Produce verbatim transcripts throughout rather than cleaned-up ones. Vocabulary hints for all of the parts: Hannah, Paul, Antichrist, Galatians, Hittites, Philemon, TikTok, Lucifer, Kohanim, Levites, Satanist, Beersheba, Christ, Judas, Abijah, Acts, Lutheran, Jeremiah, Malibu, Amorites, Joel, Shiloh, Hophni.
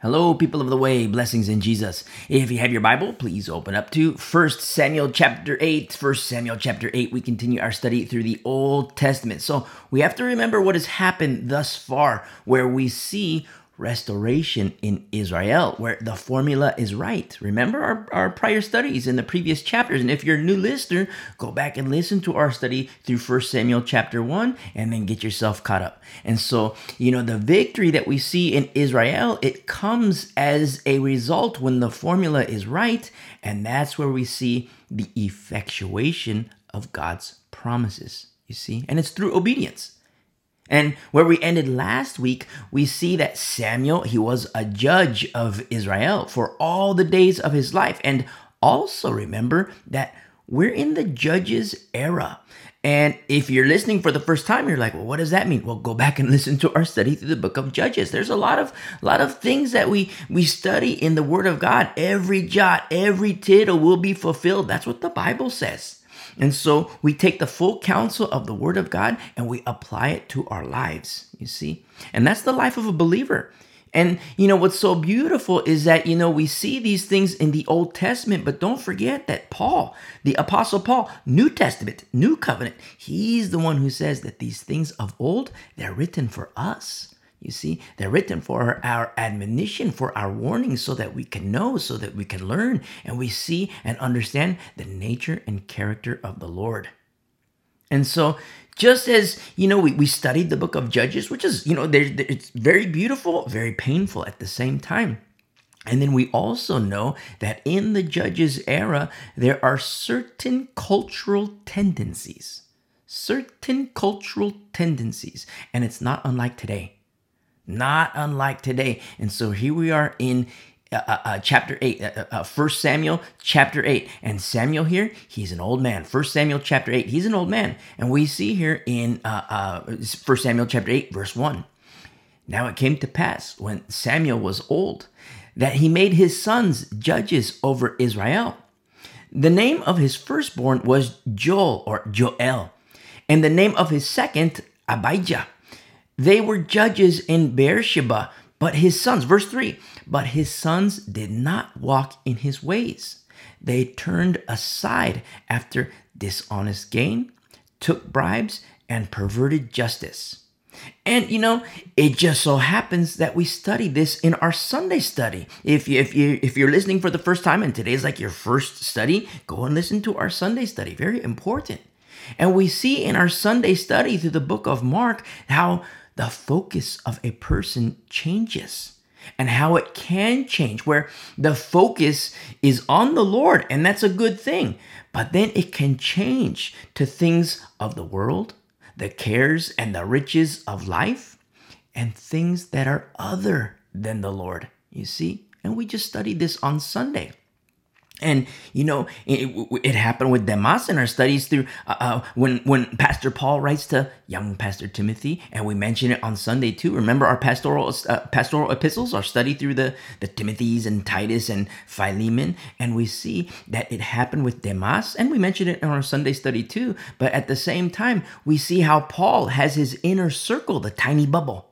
Hello, people of the way, blessings in Jesus. If you have your Bible, please open up to First Samuel chapter eight. First Samuel chapter eight, we continue our study through the Old Testament. So we have to remember what has happened thus far, where we see restoration in Israel, where the formula is right. Remember our, our prior studies in the previous chapters. And if you're a new listener, go back and listen to our study through First Samuel chapter one and then get yourself caught up. And so, you know, the victory that we see in Israel, it comes as a result when the formula is right. And that's where we see the effectuation of God's promises, you see, and it's through obedience. And where we ended last week, we see that Samuel, he was a judge of Israel for all the days of his life. And also remember that we're in the judges era. And if you're listening for the first time, you're like, well, what does that mean? Well, go back and listen to our study through the book of Judges. There's a lot of lot of things that we, we study in the Word of God. Every jot, every tittle will be fulfilled. That's what the Bible says. And so we take the full counsel of the Word of God and we apply it to our lives, you see. And that's the life of a believer. And, you know, what's so beautiful is that, you know, we see these things in the Old Testament, but don't forget that Paul, the Apostle Paul, New Testament, New Covenant, he's the one who says that these things of old, they're written for us. You see, they're written for our admonition, for our warning, so that we can know, so that we can learn, and we see and understand the nature and character of the Lord. And so, just as, you know, we, we studied the book of Judges, which is, you know, there, it's very beautiful, very painful at the same time. And then we also know that in the Judges era, there are certain cultural tendencies, certain cultural tendencies, and it's not unlike today. Not unlike today. And so here we are in uh, uh, chapter eight, uh, uh, First Samuel chapter eight. And Samuel here, he's an old man. First Samuel chapter eight, he's an old man. And we see here in uh, uh, First Samuel chapter eight, verse one. Now it came to pass when Samuel was old that he made his sons judges over Israel. The name of his firstborn was Joel or Joel, and the name of his second, Abijah. They were judges in Beersheba, but his sons, verse three, but his sons did not walk in his ways. They turned aside after dishonest gain, took bribes, and perverted justice. And, you know, it just so happens that we study this in our Sunday study. If, you, if, you, if you're listening for the first time and today's like your first study, go and listen to our Sunday study. Very important. And we see in our Sunday study through the book of Mark how the focus of a person changes and how it can change, where the focus is on the Lord, and that's a good thing. But then it can change to things of the world, the cares and the riches of life, and things that are other than the Lord, you see. And we just studied this on Sunday. And, you know, it, it happened with Demas in our studies through uh, uh, when, when Pastor Paul writes to young Pastor Timothy, and we mention it on Sunday too. Remember our pastoral uh, pastoral epistles, our study through the, the Timothys and Titus and Philemon. And we see that it happened with Demas, and we mentioned it in our Sunday study too. But at the same time, we see how Paul has his inner circle, the tiny bubble.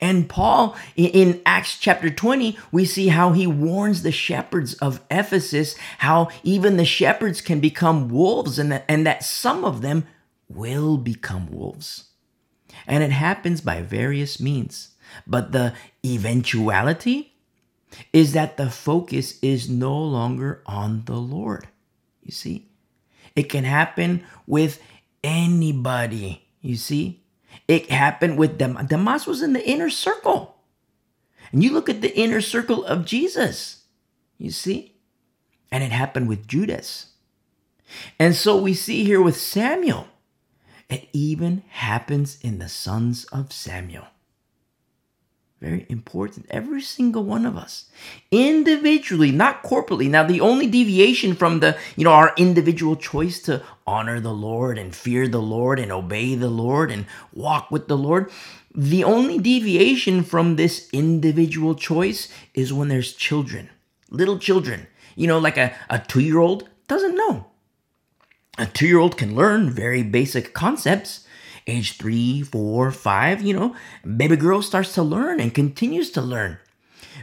And Paul, in Acts chapter twenty, we see how he warns the shepherds of Ephesus, how even the shepherds can become wolves, and that, and that some of them will become wolves. And it happens by various means. But the eventuality is that the focus is no longer on the Lord. You see, it can happen with anybody, you see. It happened with Demas. Demas was in the inner circle. And you look at the inner circle of Jesus, you see? And it happened with Judas. And so we see here with Samuel, it even happens in the sons of Samuel. Very important. Every single one of us, individually, not corporately. Now, the only deviation from the, you know, our individual choice to honor the Lord and fear the Lord and obey the Lord and walk with the Lord, the only deviation from this individual choice is when there's children, little children. You know, like a, a two-year-old doesn't know. A two-year-old can learn very basic concepts. Age three, four, five, you know, baby girl starts to learn and continues to learn.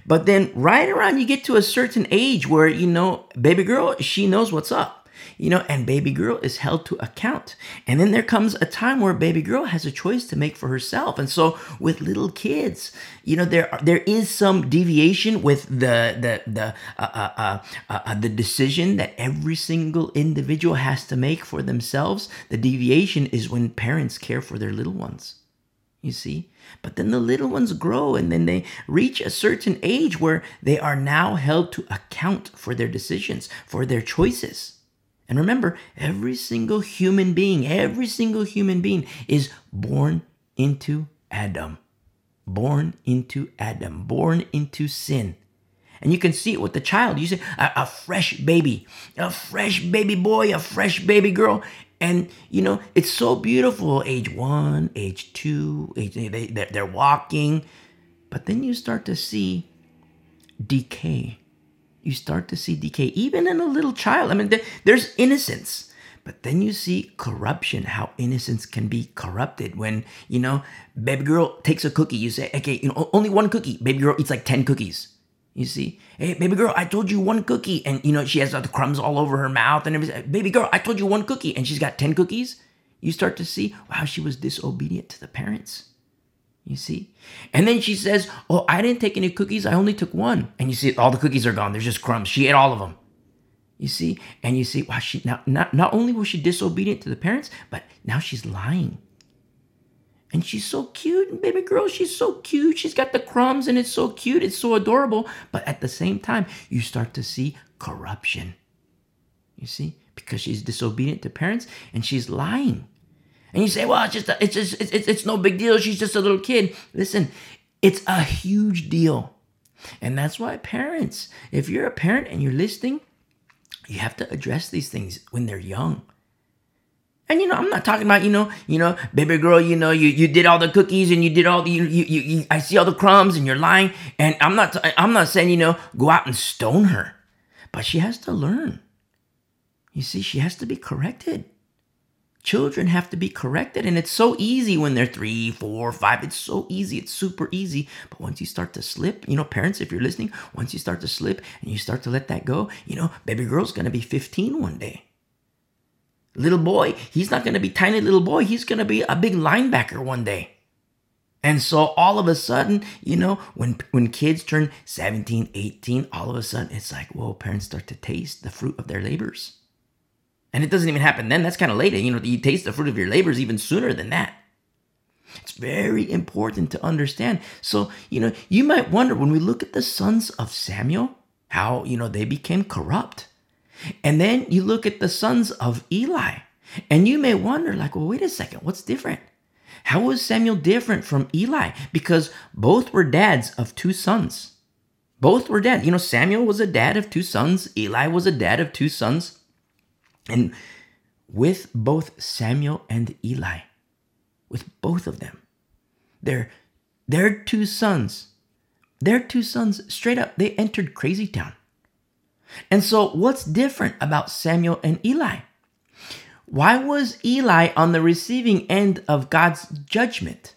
But then right around you get to a certain age where, you know, baby girl, she knows what's up, you know, and baby girl is held to account. And then there comes a time where baby girl has a choice to make for herself. And so with little kids, you know, there there is some deviation with the the the uh, uh, uh, uh, the decision that every single individual has to make for themselves. The deviation is when parents care for their little ones. You see, but then the little ones grow and then they reach a certain age where they are now held to account for their decisions, for their choices. And remember, every single human being, every single human being is born into Adam, born into Adam, born into sin. And you can see it with the child. You see a, a fresh baby, a fresh baby boy, a fresh baby girl. And, you know, it's so beautiful, age one, age two, age, they, they're walking. But then you start to see decay. You start to see decay, even in a little child. I mean, there's innocence. But then you see corruption, how innocence can be corrupted. When, you know, baby girl takes a cookie, you say, okay, you know, only one cookie. Baby girl eats like ten cookies. You see, hey, baby girl, I told you one cookie. And, you know, she has uh, the crumbs all over her mouth and everything. Baby girl, I told you one cookie. And she's got ten cookies. You start to see, wow, she was disobedient to the parents. You see? And then she says, oh, I didn't take any cookies. I only took one. And you see, all the cookies are gone. There's just crumbs. She ate all of them. You see? And you see, wow, she not, not, not only was she disobedient to the parents, but now she's lying. And she's so cute, baby girl, she's so cute. She's got the crumbs and it's so cute. It's so adorable. But at the same time, you start to see corruption. You see? Because she's disobedient to parents and she's lying. And you say, well, it's just, a, it's, just it's, it's, it's no big deal. She's just a little kid. Listen, it's a huge deal. And that's why parents, if you're a parent and you're listening, you have to address these things when they're young. And, you know, I'm not talking about, you know, you know, baby girl, you know, you, you did all the cookies and you did all the, you, you, you, I see all the crumbs and you're lying. And I'm not, I'm not saying, you know, go out and stone her, but she has to learn. You see, she has to be corrected. Children have to be corrected. And it's so easy when they're three, four, five. It's so easy. It's super easy. But once you start to slip, you know, parents, if you're listening, once you start to slip and you start to let that go, you know, baby girl's going to be fifteen one day. Little boy, he's not going to be tiny little boy. He's going to be a big linebacker one day. And so all of a sudden, you know, when when kids turn seventeen, eighteen, all of a sudden it's like, whoa, parents start to taste the fruit of their labors. And it doesn't even happen then. That's kind of later. You know, you taste the fruit of your labors even sooner than that. It's very important to understand. So, you know, you might wonder when we look at the sons of Samuel, how, you know, they became corrupt. And then you look at the sons of Eli, and you may wonder, like, well, wait a second, what's different? How was Samuel different from Eli? Because both were dads of two sons. Both were dads. You know, Samuel was a dad of two sons. Eli was a dad of two sons. And with both Samuel and Eli, with both of them, their, their two sons, their two sons, straight up, they entered Crazy Town. And so what's different about Samuel and Eli? Why was Eli on the receiving end of God's judgment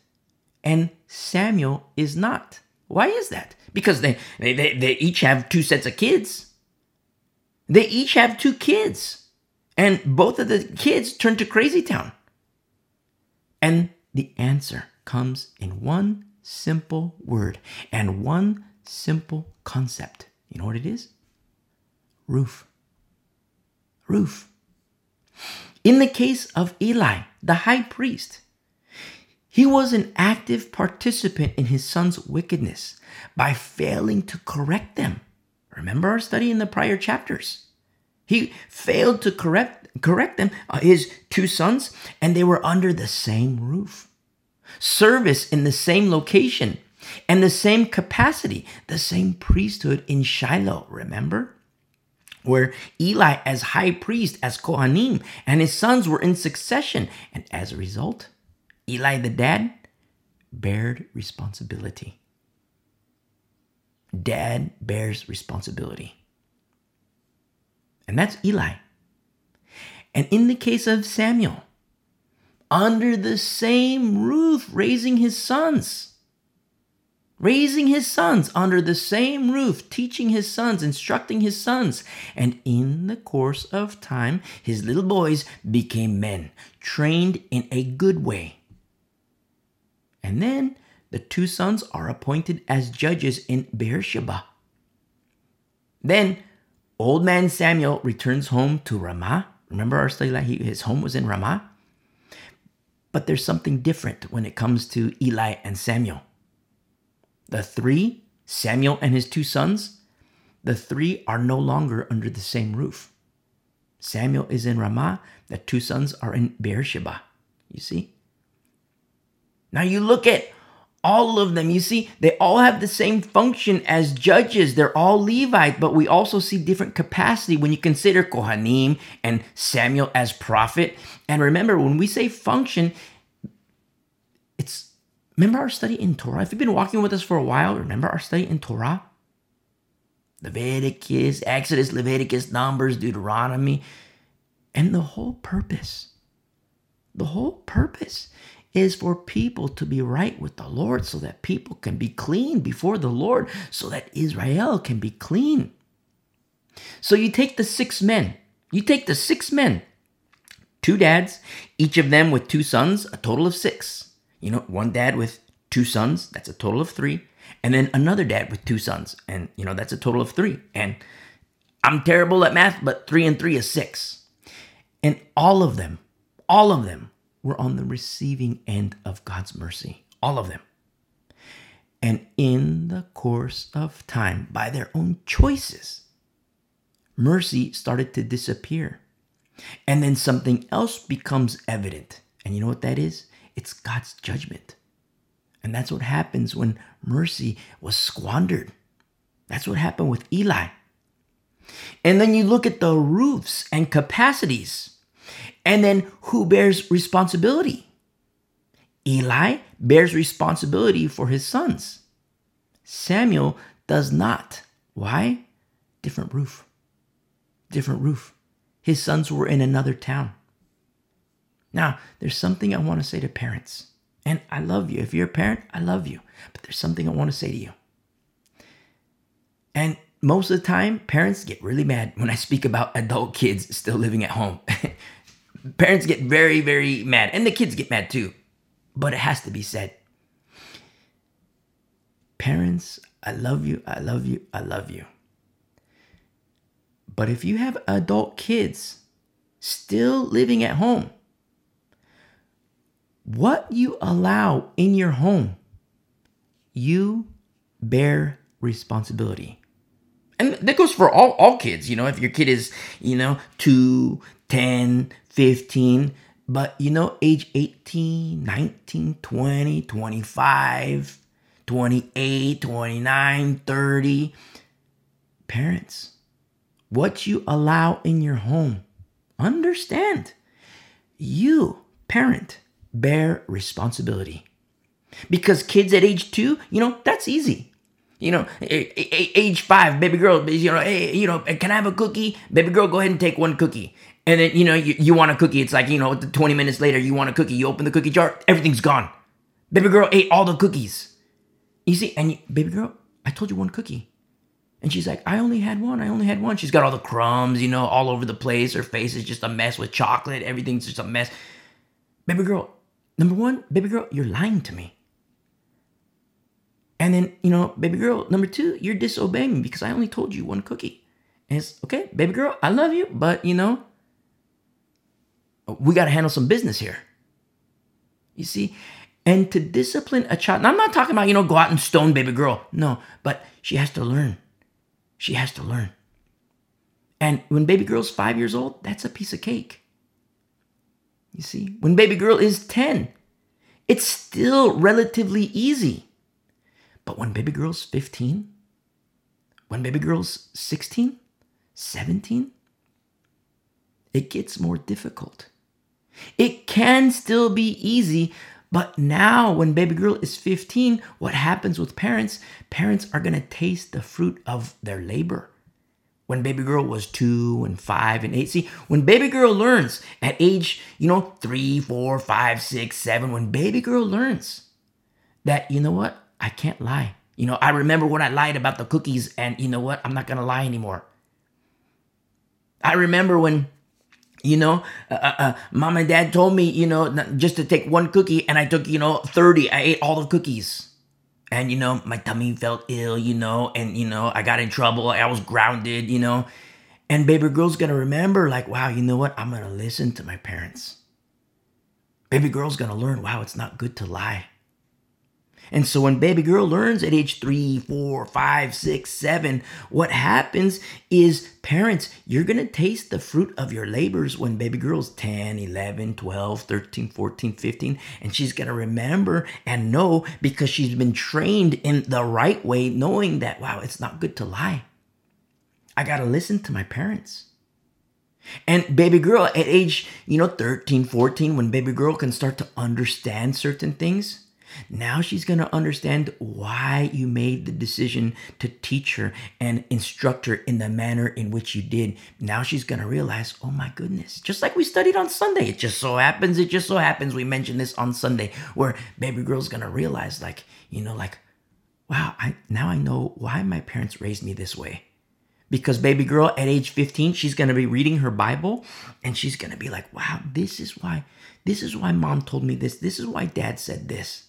and Samuel is not? Why is that? Because they, they, they, they each have two sets of kids. They each have two kids. And both of the kids turn to Crazy Town. And the answer comes in one simple word and one simple concept. You know what it is? Roof. Roof. In the case of Eli, the high priest, he was an active participant in his son's wickedness by failing to correct them. Remember our study in the prior chapters. He failed to correct, correct them, uh, his two sons, and they were under the same roof. Service in the same location and the same capacity, the same priesthood in Shiloh, remember? Where Eli as high priest, as Kohanim, and his sons were in succession. And as a result, Eli the dad bared responsibility. Dad bears responsibility. And that's Eli. And in the case of Samuel, under the same roof raising his sons, raising his sons under the same roof, teaching his sons, instructing his sons. And in the course of time, his little boys became men, trained in a good way. And then the two sons are appointed as judges in Beersheba. Then old man Samuel returns home to Ramah. Remember our study, his home was in Ramah? But there's something different when it comes to Eli and Samuel. The three, Samuel and his two sons, the three are no longer under the same roof. Samuel is in Ramah, the two sons are in Beersheba, you see? Now you look at all of them, you see, they all have the same function as judges. They're all Levite, but we also see different capacity when you consider Kohanim and Samuel as prophet. And remember, when we say function, it's, remember our study in Torah? If you've been walking with us for a while, remember our study in Torah? Leviticus, Exodus, Leviticus, Numbers, Deuteronomy. And the whole purpose, the whole purpose is for people to be right with the Lord, so that people can be clean before the Lord, so that Israel can be clean. So you take the six men, you take the six men, two dads, each of them with two sons, a total of six. You know, one dad with two sons, that's a total of three. And then another dad with two sons, and you know, that's a total of three. And I'm terrible at math, but three and three is six. And all of them, all of them, were on the receiving end of God's mercy, all of them. And in the course of time, by their own choices, mercy started to disappear. And then something else becomes evident. And you know what that is? It's God's judgment. And that's what happens when mercy was squandered. That's what happened with Eli. And then you look at the roofs and capacities. And then who bears responsibility? Eli bears responsibility for his sons. Samuel does not. Why? Different roof. Different roof. His sons were in another town. Now, there's something I want to say to parents. And I love you. If you're a parent, I love you. But there's something I want to say to you. And most of the time, parents get really mad when I speak about adult kids still living at home. Parents get very, very mad. And the kids get mad too. But it has to be said. Parents, I love you, I love you, I love you. But if you have adult kids still living at home, what you allow in your home, you bear responsibility. And that goes for all, all kids. You know, if your kid is, you know, two, ten, fifteen, but you know, age eighteen, nineteen, twenty, twenty-five, twenty-eight, twenty-nine, thirty. Parents, what you allow in your home, understand, you, parent, bear responsibility. Because kids at age two, you know, that's easy. You know, age five, baby girl, you know, hey, you know, can I have a cookie? Baby girl, go ahead and take one cookie. And then, you know, you, you want a cookie. It's like, you know, twenty minutes later, you want a cookie. You open the cookie jar, everything's gone. Baby girl ate all the cookies. You see, and you, baby girl, I told you one cookie. And she's like, I only had one. I only had one. She's got all the crumbs, you know, all over the place. Her face is just a mess with chocolate. Everything's just a mess. Baby girl, number one, baby girl, you're lying to me. And then, you know, baby girl, number two, you're disobeying me because I only told you one cookie. And it's, okay, baby girl, I love you, but, you know, we got to handle some business here. You see? And to discipline a child, now I'm not talking about, you know, go out and stone baby girl. No, but she has to learn. She has to learn. And when baby girl's five years old, that's a piece of cake. You see? When baby girl is ten, it's still relatively easy. But when baby girl's fifteen, when baby girl's sixteen, seventeen, it gets more difficult. It can still be easy, but now when baby girl is fifteen, what happens with parents? Parents are going to taste the fruit of their labor. When baby girl was two and five and eight. See, when baby girl learns at age, you know, three, four, five, six, seven, when baby girl learns that, you know what? I can't lie. You know, I remember when I lied about the cookies, and you know what? I'm not going to lie anymore. I remember when, you know, uh, uh, mom and dad told me, you know, just to take one cookie, and I took, you know, thirty. I ate all the cookies. And, you know, my tummy felt ill, you know, and, you know, I got in trouble. I was grounded, you know. And baby girl's going to remember, like, wow, you know what? I'm going to listen to my parents. Baby girl's going to learn, wow, it's not good to lie. And so when baby girl learns at age three, four, five, six, seven, what happens is, parents, you're going to taste the fruit of your labors when baby girl's ten, eleven, twelve, thirteen, fourteen, fifteen. And she's going to remember and know because she's been trained in the right way, knowing that, wow, it's not good to lie. I got to listen to my parents. And baby girl at age, you know, thirteen, fourteen, when baby girl can start to understand certain things, now she's going to understand why you made the decision to teach her and instruct her in the manner in which you did. Now she's going to realize, oh my goodness, just like we studied on Sunday. It just so happens, it just so happens we mentioned this on Sunday, where baby girl's going to realize, like, you know, like, wow, I now I know why my parents raised me this way. Because baby girl at age fifteen, she's going to be reading her Bible and she's going to be like, wow, this is why, this is why mom told me this. This is why dad said this.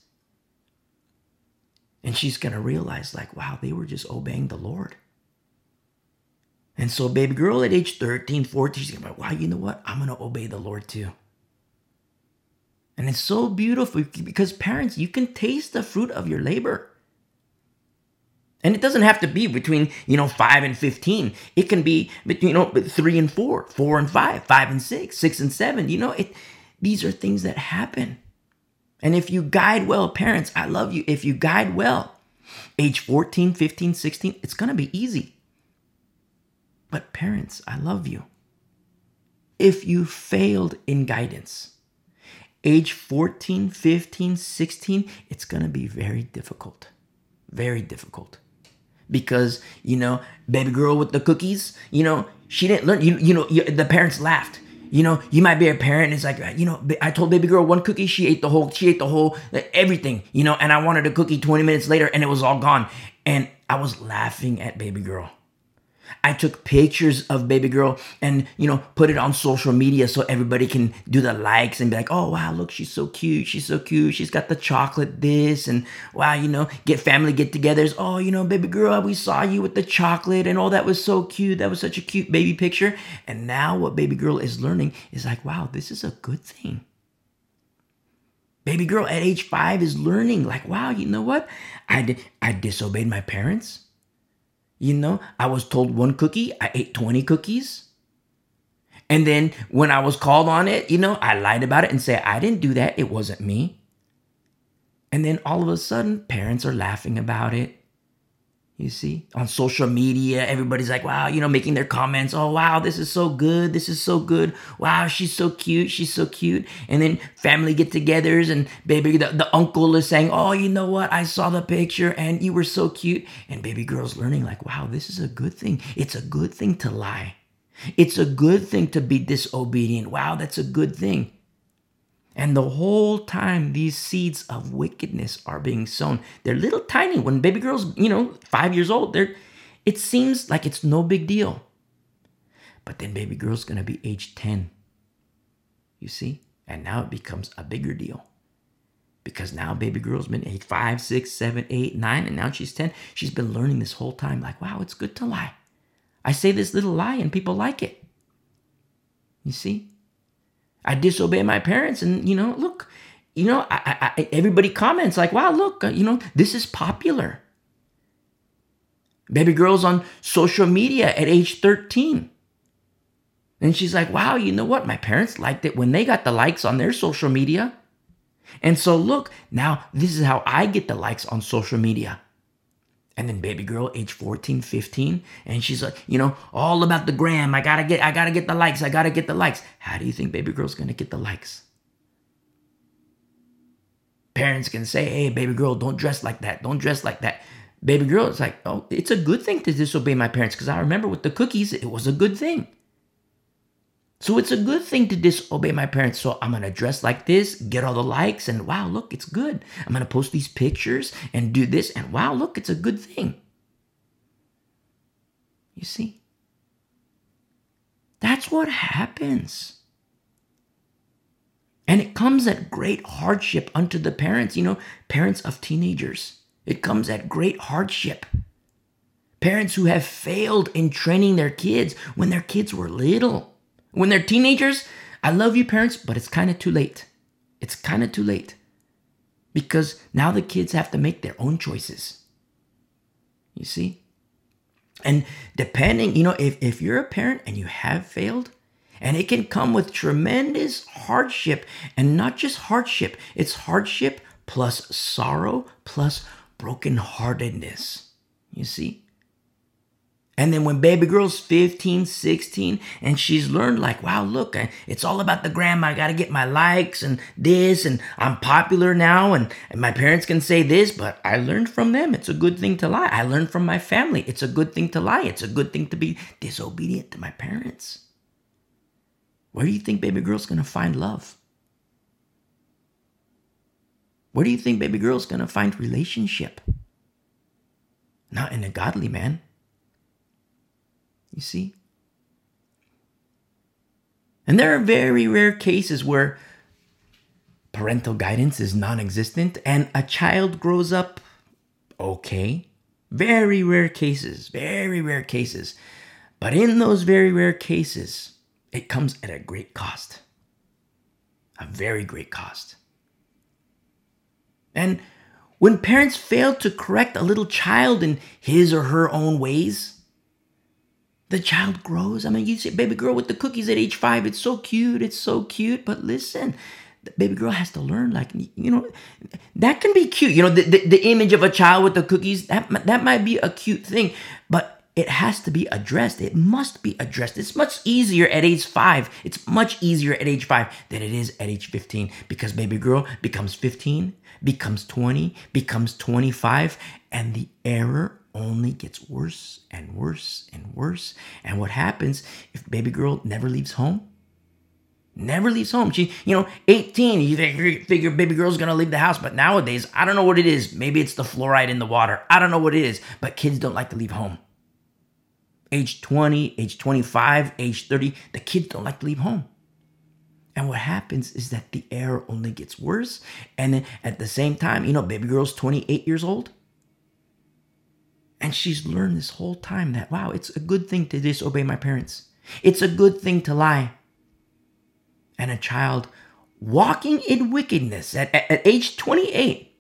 And she's going to realize, like, wow, they were just obeying the Lord. And so baby girl at age thirteen, fourteen, she's going to be like, wow, you know what? I'm going to obey the Lord too. And it's so beautiful because parents, you can taste the fruit of your labor. And it doesn't have to be between, you know, five and fifteen. It can be between, you know, three and four, four and five, five and six, six and seven. You know, it. These are things that happen. And if you guide well, parents, I love you. If you guide well, age fourteen, fifteen, sixteen, it's going to be easy. But parents, I love you. If you failed in guidance, age fourteen, fifteen, sixteen, it's going to be very difficult. Very difficult. Because, you know, baby girl with the cookies, you know, she didn't learn. You, you know, you, the parents laughed. You know, you might be a parent and it's like, you know, I told baby girl one cookie, she ate the whole, she ate the whole, everything, you know, and I wanted a cookie twenty minutes later and it was all gone. And I was laughing at baby girl. I took pictures of baby girl and, you know, put it on social media so everybody can do the likes and be like, oh, wow, look, she's so cute. She's so cute. She's got the chocolate this and, wow, you know, get family get-togethers. Oh, you know, baby girl, we saw you with the chocolate and all that was so cute. That was such a cute baby picture. And now what baby girl is learning is like, wow, this is a good thing. Baby girl at age five is learning like, wow, you know what? I di- I disobeyed my parents. You know, I was told one cookie, I ate twenty cookies. And then when I was called on it, you know, I lied about it and said, I didn't do that. It wasn't me. And then all of a sudden, parents are laughing about it. You see, on social media, everybody's like, wow, you know, making their comments. Oh, wow, this is so good. This is so good. Wow, she's so cute. She's so cute. And then family get-togethers and baby, the, the uncle is saying, oh, you know what? I saw the picture and you were so cute. And baby girl's learning like, wow, this is a good thing. It's a good thing to lie. It's a good thing to be disobedient. Wow, that's a good thing. And the whole time, these seeds of wickedness are being sown. They're little tiny. When baby girl's, you know, five years old, they're, it seems like it's no big deal. But then baby girl's going to be age ten, you see? And now it becomes a bigger deal. Because now baby girl's been age five, six, seven, eight, nine, and now she's ten. She's been learning this whole time, like, wow, it's good to lie. I say this little lie and people like it. You see? I disobey my parents and, you know, look, you know, I, I, I, everybody comments like, wow, look, you know, this is popular. Baby girl's on social media at age thirteen. And she's like, wow, you know what? My parents liked it when they got the likes on their social media. And so look, now this is how I get the likes on social media. And then baby girl, age fourteen, fifteen, and she's like, you know, all about the gram. I gotta get, I gotta get the likes. I gotta get the likes. How do you think baby girl's gonna get the likes? Parents can say, hey, baby girl, don't dress like that. Don't dress like that. Baby girl, it's like, oh, it's a good thing to disobey my parents because I remember with the cookies, it was a good thing. So it's a good thing to disobey my parents. So I'm going to dress like this, get all the likes, and wow, look, it's good. I'm going to post these pictures and do this, and wow, look, it's a good thing. You see? That's what happens. And it comes at great hardship unto the parents, you know, parents of teenagers. It comes at great hardship. Parents who have failed in training their kids when their kids were little. When they're teenagers, I love you parents, but it's kind of too late. It's kind of too late because now the kids have to make their own choices. You see? And depending, you know, if, if you're a parent and you have failed, and it can come with tremendous hardship, and not just hardship, it's hardship plus sorrow plus brokenheartedness. You see? And then when baby girl's fifteen, sixteen, and she's learned like, wow, look, it's all about the grandma. I got to get my likes and this, and I'm popular now, and, and my parents can say this, but I learned from them. It's a good thing to lie. I learned from my family. It's a good thing to lie. It's a good thing to be disobedient to my parents. Where do you think baby girl's going to find love? Where do you think baby girl's going to find relationship? Not in a godly man. You see? And there are very rare cases where parental guidance is non-existent and a child grows up okay. Very rare cases, very rare cases. But in those very rare cases, it comes at a great cost. A very great cost. And when parents fail to correct a little child in his or her own ways, the child grows. I mean, you say, baby girl with the cookies at age five, it's so cute, it's so cute. But listen, the baby girl has to learn, like, you know, that can be cute. You know, the, the, the image of a child with the cookies, that, that might be a cute thing, but it has to be addressed. It must be addressed. It's much easier at age five. It's much easier at age five than it is at age fifteen, because baby girl becomes fifteen, becomes twenty, becomes twenty-five, and the error only gets worse and worse and worse. And what happens if baby girl never leaves home? Never leaves home. She, you know, eighteen, you figure baby girl's going to leave the house. But nowadays, I don't know what it is. Maybe it's the fluoride in the water. I don't know what it is. But kids don't like to leave home. Age twenty, age twenty-five, age thirty, the kids don't like to leave home. And what happens is that the error only gets worse. And then at the same time, you know, baby girl's twenty-eight years old. And she's learned this whole time that, wow, it's a good thing to disobey my parents. It's a good thing to lie. And a child walking in wickedness at, at, at age twenty-eight,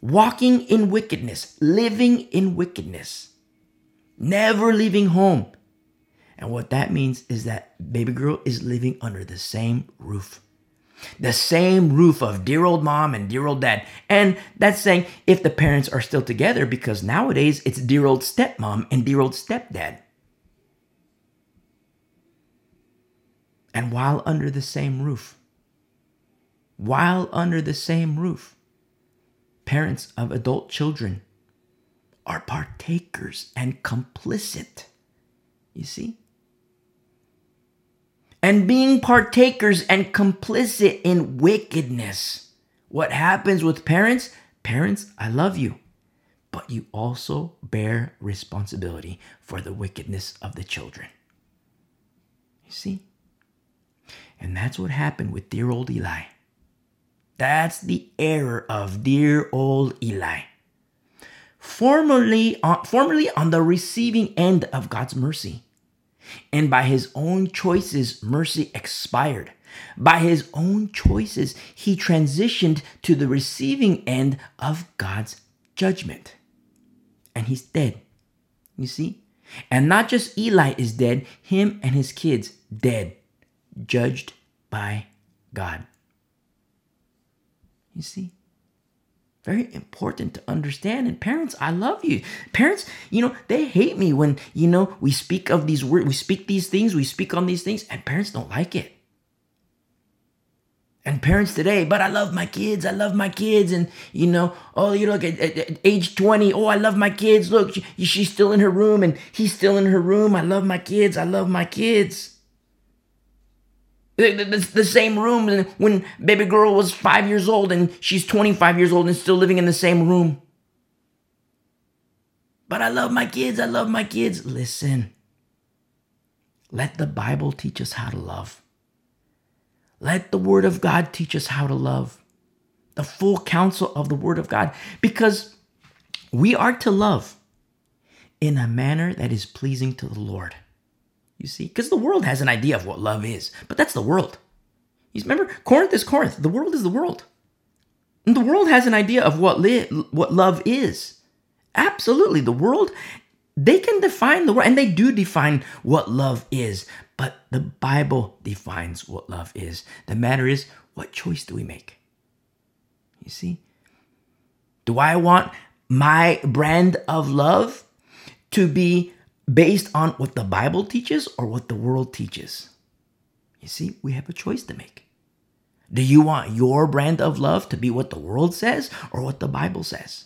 walking in wickedness, living in wickedness, never leaving home. And what that means is that baby girl is living under the same roof. The same roof of dear old mom and dear old dad. And that's saying if the parents are still together, because nowadays it's dear old stepmom and dear old stepdad. And while under the same roof, while under the same roof, parents of adult children are partakers and complicit. You see? And being partakers and complicit in wickedness. What happens with parents? Parents, I love you, but you also bear responsibility for the wickedness of the children. You see? And that's what happened with dear old Eli. That's the error of dear old Eli. Formerly, uh, formerly on the receiving end of God's mercy. And by his own choices, mercy expired. By his own choices, he transitioned to the receiving end of God's judgment. And he's dead, you see? And not just Eli is dead, him and his kids dead, judged by God. You see? Very important to understand. And parents, I love you. Parents, you know, they hate me when, you know, we speak of these words, we speak these things, we speak on these things, and parents don't like it. And parents today, but I love my kids, I love my kids. And, you know, oh, you look at, at, at age twenty, oh, I love my kids. Look, she, she's still in her room and he's still in her room. I love my kids, I love my kids. The, the, the same room when baby girl was five years old and she's twenty-five years old and still living in the same room. But I love my kids. I love my kids. Listen, let the Bible teach us how to love. Let the Word of God teach us how to love. The full counsel of the Word of God. Because we are to love in a manner that is pleasing to the Lord. You see, because the world has an idea of what love is, but that's the world. You remember, Corinth is Corinth. The world is the world. And the world has an idea of what li- what love is. Absolutely, the world, they can define the world, and they do define what love is, but the Bible defines what love is. The matter is, what choice do we make? You see, do I want my brand of love to be based on what the Bible teaches or what the world teaches? You see, we have a choice to make. Do you want your brand of love to be what the world says or what the Bible says?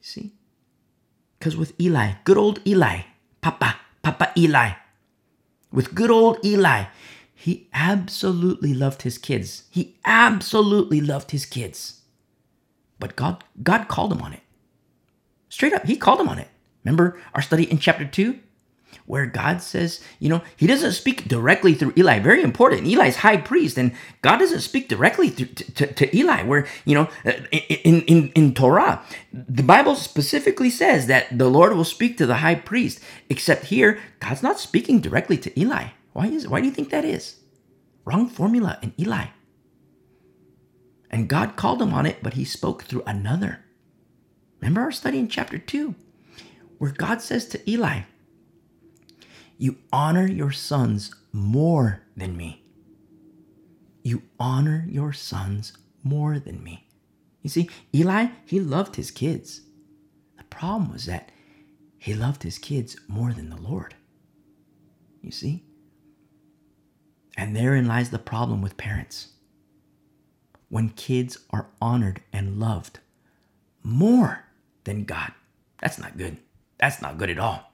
You see? Because with Eli, good old Eli, Papa, Papa Eli, with good old Eli, he absolutely loved his kids. He absolutely loved his kids. But God, God called him on it. Straight up, he called him on it. Remember our study in chapter two, where God says, you know, he doesn't speak directly through Eli. Very important. Eli's high priest, and God doesn't speak directly to, to, to Eli, where, you know, in, in, in Torah, the Bible specifically says that the Lord will speak to the high priest, except here, God's not speaking directly to Eli. Why is? Why do you think that is? Wrong formula in Eli. And God called him on it, but he spoke through another. Remember our study in chapter two, where God says to Eli, you honor your sons more than me. You honor your sons more than me. You see, Eli, he loved his kids. The problem was that he loved his kids more than the Lord. You see? And therein lies the problem with parents. When kids are honored and loved more than God, that's not good. That's not good at all.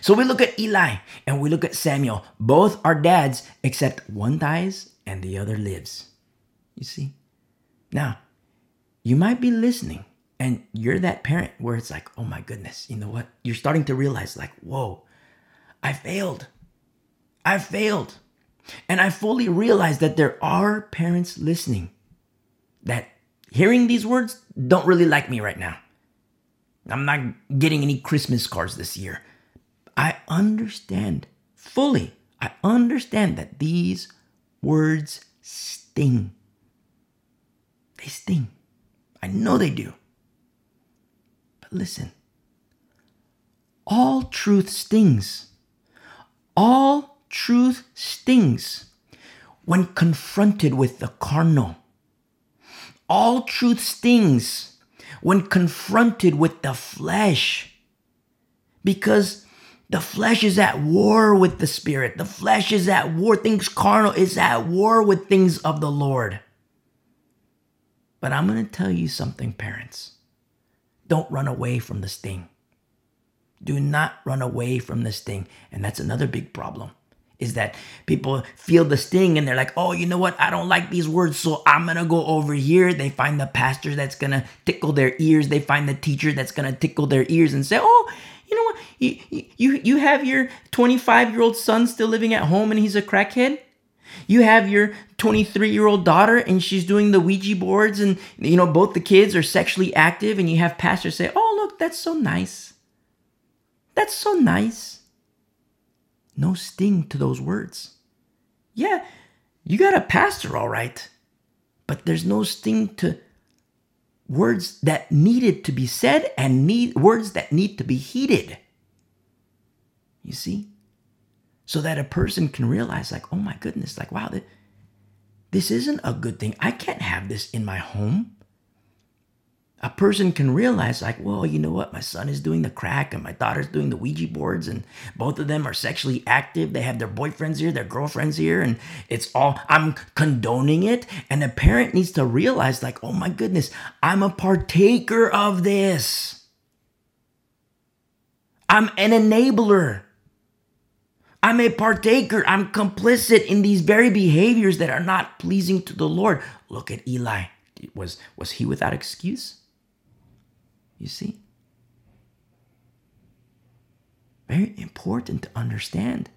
So we look at Eli and we look at Samuel. Both are dads, except one dies and the other lives. You see? Now, you might be listening and you're that parent where it's like, oh my goodness, you know what? You're starting to realize like, whoa, I failed. I failed. And I fully realize that there are parents listening that hearing these words don't really like me right now. I'm not getting any Christmas cards this year. I understand fully. I understand that these words sting. They sting. I know they do. But listen, all truth stings. All truth stings when confronted with the carnal. All truth stings when confronted with the flesh, because the flesh is at war with the spirit. The flesh is at war. Things carnal is at war with things of the Lord. But I'm going to tell you something, parents. Don't run away from the sting. Do not run away from the sting. And that's another big problem, is that people feel the sting and they're like, oh, you know what? I don't like these words, so I'm going to go over here. They find the pastor that's going to tickle their ears. They find the teacher that's going to tickle their ears and say, oh, you know what? You, you, you have your twenty-five-year-old son still living at home and he's a crackhead. You have your twenty-three-year-old daughter and she's doing the Ouija boards and, you know, both the kids are sexually active, and you have pastors say, oh, look, that's so nice. That's so nice. No sting to those words. Yeah, you got a pastor, all right, but there's no sting to words that needed to be said and need words that need to be heeded. You see? So that a person can realize like, oh my goodness, like, wow, this isn't a good thing. I can't have this in my home. A person can realize like, well, you know what? My son is doing the crack and my daughter's doing the Ouija boards and both of them are sexually active. They have their boyfriends here, their girlfriends here, and it's all, I'm condoning it. And a parent needs to realize like, oh my goodness, I'm a partaker of this. I'm an enabler. I'm a partaker. I'm complicit in these very behaviors that are not pleasing to the Lord. Look at Eli. Was, was he without excuse? You see? Very important to understand.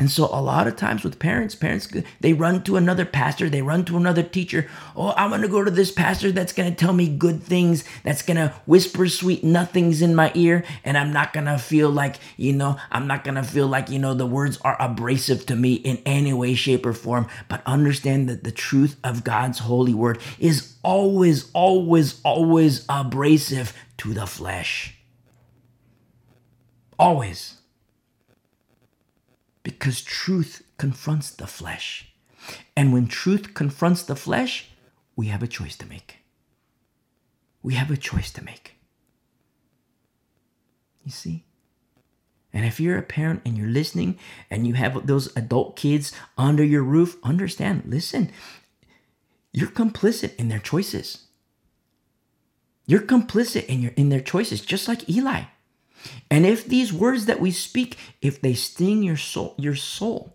And so a lot of times with parents, parents, they run to another pastor. They run to another teacher. Oh, I'm going to go to this pastor that's going to tell me good things, that's going to whisper sweet nothings in my ear. And I'm not going to feel like, you know, I'm not going to feel like, you know, the words are abrasive to me in any way, shape, or form. But understand that the truth of God's holy word is always, always, always abrasive to the flesh. Always. Because truth confronts the flesh. And when truth confronts the flesh, we have a choice to make. We have a choice to make. You see? And if you're a parent and you're listening and you have those adult kids under your roof, understand, listen, you're complicit in their choices. You're complicit in your in their choices, just like Eli. And if these words that we speak, if they sting your soul, your soul,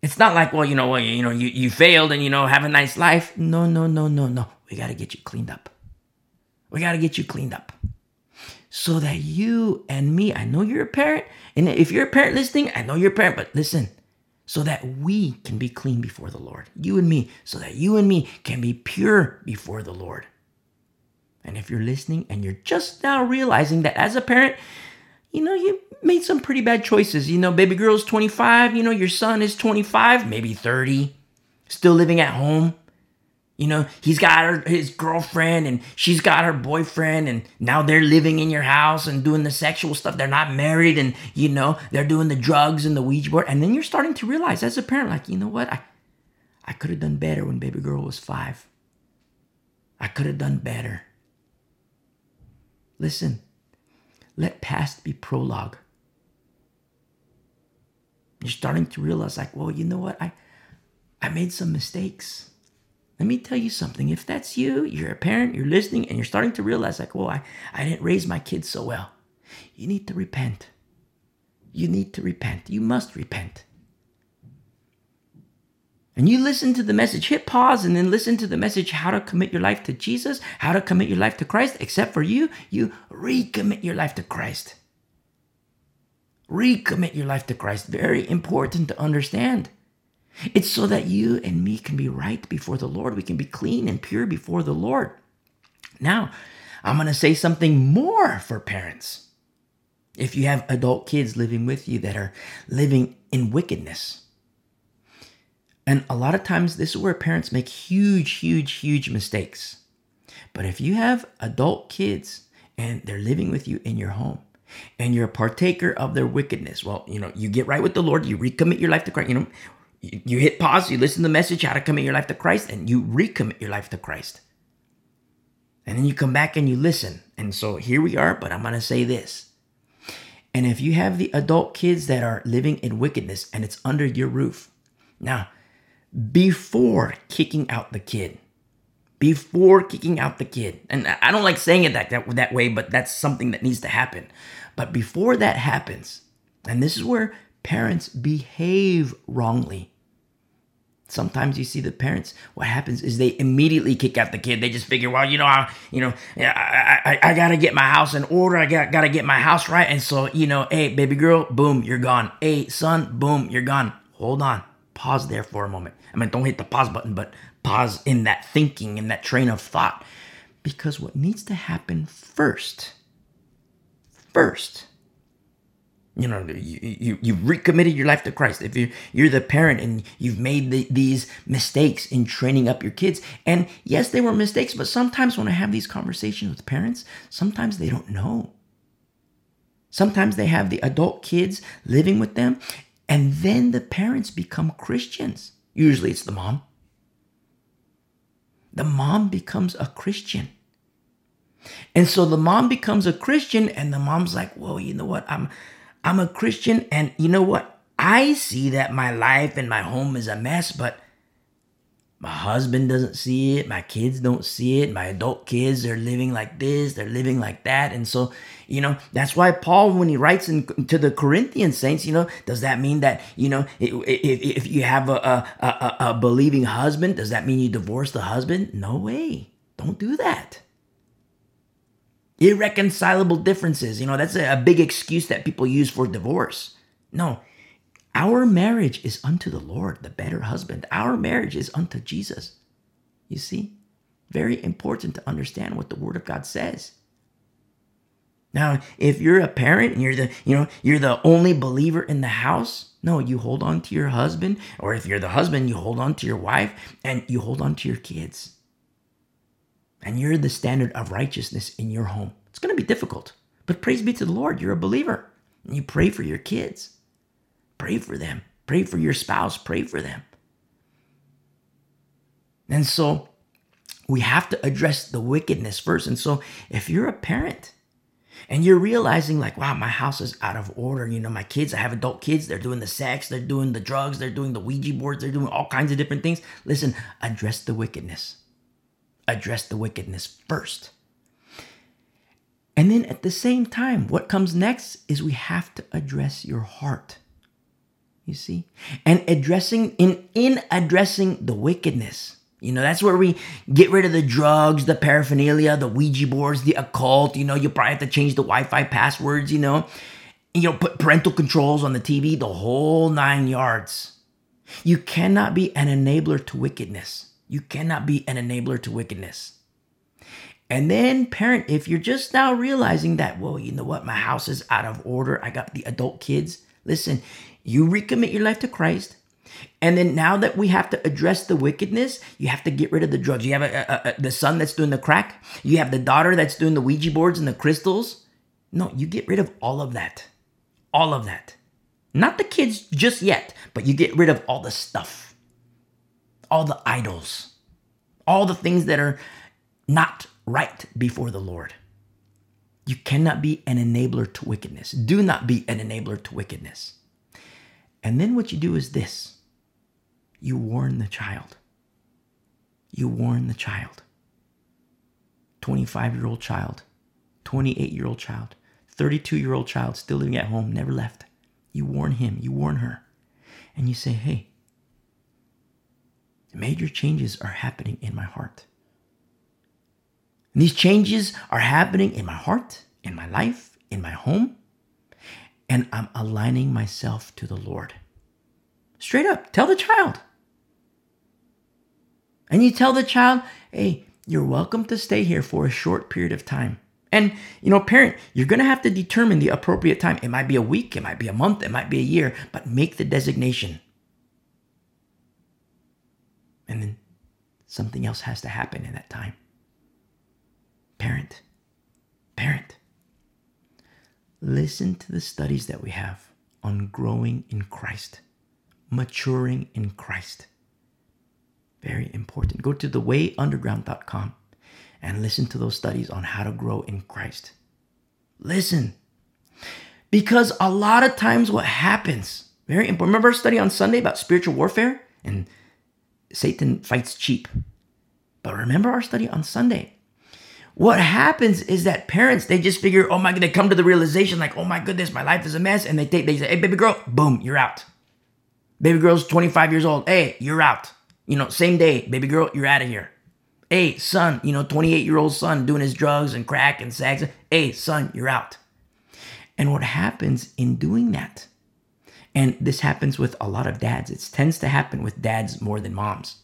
it's not like, well, you know, well, you know, you, you failed and, you know, have a nice life. No, no, no, no, no. We got to get you cleaned up. We got to get you cleaned up so that you and me, I know you're a parent. And if you're a parent listening, I know you're a parent, but listen, so that we can be clean before the Lord, you and me, so that you and me can be pure before the Lord. And if you're listening and you're just now realizing that as a parent, you know, you made some pretty bad choices. You know, baby girl's twenty-five, you know, your son is twenty-five, maybe thirty, still living at home. You know, he's got her, his girlfriend, and she's got her boyfriend, and now they're living in your house and doing the sexual stuff. They're not married, and, you know, they're doing the drugs and the Ouija board. And then you're starting to realize as a parent, like, you know what? I, I could have done better when baby girl was five. I could have done better. Listen, let past be prologue. You're starting to realize, like, well, you know what? I I made some mistakes. Let me tell you something. If that's you, you're a parent, you're listening, and you're starting to realize, like, well, I, I didn't raise my kids so well. You need to repent. You need to repent. You must repent. And you listen to the message, hit pause and then listen to the message, how to commit your life to Jesus, how to commit your life to Christ. Except for you, you recommit your life to Christ. Recommit your life to Christ. Very important to understand. It's so that you and me can be right before the Lord. We can be clean and pure before the Lord. Now, I'm going to say something more for parents. If you have adult kids living with you that are living in wickedness. And a lot of times this is where parents make huge, huge, huge mistakes. But if you have adult kids and they're living with you in your home and you're a partaker of their wickedness, well, you know, you get right with the Lord, you recommit your life to Christ. You know, you, you hit pause, you listen to the message, how to commit your life to Christ, and you recommit your life to Christ. And then you come back and you listen. And so here we are, but I'm going to say this. And if you have the adult kids that are living in wickedness and it's under your roof, now, before kicking out the kid, before kicking out the kid, and I don't like saying it that, that that way, but that's something that needs to happen. But before that happens, and this is where parents behave wrongly. Sometimes you see the parents, what happens is they immediately kick out the kid. They just figure, well, you know, I, you know, I, I, I got to get my house in order. I got got to get my house right. And so, you know, hey, baby girl, boom, you're gone. Hey, son, boom, you're gone. Hold on. Pause there for a moment. I mean, don't hit the pause button, but pause in that thinking, in that train of thought. Because what needs to happen first, first, you know, you, you, you've recommitted your life to Christ. If you, you're the parent and you've made the, these mistakes in training up your kids, and yes, they were mistakes, but sometimes when I have these conversations with parents, sometimes they don't know. Sometimes they have the adult kids living with them, and then the parents become Christians. Usually it's the mom. The mom becomes a Christian. And so the mom becomes a Christian and the mom's like, well, you know what? I'm I'm a Christian and you know what? I see that my life and my home is a mess, but My husband doesn't see it. My kids don't see it. My adult kids, they're living like this. They're living like that. And so, you know, that's why Paul, when he writes in, to the Corinthian saints, you know, does that mean that, you know, if, if you have a, a, a, a believing husband, does that mean you divorce the husband? No way. Don't do that. Irreconcilable differences. You know, that's a, a big excuse that people use for divorce. No. Our marriage is unto the Lord, the better husband. Our marriage is unto Jesus. You see, very important to understand what the Word of God says. Now, if you're a parent and you're the, you know, you're the only believer in the house, no, you hold on to your husband. Or if you're the husband, you hold on to your wife and you hold on to your kids. And you're the standard of righteousness in your home. It's going to be difficult, but praise be to the Lord. You're a believer and you pray for your kids. Pray for them. Pray for your spouse. Pray for them. And so we have to address the wickedness first. And so if you're a parent and you're realizing like, wow, my house is out of order. You know, my kids, I have adult kids. They're doing the sex. They're doing the drugs. They're doing the Ouija boards. They're doing all kinds of different things. Listen, address the wickedness. Address the wickedness first. And then at the same time, what comes next is we have to address your heart. You see, and addressing in, in addressing the wickedness, you know, that's where we get rid of the drugs, the paraphernalia, the Ouija boards, the occult. You know, you probably have to change the Wi-Fi passwords, you know, you know, put parental controls on the T V, the whole nine yards. You cannot be an enabler to wickedness. You cannot be an enabler to wickedness. And then parent, if you're just now realizing that, well, you know what, my house is out of order. I got the adult kids. Listen, you recommit your life to Christ. And then now that we have to address the wickedness, you have to get rid of the drugs. You have a, a, a, the son that's doing the crack. You have the daughter that's doing the Ouija boards and the crystals. No, you get rid of all of that. All of that. Not the kids just yet, but you get rid of all the stuff. All the idols. All the things that are not right before the Lord. You cannot be an enabler to wickedness. Do not be an enabler to wickedness. And then what you do is this. You warn the child. You warn the child. twenty-five-year-old child, twenty-eight-year-old child, thirty-two-year-old child still living at home, never left. You warn him. You warn her. And you say, hey, major changes are happening in my heart. And these changes are happening in my heart, in my life, in my home. And I'm aligning myself to the Lord. Straight up, tell the child. And you tell the child, hey, you're welcome to stay here for a short period of time. And, you know, parent, you're going to have to determine the appropriate time. It might be a week, it might be a month, it might be a year, but make the designation. And then something else has to happen in that time. Parent, parent. Listen to the studies that we have on growing in Christ, maturing in Christ. Very important. Go to the way underground dot com and listen to those studies on how to grow in Christ. Listen, because a lot of times what happens, very important. Remember our study on Sunday about spiritual warfare and Satan fights cheap. But remember our study on Sunday. What happens is that parents, they just figure, oh my God, they come to the realization like, oh my goodness, my life is a mess. And they take, they say, hey, baby girl, boom, you're out. Baby girl's twenty-five years old. Hey, you're out. You know, same day, baby girl, you're out of here. Hey, son, you know, twenty-eight-year-old son doing his drugs and crack and sex. Hey, son, you're out. And what happens in doing that, and this happens with a lot of dads, it tends to happen with dads more than moms.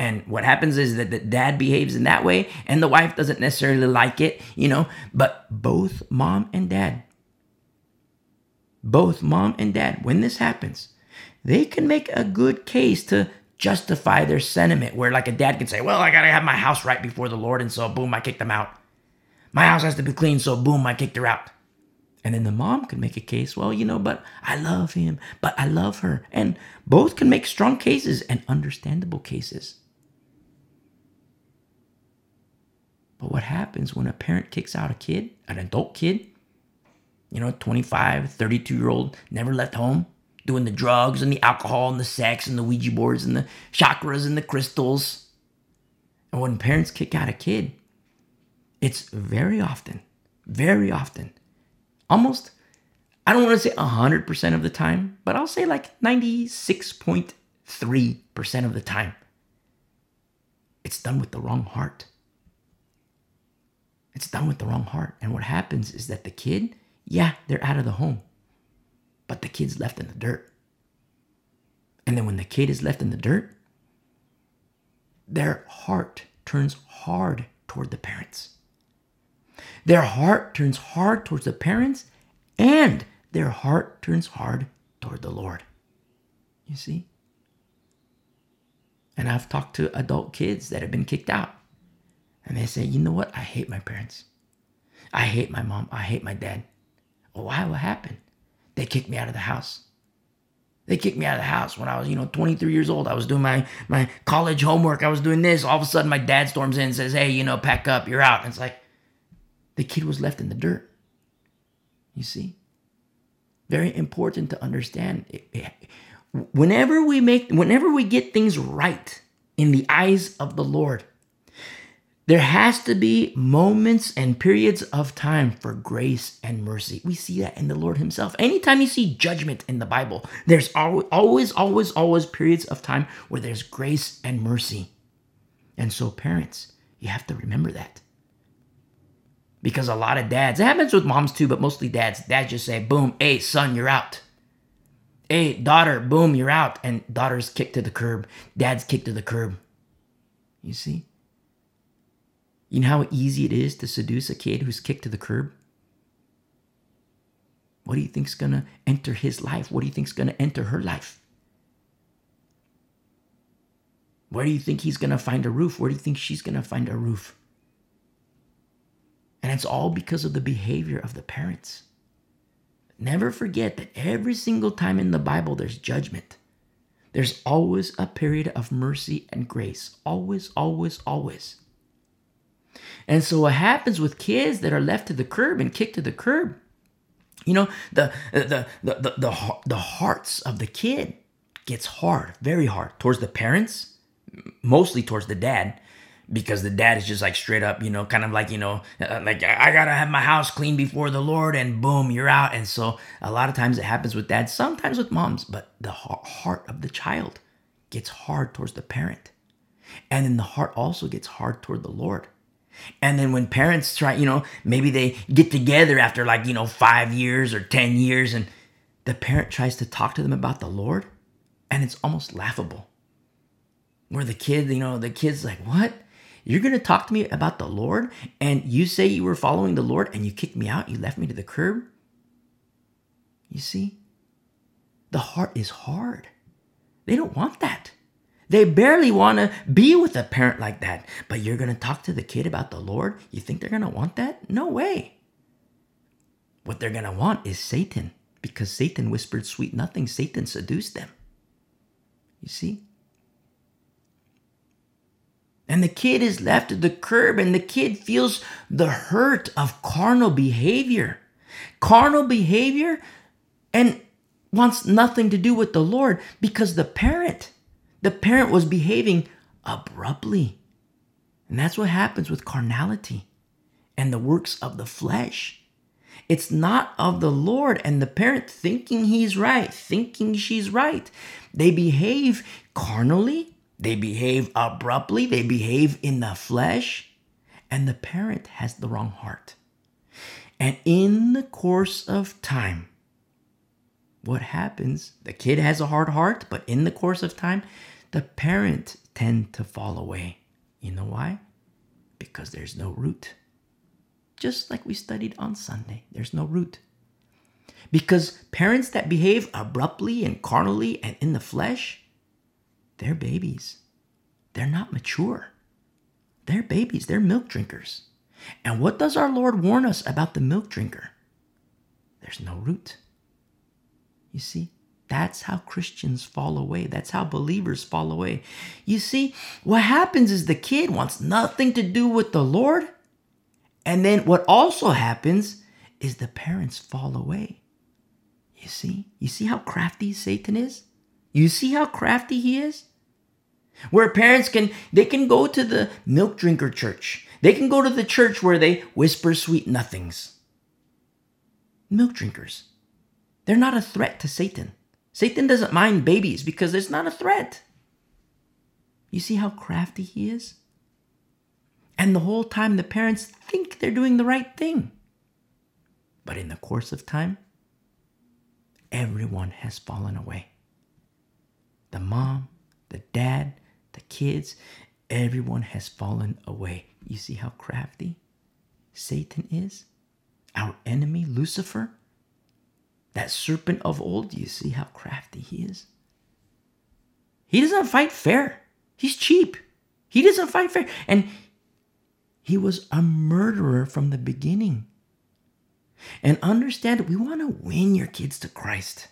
And what happens is that the dad behaves in that way and the wife doesn't necessarily like it, you know, but both mom and dad, both mom and dad, when this happens, they can make a good case to justify their sentiment where like a dad can say, well, I got to have my house right before the Lord. And so boom, I kicked them out. My house has to be clean. So boom, I kicked her out. And then the mom can make a case. Well, you know, but I love him, but I love her. And both can make strong cases and understandable cases. But what happens when a parent kicks out a kid, an adult kid, you know, twenty-five, thirty-two-year-old, never left home, doing the drugs and the alcohol and the sex and the Ouija boards and the chakras and the crystals. And when parents kick out a kid, it's very often, very often, almost, I don't want to say one hundred percent of the time, but I'll say like ninety-six point three percent of the time, it's done with the wrong heart. It's done with the wrong heart. And what happens is that the kid, yeah, they're out of the home, but the kid's left in the dirt. And then when the kid is left in the dirt, their heart turns hard toward the parents. Their heart turns hard towards the parents, and their heart turns hard toward the Lord. You see? And I've talked to adult kids that have been kicked out, and they say, you know what? I hate my parents. I hate my mom. I hate my dad. Oh, why? What happened? They kicked me out of the house. They kicked me out of the house when I was, you know, twenty-three years old. I was doing my, my college homework. I was doing this. All of a sudden, my dad storms in and says, hey, you know, pack up. You're out. And it's like, the kid was left in the dirt. You see? Very important to understand. It, it, whenever we make, whenever we get things right in the eyes of the Lord, there has to be moments and periods of time for grace and mercy. We see that in the Lord himself. Anytime you see judgment in the Bible, there's always, always, always periods of time where there's grace and mercy. And so parents, you have to remember that. Because a lot of dads, it happens with moms too, but mostly dads, dads just say, boom, hey, son, you're out. Hey, daughter, boom, you're out. And daughters kicked to the curb. Dad's kicked to the curb. You see? You know how easy it is to seduce a kid who's kicked to the curb? What do you think's going to enter his life? What do you think's going to enter her life? Where do you think he's going to find a roof? Where do you think she's going to find a roof? And it's all because of the behavior of the parents. Never forget that every single time in the Bible there's judgment, there's always a period of mercy and grace. Always, always, always. And so what happens with kids that are left to the curb and kicked to the curb, you know, the the the the the, the hearts of the kid gets hard, very hard, towards the parents, mostly towards the dad, because the dad is just like straight up, you know, kind of like, you know, like I gotta have my house clean before the Lord, and boom, you're out. And so a lot of times it happens with dads, sometimes with moms, but the heart of the child gets hard towards the parent, and then the heart also gets hard toward the Lord. And then when parents try, you know, maybe they get together after like, you know, five years or ten years, and the parent tries to talk to them about the Lord, and it's almost laughable. Where the kid, you know, the kid's like, what? You're going to talk to me about the Lord, and you say you were following the Lord, and you kicked me out, you left me to the curb? You see? The heart is hard. They don't want that. They barely want to be with a parent like that. But you're going to talk to the kid about the Lord? You think they're going to want that? No way. What they're going to want is Satan, because Satan whispered sweet nothing. Satan seduced them. You see? And the kid is left at the curb, and the kid feels the hurt of carnal behavior. Carnal behavior, and wants nothing to do with the Lord, because the parent... The parent was behaving abruptly. And that's what happens with carnality and the works of the flesh. It's not of the Lord, and the parent thinking he's right, thinking she's right. They behave carnally. They behave abruptly. They behave in the flesh. And the parent has the wrong heart. And in the course of time, what happens? The kid has a hard heart, but in the course of time, the parent tend to fall away. You know why? Because there's no root. Just like we studied on Sunday, there's no root. Because parents that behave abruptly and carnally and in the flesh, they're babies. They're not mature. They're babies. They're milk drinkers. And what does our Lord warn us about the milk drinker? There's no root. You see, that's how Christians fall away. That's how believers fall away. You see, what happens is the kid wants nothing to do with the Lord. And then what also happens is the parents fall away. You see? You see how crafty Satan is? You see how crafty he is? Where parents can, they can go to the milk drinker church. They can go to the church where they whisper sweet nothings. Milk drinkers. They're not a threat to Satan. Satan doesn't mind babies because it's not a threat. You see how crafty he is? And the whole time the parents think they're doing the right thing. But in the course of time, everyone has fallen away. The mom, the dad, the kids, everyone has fallen away. You see how crafty Satan is? Our enemy, Lucifer, that serpent of old, you see how crafty he is? He doesn't fight fair. He's cheap. He doesn't fight fair. And he was a murderer from the beginning. And understand, we want to win your kids to Christ.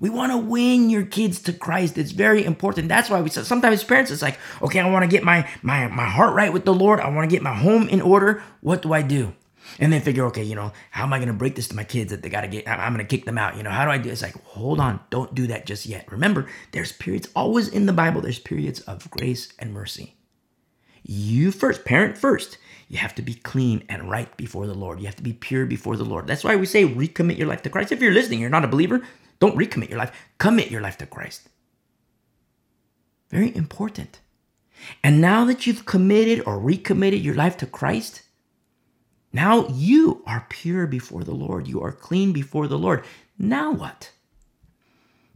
We want to win your kids to Christ. It's very important. That's why we say sometimes parents, it's like, okay, I want to get my, my, my heart right with the Lord. I want to get my home in order. What do I do? And then figure, okay, you know, how am I going to break this to my kids that they got to get, I'm going to kick them out. You know, how do I do it? It's like, hold on, don't do that just yet. Remember, there's periods always in the Bible. There's periods of grace and mercy. You first, parent first. You have to be clean and right before the Lord. You have to be pure before the Lord. That's why we say recommit your life to Christ. If you're listening, you're not a believer, don't recommit your life. Commit your life to Christ. Very important. And now that you've committed or recommitted your life to Christ, now you are pure before the Lord. You are clean before the Lord. Now what?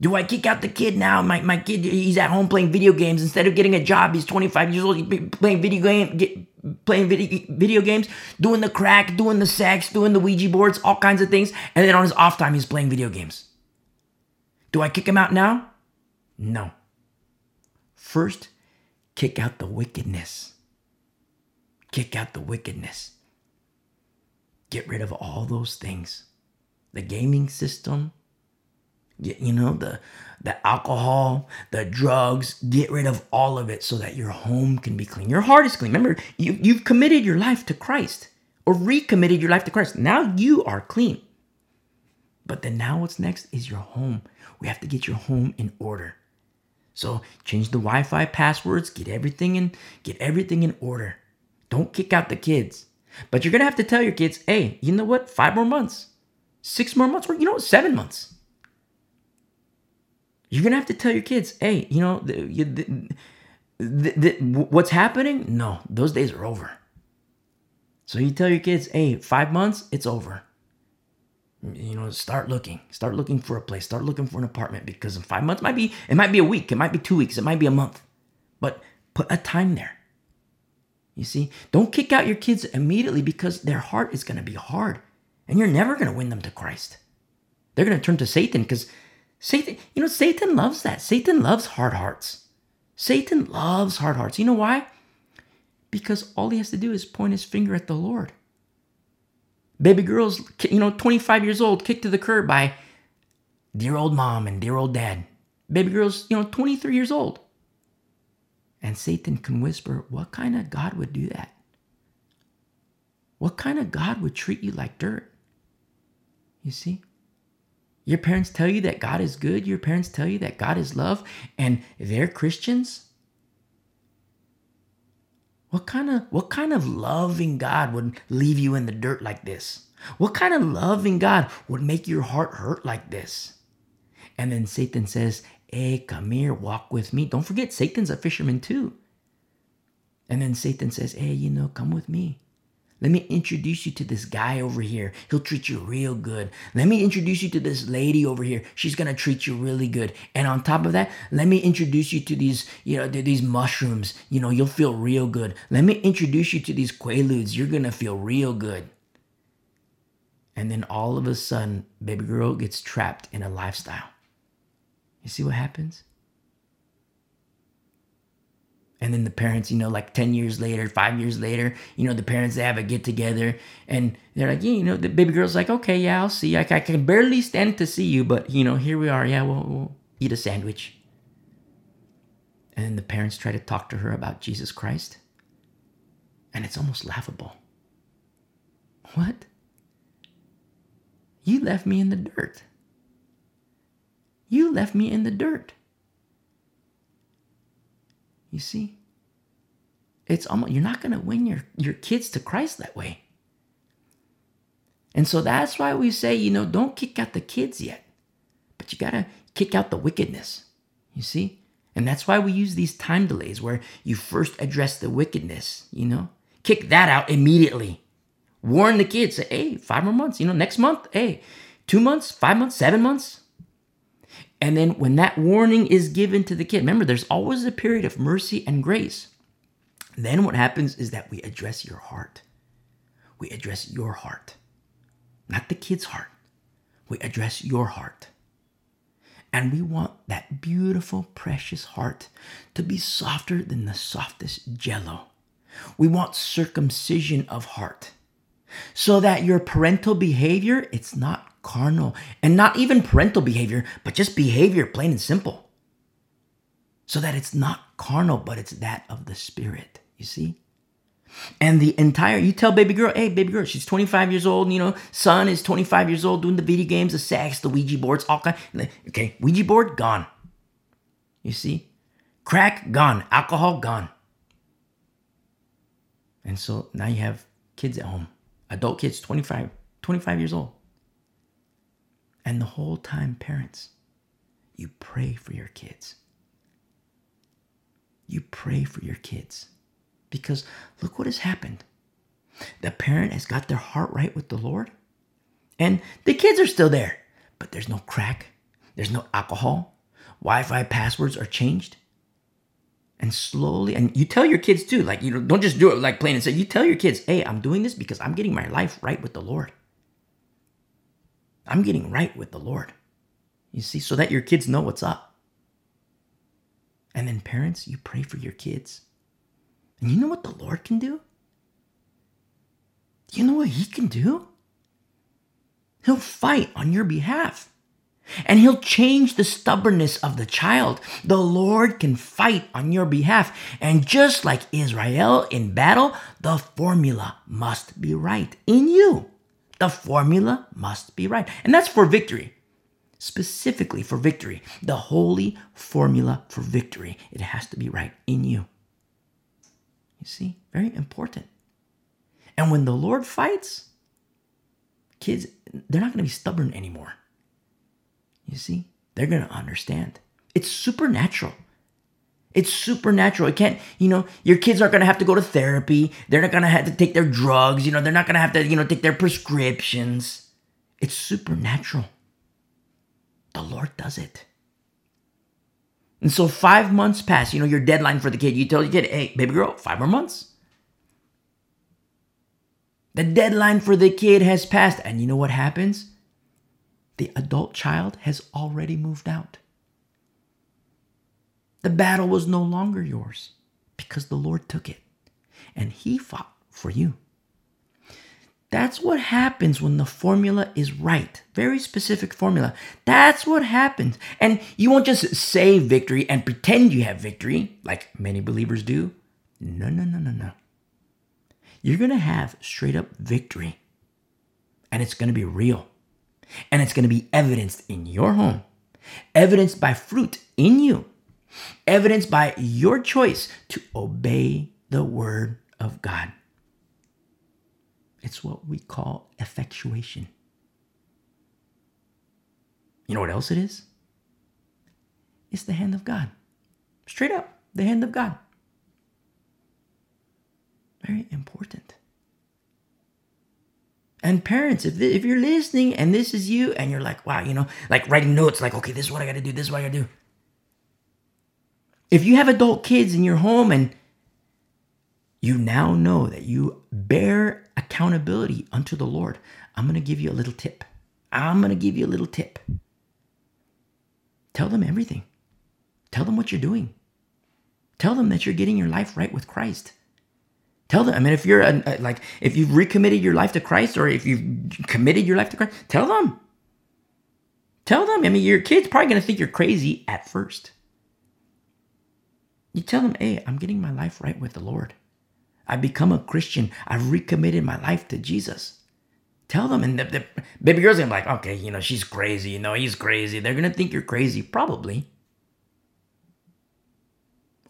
Do I kick out the kid now? My my kid, he's at home playing video games. Instead of getting a job, he's twenty-five years old, he's playing video game, get, playing video, video games, doing the crack, doing the sex, doing the Ouija boards, all kinds of things. And then on his off time, he's playing video games. Do I kick him out now? No. First, kick out the wickedness. Kick out the wickedness. Get rid of all those things. The gaming system, get, you know, the, the alcohol, the drugs. Get rid of all of it so that your home can be clean. Your heart is clean. Remember, you, you've committed your life to Christ or recommitted your life to Christ. Now you are clean. But then now what's next is your home. We have to get your home in order. So change the Wi-Fi passwords, get everything in, get everything in order. Don't kick out the kids. But you're going to have to tell your kids, hey, you know what? Five more months, six more months, or you know what? Seven months. You're going to have to tell your kids, hey, you know, the, the, the, the, what's happening? No, those days are over. So you tell your kids, hey, five months, it's over. You know, start looking, start looking for a place, start looking for an apartment, because in five months might be, it might be a week, it might be two weeks, it might be a month, but put a time there. You see, don't kick out your kids immediately because their heart is going to be hard and you're never going to win them to Christ. They're going to turn to Satan because Satan, you know, Satan loves that. Satan loves hard hearts. Satan loves hard hearts. You know why? Because all he has to do is point his finger at the Lord. Baby girls, you know, twenty-five years old, kicked to the curb by dear old mom and dear old dad. Baby girls, you know, twenty-three years old. And Satan can whisper, what kind of God would do that? What kind of God would treat you like dirt? You see? Your parents tell you that God is good. Your parents tell you that God is love. And they're Christians. What kind of what kind of loving God would leave you in the dirt like this? What kind of loving God would make your heart hurt like this? And then Satan says, hey, come here, walk with me. Don't forget, Satan's a fisherman too. And then Satan says, hey, you know, come with me. Let me introduce you to this guy over here. He'll treat you real good. Let me introduce you to this lady over here. She's going to treat you really good. And on top of that, let me introduce you to these, you know, to these mushrooms. You know, you'll feel real good. Let me introduce you to these quaaludes. You're going to feel real good. And then all of a sudden, baby girl gets trapped in a lifestyle. You see what happens? And then the parents, you know, like ten years later, five years later, you know, the parents, they have a get together and they're like, yeah, you know, the baby girl's like, okay, yeah, I'll see you. I, I can barely stand to see you, but you know, here we are. Yeah, we'll, we'll eat a sandwich. And then the parents try to talk to her about Jesus Christ. And it's almost laughable. What? You left me in the dirt. You left me in the dirt. You see, it's almost, you're not going to win your, your kids to Christ that way. And so that's why we say, you know, don't kick out the kids yet, but you got to kick out the wickedness, you see? And that's why we use these time delays where you first address the wickedness, you know, kick that out immediately. Warn the kids, say, hey, five more months, you know, next month, hey, two months, five months, seven months. And then when that warning is given to the kid, remember, there's always a period of mercy and grace. Then what happens is that we address your heart. We address your heart, not the kid's heart. We address your heart. And we want that beautiful, precious heart to be softer than the softest jello. We want circumcision of heart so that your parental behavior, it's not carnal and not even parental behavior, but just behavior, plain and simple. So that it's not carnal, but it's that of the spirit, you see? And the entire, you tell baby girl, hey, baby girl, she's twenty-five years old, you know, son is twenty-five years old doing the video games, the sex, the Ouija boards, all kinds. Okay, Ouija board, gone. You see? Crack, gone. Alcohol, gone. And so now you have kids at home, adult kids, twenty-five, twenty-five years old. And the whole time, parents, you pray for your kids. You pray for your kids. Because look what has happened. The parent has got their heart right with the Lord, and the kids are still there, but there's no crack. There's no alcohol. Wi-Fi passwords are changed. And slowly, and you tell your kids too, like, you don't just do it like plain and simple. You tell your kids, hey, I'm doing this because I'm getting my life right with the Lord. I'm getting right with the Lord. You see, so that your kids know what's up. And then parents, you pray for your kids. And you know what the Lord can do? You know what he can do? He'll fight on your behalf. And he'll change the stubbornness of the child. The Lord can fight on your behalf. And just like Israel in battle, the formula must be right in you. The formula must be right. And that's for victory. Specifically for victory. The holy formula for victory. It has to be right in you. You see, very important. And when the Lord fights, kids, they're not going to be stubborn anymore. You see, they're going to understand. It's supernatural. It's supernatural. It can't, you know, your kids aren't going to have to go to therapy. They're not going to have to take their drugs. You know, they're not going to have to, you know, take their prescriptions. It's supernatural. The Lord does it. And so five months pass, you know, your deadline for the kid. You tell your kid, hey, baby girl, five more months. The deadline for the kid has passed. And you know what happens? The adult child has already moved out. The battle was no longer yours because the Lord took it and he fought for you. That's what happens when the formula is right. Very specific formula. That's what happens. And you won't just say victory and pretend you have victory like many believers do. No, no, no, no, no. You're going to have straight up victory. And it's going to be real. And it's going to be evidenced in your home. Evidenced by fruit in you. Evidenced by your choice to obey the word of God. It's what we call effectuation. You know what else it is? It's the hand of God. Straight up, the hand of God. Very important. And parents, if th- if you're listening and this is you and you're like, wow, you know, like writing notes, like, okay, this is what I got to do, this is what I got to do. If you have adult kids in your home and you now know that you bear accountability unto the Lord. I'm going to give you a little tip. I'm going to give you a little tip. Tell them everything. Tell them what you're doing. Tell them that you're getting your life right with Christ. Tell them, I mean, if you're a, a, like, if you've recommitted your life to Christ or if you've committed your life to Christ, tell them. Tell them. I mean, your kid's probably going to think you're crazy at first. You tell them, hey, I'm getting my life right with the Lord. I've become a Christian. I've recommitted my life to Jesus. Tell them, and the, the baby girl's gonna be like, okay, you know, she's crazy, you know, he's crazy. They're gonna think you're crazy, probably.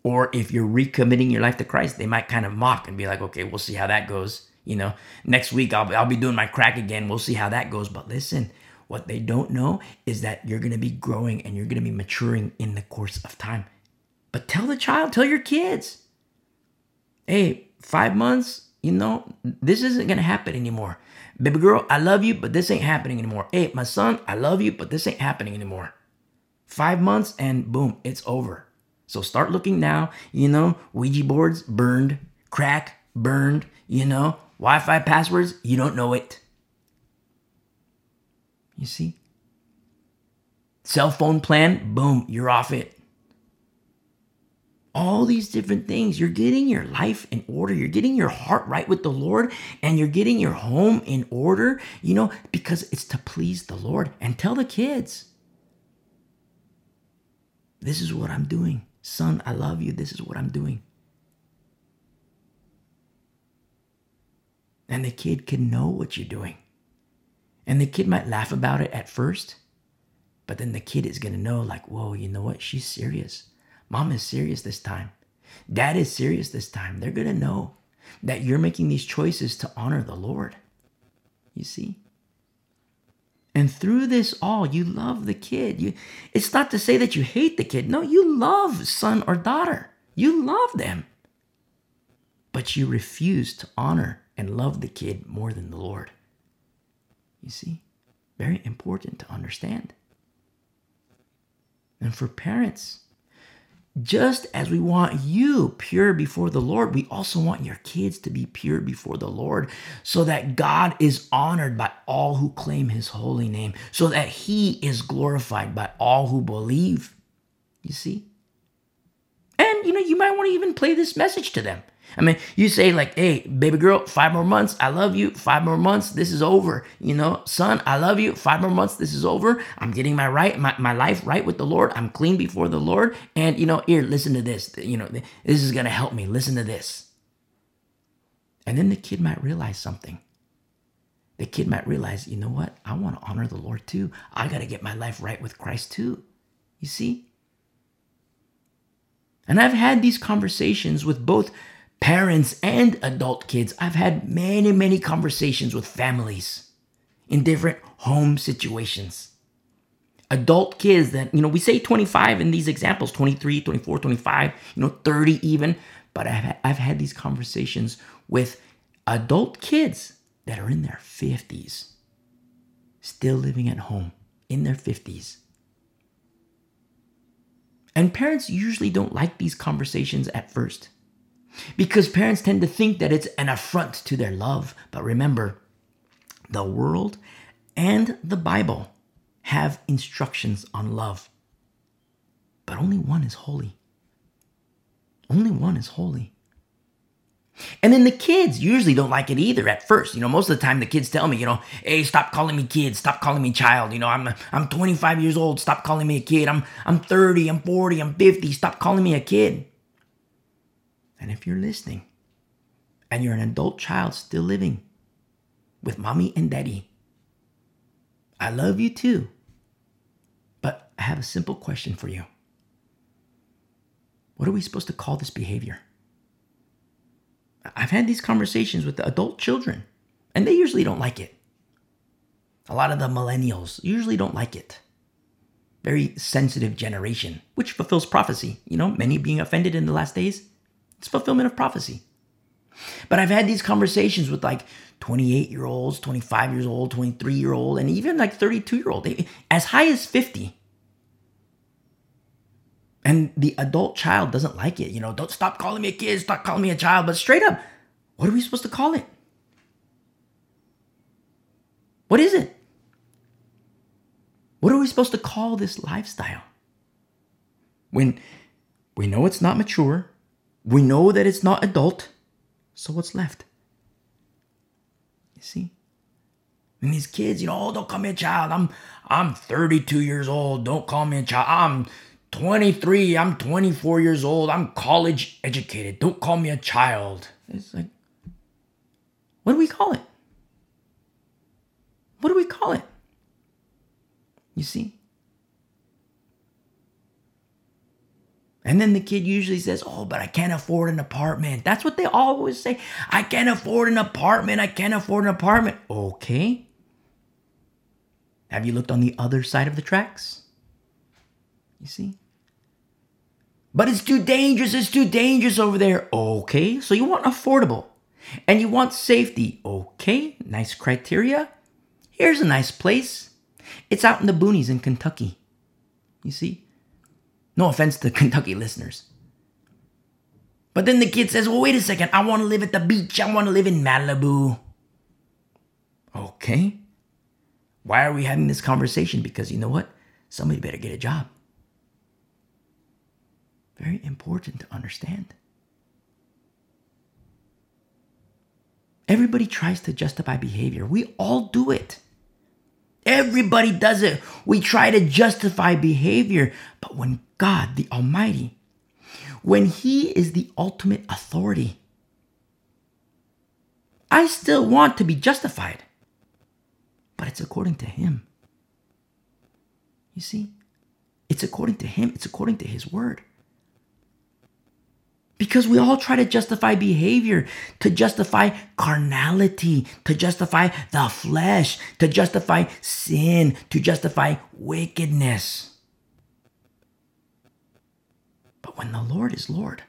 Or if you're recommitting your life to Christ, they might kind of mock and be like, okay, we'll see how that goes. You know, next week I'll, I'll be doing my crack again. We'll see how that goes. But listen, what they don't know is that you're gonna be growing and you're gonna be maturing in the course of time. But tell the child, tell your kids, hey, five months, you know, this isn't gonna happen anymore. Baby girl, I love you, but this ain't happening anymore. Hey, my son, I love you, but this ain't happening anymore. Five months and boom, it's over. So start looking now. You know, Ouija boards burned, crack burned, you know, Wi-Fi passwords, you don't know it. You see? Cell phone plan, boom, you're off it. All these different things. You're getting your life in order. You're getting your heart right with the Lord, and you're getting your home in order, you know, because it's to please the Lord. And tell the kids, this is what I'm doing. Son, I love you. This is what I'm doing. And the kid can know what you're doing. And the kid might laugh about it at first, but then the kid is going to know, like, whoa, you know what? She's serious. Mom is serious this time. Dad is serious this time. They're going to know that you're making these choices to honor the Lord. You see? And through this all, you love the kid. You, it's not to say that you hate the kid. No, you love son or daughter. You love them. But you refuse to honor and love the kid more than the Lord. You see? Very important to understand. And for parents, just as we want you pure before the Lord, we also want your kids to be pure before the Lord, so that God is honored by all who claim his holy name, so that he is glorified by all who believe. You see? And, you know, you might want to even play this message to them. I mean, you say like, hey, baby girl, five more months. I love you. Five more months. This is over. You know, son, I love you. Five more months. This is over. I'm getting my right, my, my life right with the Lord. I'm clean before the Lord. And, you know, here, listen to this. You know, this is going to help me. Listen to this. And then the kid might realize something. The kid might realize, you know what? I want to honor the Lord too. I got to get my life right with Christ too. You see? And I've had these conversations with both parents and adult kids. I've had many, many conversations with families in different home situations. Adult kids that, you know, we say twenty-five in these examples, twenty-three, twenty-four, twenty-five, you know, thirty even. But I've, I've had these conversations with adult kids that are in their fifties, still living at home in their fifties. And parents usually don't like these conversations at first, because parents tend to think that it's an affront to their love. But remember, the world and the Bible have instructions on love. But only one is holy. Only one is holy. And then the kids usually don't like it either at first. You know, most of the time the kids tell me, you know, hey, stop calling me kid, stop calling me child. You know, I'm I'm twenty-five years old, stop calling me a kid. I'm I'm thirty, I'm forty, I'm fifty, stop calling me a kid. And if you're listening and you're an adult child still living with mommy and daddy, I love you too. But I have a simple question for you. What are we supposed to call this behavior? I've had these conversations with the adult children, and they usually don't like it. A lot of the millennials usually don't like it. Very sensitive generation, which fulfills prophecy. You know, many being offended in the last days. It's fulfillment of prophecy. But I've had these conversations with like twenty-eight-year-olds, twenty-five-years-old, twenty-three-year-old, and even like thirty-two-year-old, as high as fifty. And the adult child doesn't like it. You know, don't stop calling me a kid, stop calling me a child. But straight up, what are we supposed to call it? What is it? What are we supposed to call this lifestyle? When we know it's not mature, we know that it's not adult, so what's left? You see? And these kids, you know, oh, don't call me a child. I'm I'm thirty-two years old. Don't call me a child. I'm twenty-three. I'm twenty-four years old. I'm college educated. Don't call me a child. It's like, what do we call it? call it. You see? And then the kid usually says, oh, but I can't afford an apartment. That's what they always say. I can't afford an apartment. I can't afford an apartment. Okay. Have you looked on the other side of the tracks? You see? But it's too dangerous. It's too dangerous over there. Okay. So you want affordable. And you want safety. Okay. Nice criteria. Here's a nice place. It's out in the boonies in Kentucky. You see? No offense to Kentucky listeners. But then the kid says, well, wait a second. I want to live at the beach. I want to live in Malibu. Okay. Why are we having this conversation? Because you know what? Somebody better get a job. Very important to understand. Everybody tries to justify behavior. We all do it. Everybody does it. We try to justify behavior. But when God, the Almighty, when He is the ultimate authority, I still want to be justified. But it's according to Him. You see? It's according to Him. It's according to His word. Because we all try to justify behavior, to justify carnality, to justify the flesh, to justify sin, to justify wickedness. But when the Lord is Lord,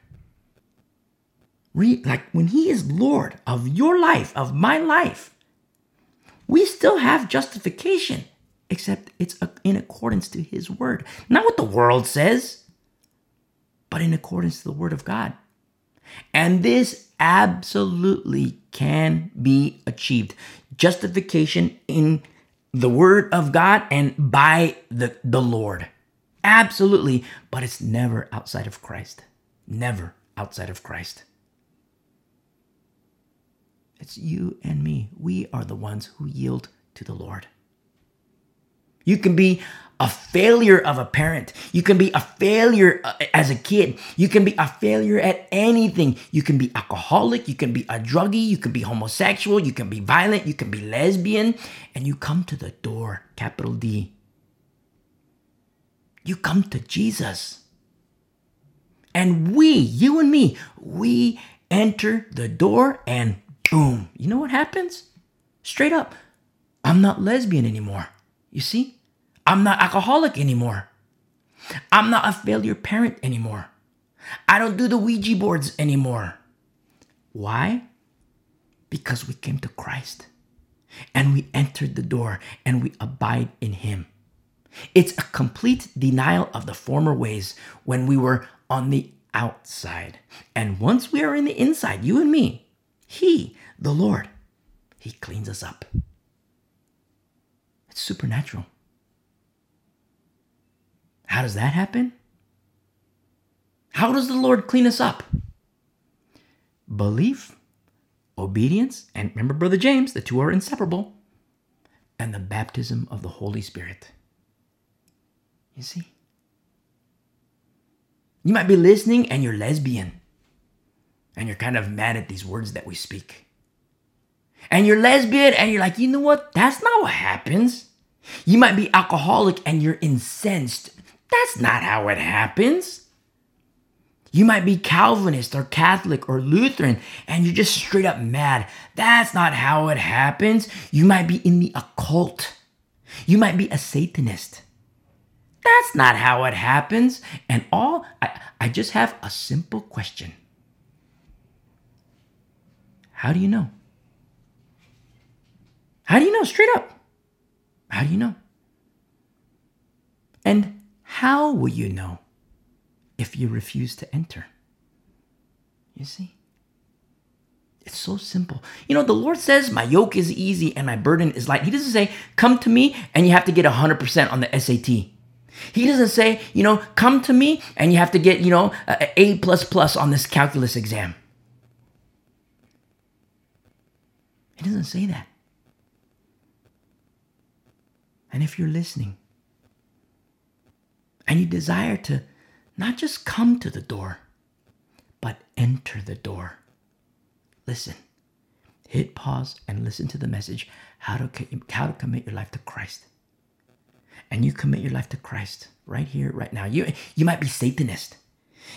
re- like when He is Lord of your life, of my life, we still have justification, except it's in accordance to His word. Not what the world says, but in accordance to the word of God. And this absolutely can be achieved. Justification in the word of God and by the, the Lord. Absolutely. But it's never outside of Christ. Never outside of Christ. It's you and me. We are the ones who yield to the Lord. You can be a failure of a parent. You can be a failure as a kid. You can be a failure at anything. You can be alcoholic. You can be a druggie. You can be homosexual. You can be violent. You can be lesbian. And you come to the door, capital D. You come to Jesus. And we, you and me, we enter the door and boom. You know what happens? Straight up. I'm not lesbian anymore. You see? I'm not alcoholic anymore. I'm not a failure parent anymore. I don't do the Ouija boards anymore. Why? Because we came to Christ and we entered the door and we abide in Him. It's a complete denial of the former ways when we were on the outside. And once we are in the inside, you and me, He, the Lord, He cleans us up. It's supernatural. How does that happen? How does the Lord clean us up? Belief, obedience, and remember, Brother James, the two are inseparable, and the baptism of the Holy Spirit. You see? You might be listening and you're lesbian, and you're kind of mad at these words that we speak. And you're lesbian and you're like, you know what? That's not what happens. You might be alcoholic and you're incensed. That's not how it happens. You might be Calvinist or Catholic or Lutheran and you're just straight up mad. That's not how it happens. You might be in the occult. You might be a Satanist. That's not how it happens. And all, I, I just have a simple question. How do you know? How do you know? Straight up. How do you know? And how will you know if you refuse to enter? You see? It's so simple. You know, the Lord says, my yoke is easy and my burden is light. He doesn't say, come to me and you have to get one hundred percent on the S A T. He doesn't say, you know, come to me and you have to get, you know, an A plus plus on this calculus exam. He doesn't say that. And if you're listening and you desire to not just come to the door, but enter the door, listen, hit pause and listen to the message, how to, how to commit your life to Christ. And you commit your life to Christ right here, right now. You, you might be Satanist.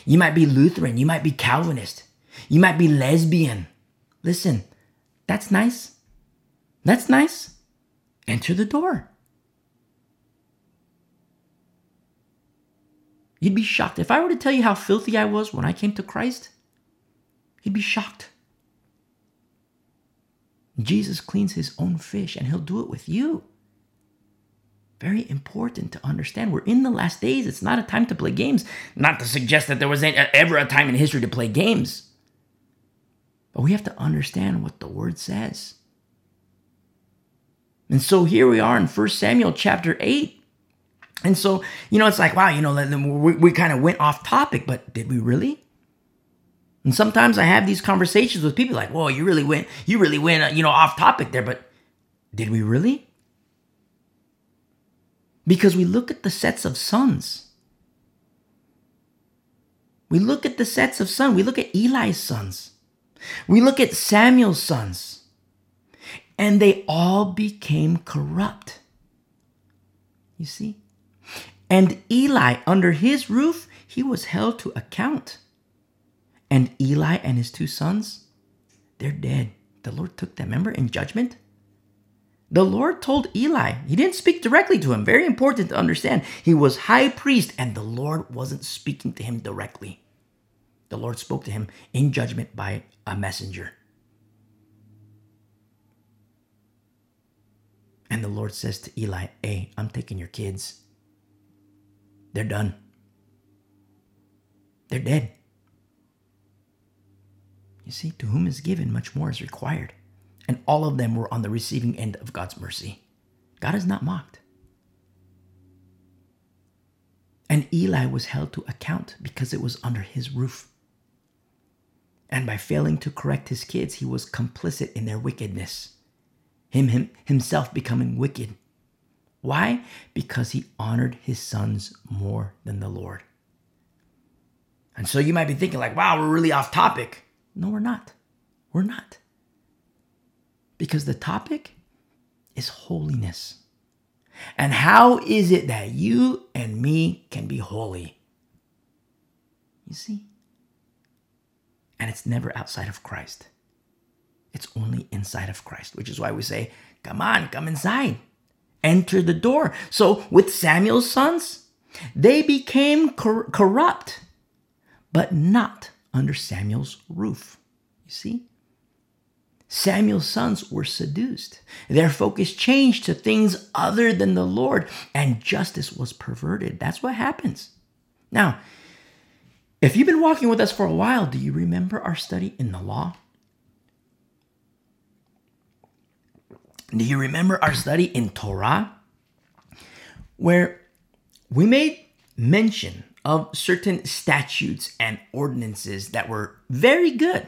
You might be Lutheran. You might be Calvinist. You might be lesbian. Listen, that's nice. That's nice. Enter the door. You'd be shocked. If I were to tell you how filthy I was when I came to Christ, you'd be shocked. Jesus cleans his own fish, and he'll do it with you. Very important to understand. We're in the last days. It's not a time to play games. Not to suggest that there was ever a time in history to play games. But we have to understand what the word says. And so here we are in First Samuel chapter eight. And so, you know, it's like, wow, you know, we, we kind of went off topic, but did we really? And sometimes I have these conversations with people like, whoa, you really went, you really went, you know, off topic there, but did we really? Because we look at the sets of sons. We look at the sets of sons. We look at Eli's sons. We look at Samuel's sons. And they all became corrupt. You see? And Eli, under his roof, he was held to account. And Eli and his two sons, they're dead. The Lord took them, remember, in judgment? The Lord told Eli, he didn't speak directly to him. Very important to understand. He was high priest, and the Lord wasn't speaking to him directly. The Lord spoke to him in judgment by a messenger. And the Lord says to Eli, hey, I'm taking your kids. They're done. They're dead. You see, to whom is given, much more is required. And all of them were on the receiving end of God's mercy. God is not mocked. And Eli was held to account because it was under his roof. And by failing to correct his kids, he was complicit in their wickedness. Him, him himself becoming wicked. Why? Because he honored his sons more than the Lord. And so you might be thinking like, wow, we're really off topic. No, we're not. We're not. Because the topic is holiness. And how is it that you and me can be holy? You see? And it's never outside of Christ. It's only inside of Christ, which is why we say, come on, come inside. Enter the door. So with Samuel's sons, they became cor- corrupt, but not under Samuel's roof. You see? Samuel's sons were seduced. Their focus changed to things other than the Lord, and justice was perverted. That's what happens. Now, if you've been walking with us for a while, do you remember our study in the law? Do you remember our study in Torah, where we made mention of certain statutes and ordinances that were very good,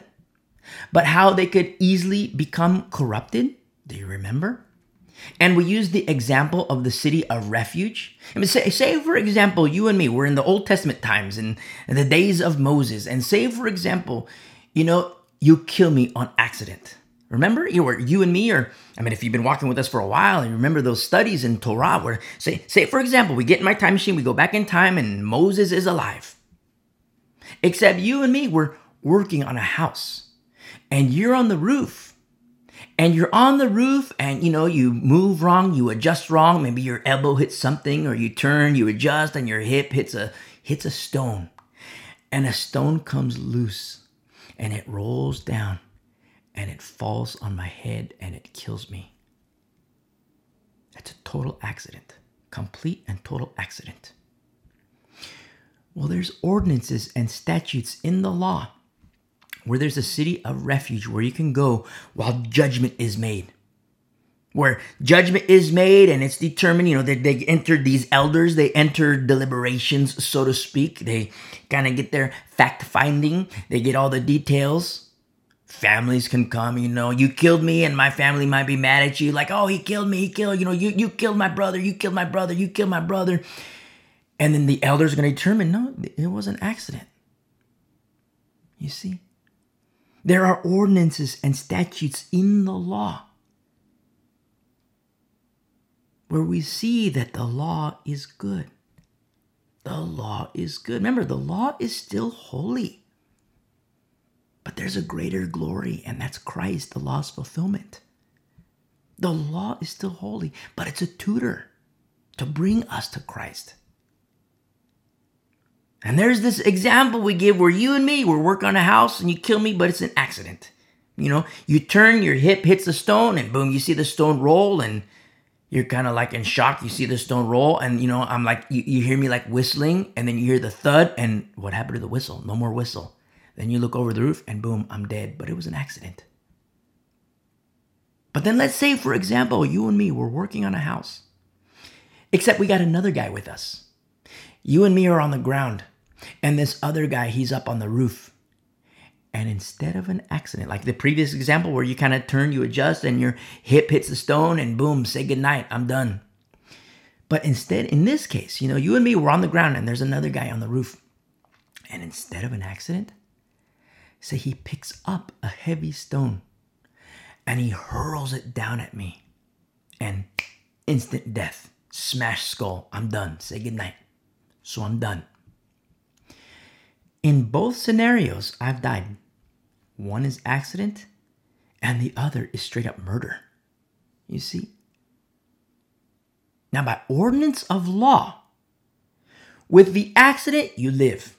but how they could easily become corrupted? Do you remember? And we used the example of the city of refuge. I mean, say, say, for example, you and me, we're in the Old Testament times and the days of Moses. And say, for example, you know, you kill me on accident. Remember, you were you and me, or I mean, if you've been walking with us for a while, and you remember those studies in Torah where, say, say, for example, we get in my time machine, we go back in time, and Moses is alive. Except you and me, we're working on a house. And you're on the roof, and you're on the roof, and, you know, you move wrong, you adjust wrong. Maybe your elbow hits something, or you turn, you adjust, and your hip hits a hits a stone. And a stone comes loose, and it rolls down, and it falls on my head, and it kills me. That's a total accident, complete and total accident. Well, there's ordinances and statutes in the law where there's a city of refuge where you can go while judgment is made. Where judgment is made and it's determined, you know, that they, they entered these elders, they entered deliberations, so to speak. They kind of get their fact-finding. They get all the details. Families can come, you know, you killed me and my family might be mad at you. Like, oh, he killed me, he killed, you know, you, you killed my brother, you killed my brother, you killed my brother. And then the elders are going to determine, no, it was an accident. You see? There are ordinances and statutes in the law where we see that the law is good. The law is good. Remember, the law is still holy. But there's a greater glory, and that's Christ, the law's fulfillment. The law is still holy, but it's a tutor to bring us to Christ. And there's this example we give where you and me, we're working on a house and you kill me, but it's an accident. You know, you turn, your hip hits the stone, and boom, you see the stone roll, and you're kind of like in shock. You see the stone roll, and, you know, I'm like, you, you hear me like whistling, and then you hear the thud, and what happened to the whistle? No more whistle. Then you look over the roof, and boom, I'm dead, but it was an accident. But then let's say, for example, you and me, we're working on a house, except we got another guy with us. You and me are on the ground, and this other guy, he's up on the roof. And instead of an accident, like the previous example where you kind of turn, you adjust, and your hip hits the stone, and boom, say goodnight, I'm done. But instead, in this case, you know, you and me, we're on the ground, and there's another guy on the roof. And instead of an accident, say he picks up a heavy stone, and he hurls it down at me. And instant death, smash skull, I'm done, say goodnight. So I'm done. In both scenarios, I've died. One is accident, and the other is straight up murder. You see? Now, by ordinance of law, with the accident, you live.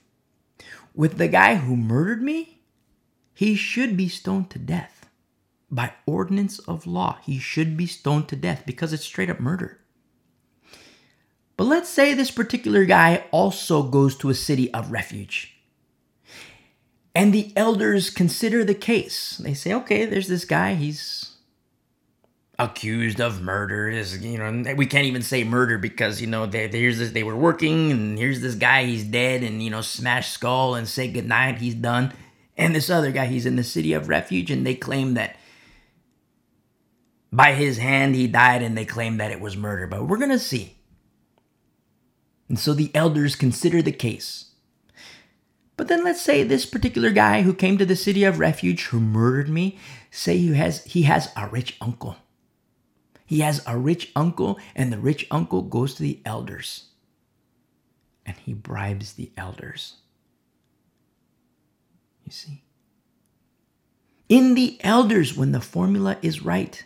With the guy who murdered me, he should be stoned to death. By ordinance of law, he should be stoned to death because it's straight up murder. But let's say this particular guy also goes to a city of refuge. And the elders consider the case. They say, okay, there's this guy. He's accused of murder. This, you know, we can't even say murder because, you know, they, they, here's this, they were working, and here's this guy. He's dead, and, you know, smash skull and say goodnight. He's done. And this other guy, he's in the city of refuge, and they claim that by his hand he died, and they claim that it was murder. But we're going to see. And so the elders consider the case. But then let's say this particular guy who came to the city of refuge, who murdered me, say he has he has a rich uncle. He has a rich uncle, and the rich uncle goes to the elders. And he bribes the elders. You see? In the elders, when the formula is right,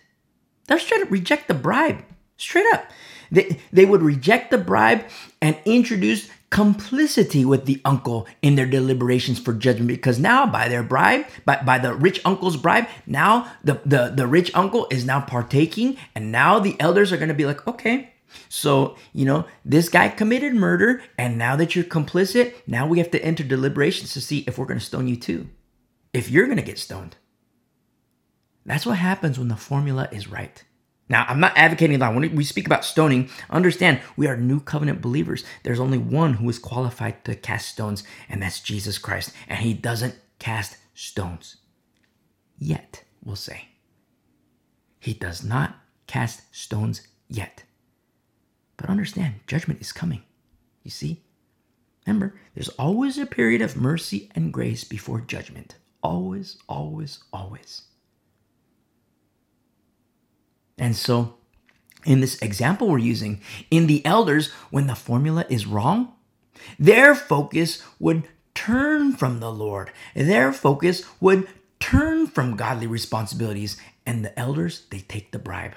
they're straight up reject the bribe. Straight up. They, they would reject the bribe and introduce complicity with the uncle in their deliberations for judgment, because now by their bribe, by, by the rich uncle's bribe, now the, the, the rich uncle is now partaking, and now the elders are going to be like, okay, so, you know, this guy committed murder, and now that you're complicit, now we have to enter deliberations to see if we're going to stone you too, if you're going to get stoned. That's what happens when the formula is right. Now, I'm not advocating that. When we speak about stoning, understand we are new covenant believers. There's only one who is qualified to cast stones, and that's Jesus Christ. And he doesn't cast stones. Yet, we'll say. He does not cast stones yet. But understand, judgment is coming. You see? Remember, there's always a period of mercy and grace before judgment. Always, always, always. And so, in this example we're using, in the elders, when the formula is wrong, their focus would turn from the Lord. Their focus would turn from godly responsibilities. And the elders, they take the bribe.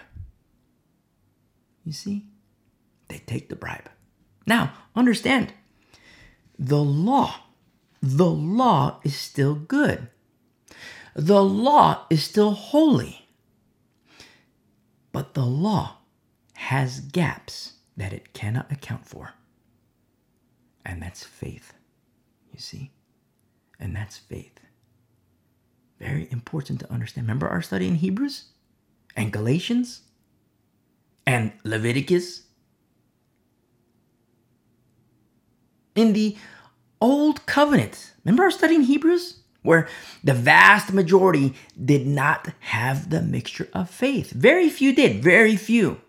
You see? They take the bribe. Now, understand, the law, the law is still good. The law is still holy. But the law has gaps that it cannot account for. And that's faith, you see? And that's faith. Very important to understand. Remember our study in Hebrews and Galatians and Leviticus? In the Old Covenant, remember our study in Hebrews? Where the vast majority did not have the mixture of faith. Very few did, very few.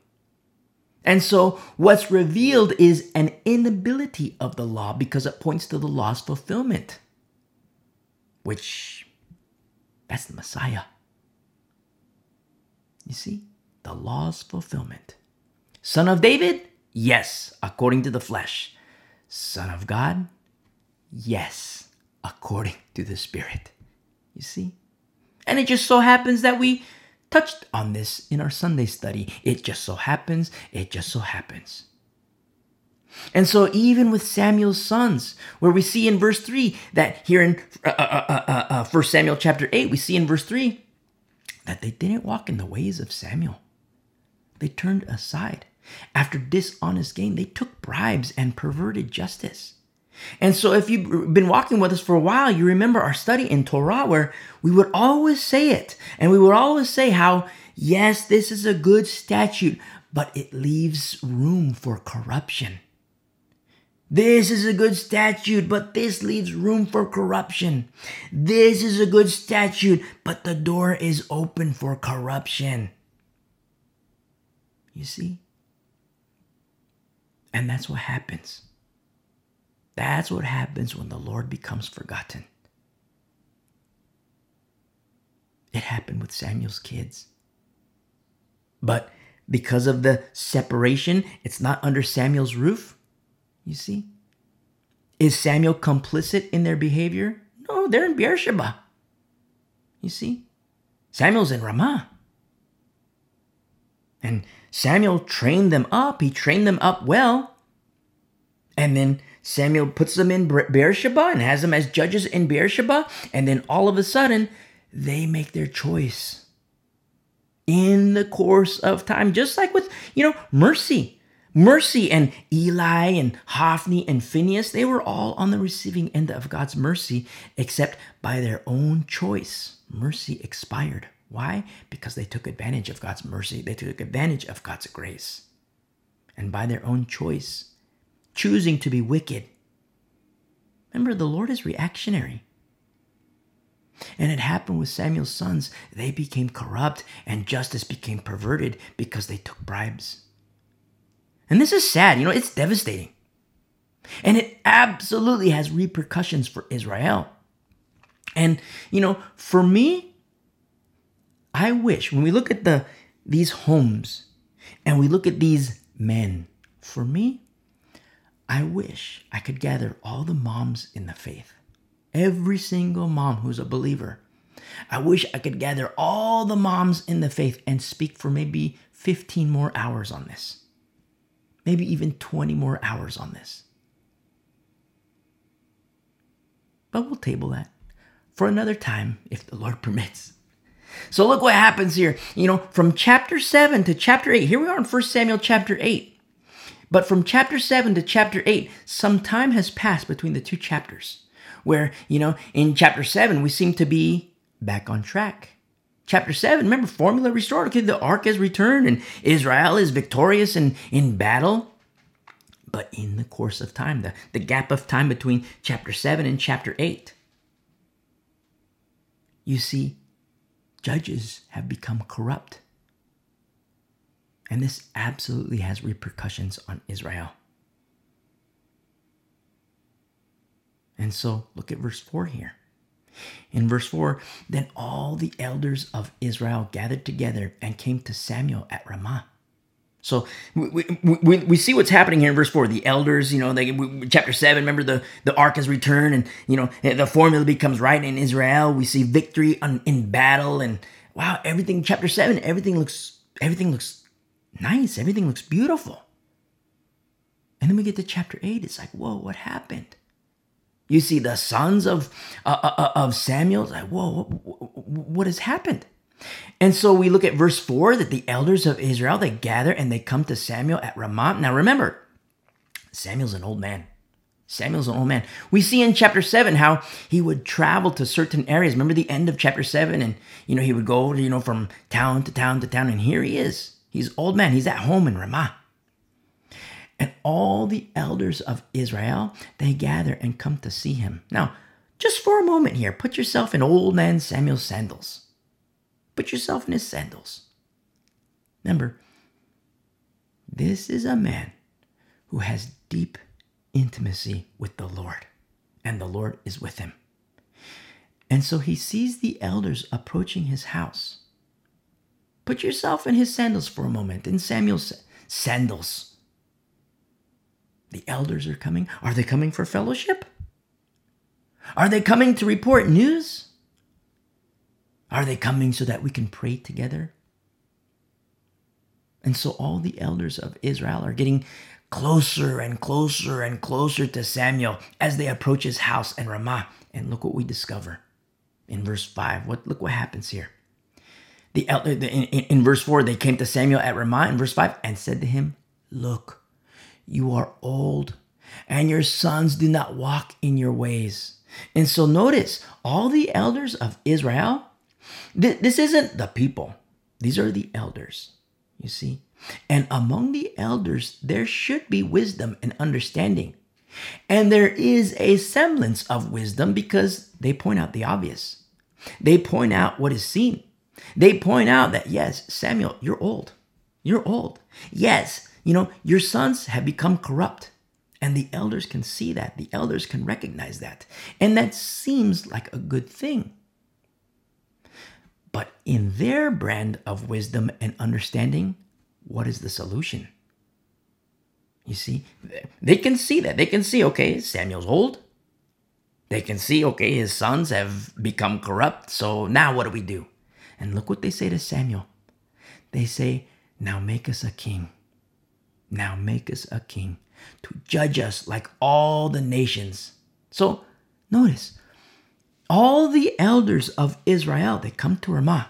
And so what's revealed is an inability of the law because it points to the law's fulfillment, which That's the Messiah. You see, the law's fulfillment. Son of David? Yes, according to the flesh. Son of God? Yes, according to the Spirit. You see? And it just so happens that we touched on this in our Sunday study. It just so happens, it just so happens. And so even with Samuel's sons, where we see in verse three that here in uh, uh, uh, uh, First Samuel chapter eight, we see in verse three that they didn't walk in the ways of Samuel. They turned aside. After dishonest gain, they took bribes and perverted justice. And so if you've been walking with us for a while, you remember our study in Torah where we would always say it. And we would always say how, yes, this is a good statute, but it leaves room for corruption. This is a good statute, but this leaves room for corruption. This is a good statute, but the door is open for corruption. You see? And that's what happens. That's what happens when the Lord becomes forgotten. It happened with Samuel's kids. But because of the separation, it's not under Samuel's roof. You see? Is Samuel complicit in their behavior? No, they're in Beersheba. You see? Samuel's in Ramah. And Samuel trained them up. He trained them up well. And then Samuel puts them in Beersheba and has them as judges in Beersheba. And then all of a sudden, they make their choice in the course of time. Just like with, you know, mercy. Mercy and Eli and Hophni and Phinehas, they were all on the receiving end of God's mercy, except by their own choice. Mercy expired. Why? Because they took advantage of God's mercy. They took advantage of God's grace. And by their own choice, choosing to be wicked. Remember, the Lord is reactionary. And it happened with Samuel's sons. They became corrupt and justice became perverted because they took bribes. And this is sad. You know, it's devastating. And it absolutely has repercussions for Israel. And, you know, for me, I wish when we look at the these homes and we look at these men, for me, I wish I could gather all the moms in the faith, every single mom who's a believer. I wish I could gather all the moms in the faith and speak for maybe fifteen more hours on this, maybe even twenty more hours on this. But we'll table that for another time if the Lord permits. So look what happens here. You know, from chapter seven to chapter eight, here we are in First Samuel chapter eight. But from chapter seven to chapter eight, some time has passed between the two chapters where, you know, in chapter seven, we seem to be back on track. Chapter seven, remember, formula restored. Okay, the ark has returned and Israel is victorious and in battle. But in the course of time, the, the gap of time between chapter seven and chapter eight, you see, judges have become corrupt. And this absolutely has repercussions on Israel. And so look at verse four here. In verse four, then all the elders of Israel gathered together and came to Samuel at Ramah. So we, we, we, we see what's happening here in verse four. The elders, you know, they, we, chapter seven, remember the, the ark has returned and, you know, the formula becomes right in Israel. We see victory on, in battle and wow, everything, chapter seven, everything looks, everything looks nice. Everything looks beautiful. And then we get to chapter eight. It's like, whoa, what happened? You see the sons of, uh, uh, of Samuel. It's like, whoa, what, what has happened? And so we look at verse four, that the elders of Israel, they gather and they come to Samuel at Ramah. Now remember, Samuel's an old man. Samuel's an old man. We see in chapter seven how he would travel to certain areas. Remember the end of chapter seven? And, you know, he would go, you know, from town to town to town. And here he is. He's an old man. He's at home in Ramah. And all the elders of Israel, they gather and come to see him. Now, just for a moment here, put yourself in old man Samuel's sandals. Put yourself in his sandals. Remember, this is a man who has deep intimacy with the Lord, and the Lord is with him. And so he sees the elders approaching his house. Put yourself in his sandals for a moment. In Samuel's sandals. The elders are coming. Are they coming for fellowship? Are they coming to report news? Are they coming so that we can pray together? And so all the elders of Israel are getting closer and closer and closer to Samuel as they approach his house in Ramah. And look what we discover in verse five. What look what happens here. The elder in, in verse four, they came to Samuel at Ramah in verse five and said to him, "Look, you are old, and your sons do not walk in your ways." And so notice, all the elders of Israel, th- this isn't the people. These are the elders, you see. And among the elders, there should be wisdom and understanding. And there is a semblance of wisdom because they point out the obvious. They point out what is seen. They point out that, yes, Samuel, you're old. You're old. Yes, you know, your sons have become corrupt. And the elders can see that. The elders can recognize that. And that seems like a good thing. But in their brand of wisdom and understanding, what is the solution? You see, they can see that. They can see, okay, Samuel's old. They can see, okay, his sons have become corrupt. So now what do we do? And look what they say to Samuel. They say, now make us a king. Now make us a king to judge us like all the nations. So notice, all the elders of Israel, they come to Ramah.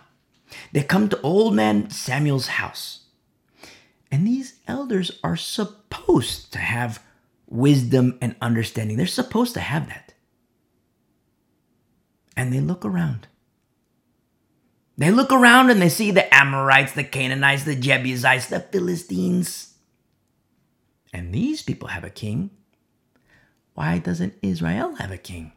They come to old man Samuel's house. And these elders are supposed to have wisdom and understanding. They're supposed to have that. And they look around. They look around and they see the Amorites, the Canaanites, the Jebusites, the Philistines. And these people have a king. Why doesn't Israel have a king?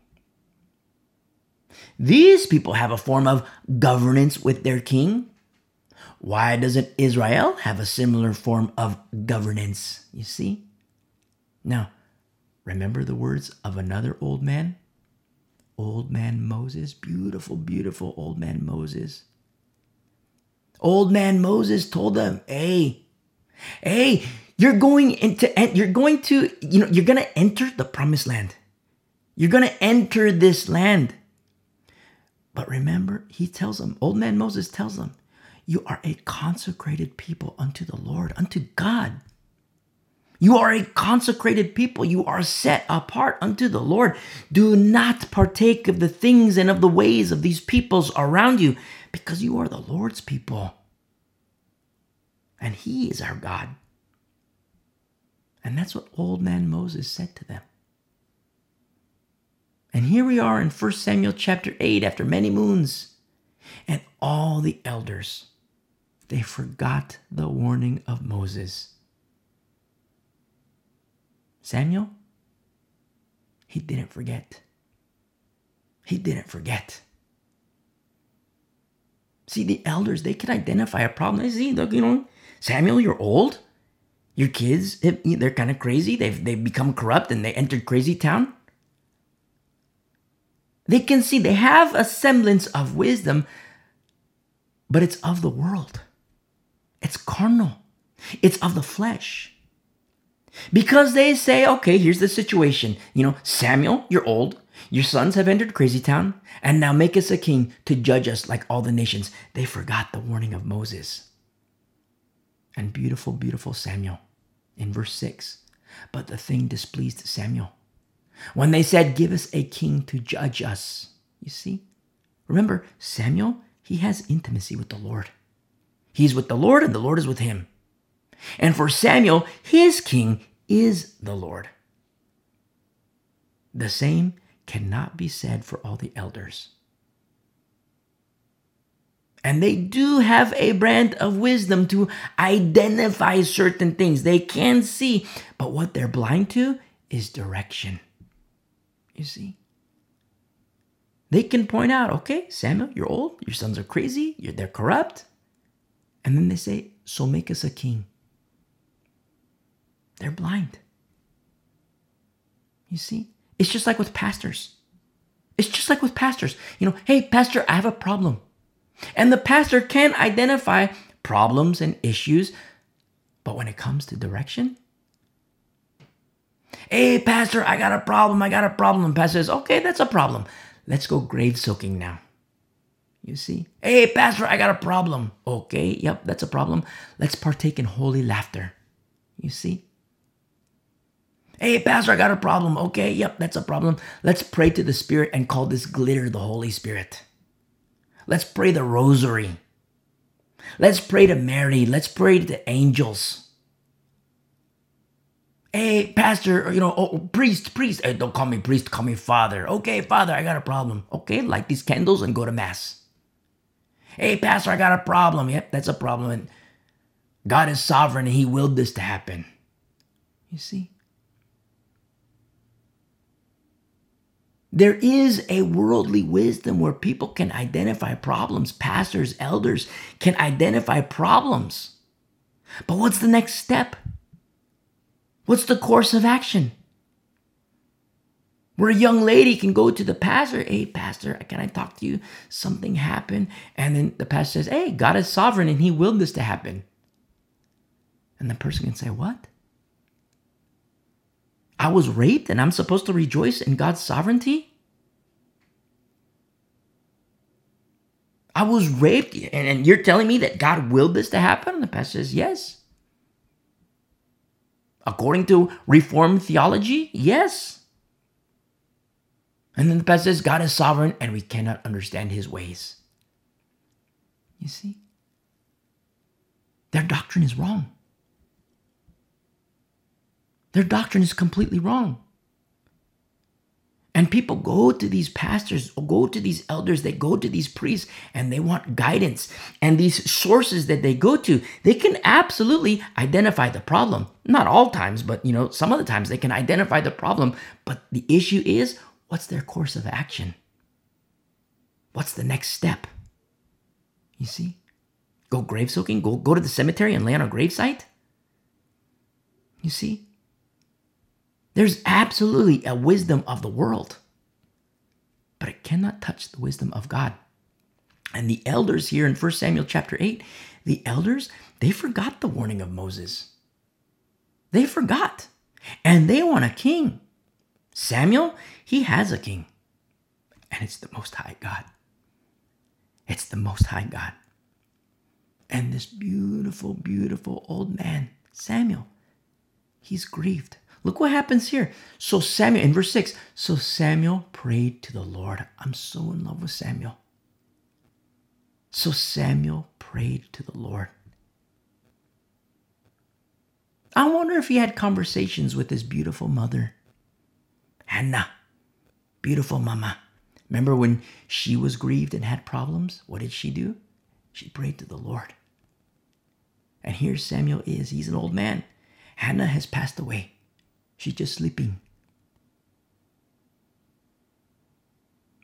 These people have a form of governance with their king. Why doesn't Israel have a similar form of governance? You see? Now, remember the words of another old man? Old man Moses. Beautiful, beautiful old man Moses. Old man Moses told them, hey, hey, you're going into, you're going to, you know, you're going to enter the promised land. You're going to enter this land. But remember, he tells them, old man Moses tells them, you are a consecrated people unto the Lord, unto God. You are a consecrated people. You are set apart unto the Lord. Do not partake of the things and of the ways of these peoples around you, because you are the Lord's people. And he is our God. And that's what old man Moses said to them. And here we are in First Samuel chapter eight, after many moons, and all the elders, they forgot the warning of Moses. Samuel, he didn't forget. He didn't forget. See, the elders, they can identify a problem. They see, look, you know, Samuel, you're old. Your kids, they're kind of crazy. They've, they've become corrupt and they entered crazy town. They can see they have a semblance of wisdom, but it's of the world. It's carnal. It's of the flesh. Because they say, okay, here's the situation. You know, Samuel, you're old. Your sons have entered crazy town. And now make us a king to judge us like all the nations. They forgot the warning of Moses. And beautiful, beautiful Samuel in verse six. But the thing displeased Samuel when they said, give us a king to judge us. You see, remember, Samuel, he has intimacy with the Lord. He's with the Lord and the Lord is with him. And for Samuel, his king is the Lord. The same cannot be said for all the elders. And they do have a brand of wisdom to identify certain things. They can see, but what they're blind to is direction. You see, they can point out, okay, Samuel, you're old, your sons are crazy, you're, they're corrupt. And then they say, so make us a king. They're blind. You see, it's just like with pastors. It's just like with pastors. You know, hey, pastor, I have a problem. And the pastor can identify problems and issues, but when it comes to direction, hey, pastor, I got a problem. I got a problem. Pastor says, okay, that's a problem. Let's go grave soaking now. You see? Hey, pastor, I got a problem. Okay, yep, that's a problem. Let's partake in holy laughter. You see? Hey, pastor, I got a problem. Okay, yep, that's a problem. Let's pray to the Spirit and call this glitter the Holy Spirit. Let's pray the rosary. Let's pray to Mary. Let's pray to the angels. Hey, pastor, or, you know, oh, priest, priest. Hey, don't call me priest, call me father. Okay, father, I got a problem. Okay, light these candles and go to mass. Hey, pastor, I got a problem. Yep, that's a problem. And God is sovereign and he willed this to happen. You see? There is a worldly wisdom where people can identify problems. Pastors, elders can identify problems. But what's the next step? What's the course of action? Where a young lady can go to the pastor, hey, pastor, can I talk to you? Something happened. And then the pastor says, hey, God is sovereign and he willed this to happen. And the person can say, what? I was raped and I'm supposed to rejoice in God's sovereignty? I was raped and, and you're telling me that God willed this to happen? And the pastor says, yes. According to Reformed theology, yes. And then the pastor says, God is sovereign and we cannot understand his ways. You see? Their doctrine is wrong. Their doctrine is completely wrong. And people go to these pastors, or go to these elders, they go to these priests, and they want guidance. And these sources that they go to, they can absolutely identify the problem. Not all times, but you know, some of the times they can identify the problem. But the issue is, what's their course of action? What's the next step? You see? Go grave soaking, go, go to the cemetery and lay on a gravesite? You see? There's absolutely a wisdom of the world, but it cannot touch the wisdom of God. And the elders here in First Samuel chapter eight, the elders, they forgot the warning of Moses. They forgot, and they want a king. Samuel, he has a king, and it's the Most High God. It's the Most High God. And this beautiful, beautiful old man, Samuel, he's grieved. Look what happens here. So Samuel, in verse six, so Samuel prayed to the Lord. I'm so in love with Samuel. So Samuel prayed to the Lord. I wonder if he had conversations with his beautiful mother, Hannah, beautiful mama. Remember when she was grieved and had problems? What did she do? She prayed to the Lord. And here Samuel is. He's an old man. Hannah has passed away. She's just sleeping.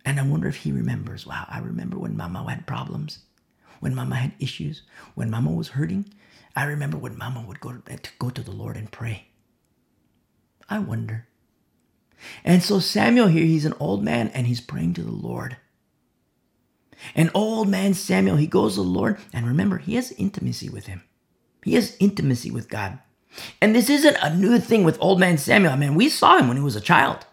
And I wonder if he remembers. Wow, I remember when mama had problems, when mama had issues, when mama was hurting. I remember when mama would go to, to go to the Lord and pray. I wonder. And so Samuel here, he's an old man and he's praying to the Lord. And old man Samuel, he goes to the Lord. And remember, he has intimacy with him. He has intimacy with God. And this isn't a new thing with old man Samuel. I mean, we saw him when he was a child.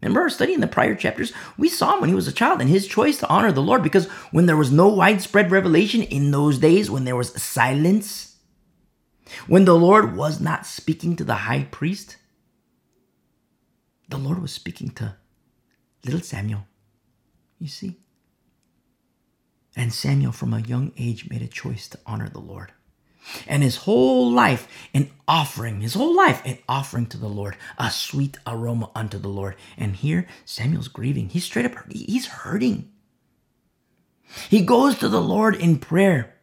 Remember our study in the prior chapters? We saw him when he was a child and his choice to honor the Lord, because when there was no widespread revelation in those days, when there was silence, when the Lord was not speaking to the high priest, the Lord was speaking to little Samuel, you see? And Samuel from a young age made a choice to honor the Lord. And his whole life, an offering, his whole life, an offering to the Lord, a sweet aroma unto the Lord. And here, Samuel's grieving. He's straight up, he's hurting. He goes to the Lord in prayer.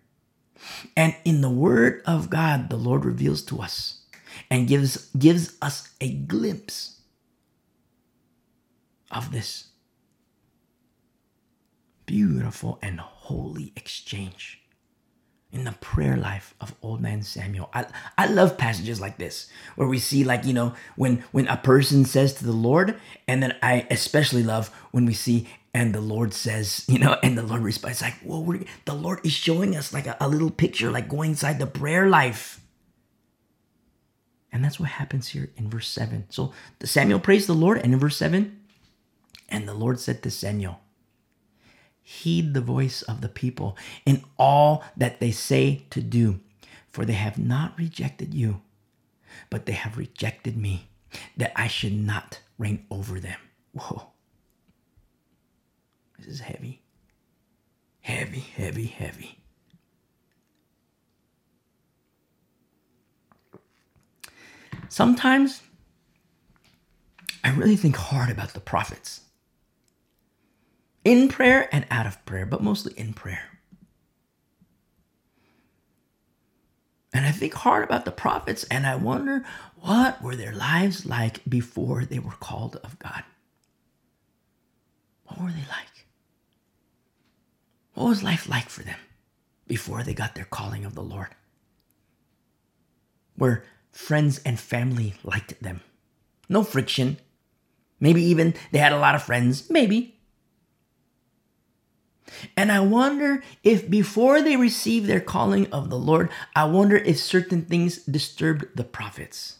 And in the word of God, the Lord reveals to us and gives, gives us a glimpse of this beautiful and holy exchange in the prayer life of old man Samuel. I, I love passages like this where we see, like, you know, when, when a person says to the Lord, and then I especially love when we see And the Lord says, you know, and the Lord responds like, well, we're, the Lord is showing us like a, a little picture, like going inside the prayer life. And that's what happens here in verse seven. So Samuel praised the Lord, and in verse seven, and the Lord said to Samuel, heed the voice of the people in all that they say to do, for they have not rejected you, but they have rejected me, that I should not reign over them. Whoa. This is heavy. Heavy, heavy, heavy. Sometimes I really think hard about the prophets. In prayer and out of prayer, but mostly in prayer. And I think hard about the prophets, and I wonder what were their lives like before they were called of God? What were they like? What was life like for them before they got their calling of the Lord? Where friends and family liked them. No friction. Maybe even they had a lot of friends. Maybe. And I wonder if before they received their calling of the Lord, I wonder if certain things disturbed the prophets.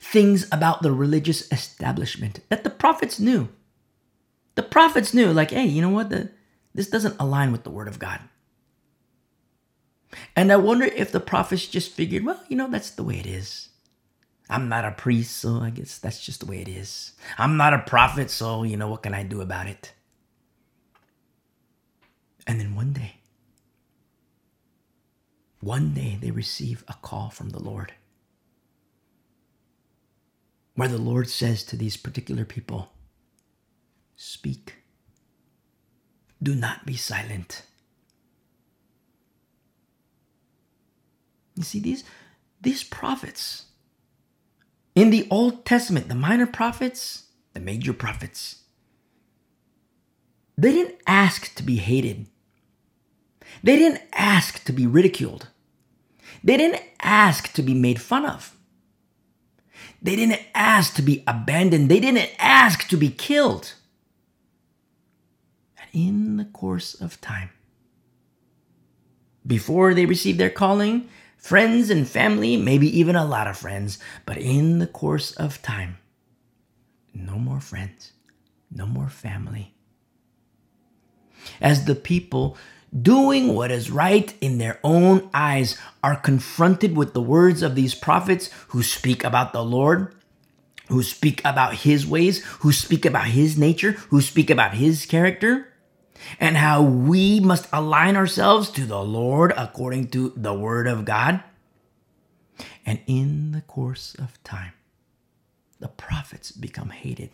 Things about the religious establishment that the prophets knew. The prophets knew, like, hey, you know what? The, this doesn't align with the word of God. And I wonder if the prophets just figured, well, you know, that's the way it is. I'm not a priest, so I guess that's just the way it is. I'm not a prophet, so, you know, what can I do about it? And then one day, one day they receive a call from the Lord, where the Lord says to these particular people, speak. Do not be silent. You see, these, these prophets in the Old Testament, the minor prophets, the major prophets, they didn't ask to be hated. They didn't ask to be ridiculed. They didn't ask to be made fun of. They didn't ask to be abandoned. They didn't ask to be killed. And in the course of time, before they received their calling, friends and family, maybe even a lot of friends, but in the course of time, no more friends, no more family. As the people doing what is right in their own eyes are confronted with the words of these prophets who speak about the Lord, who speak about his ways, who speak about his nature, who speak about his character, and how we must align ourselves to the Lord according to the word of God. And in the course of time, the prophets become hated.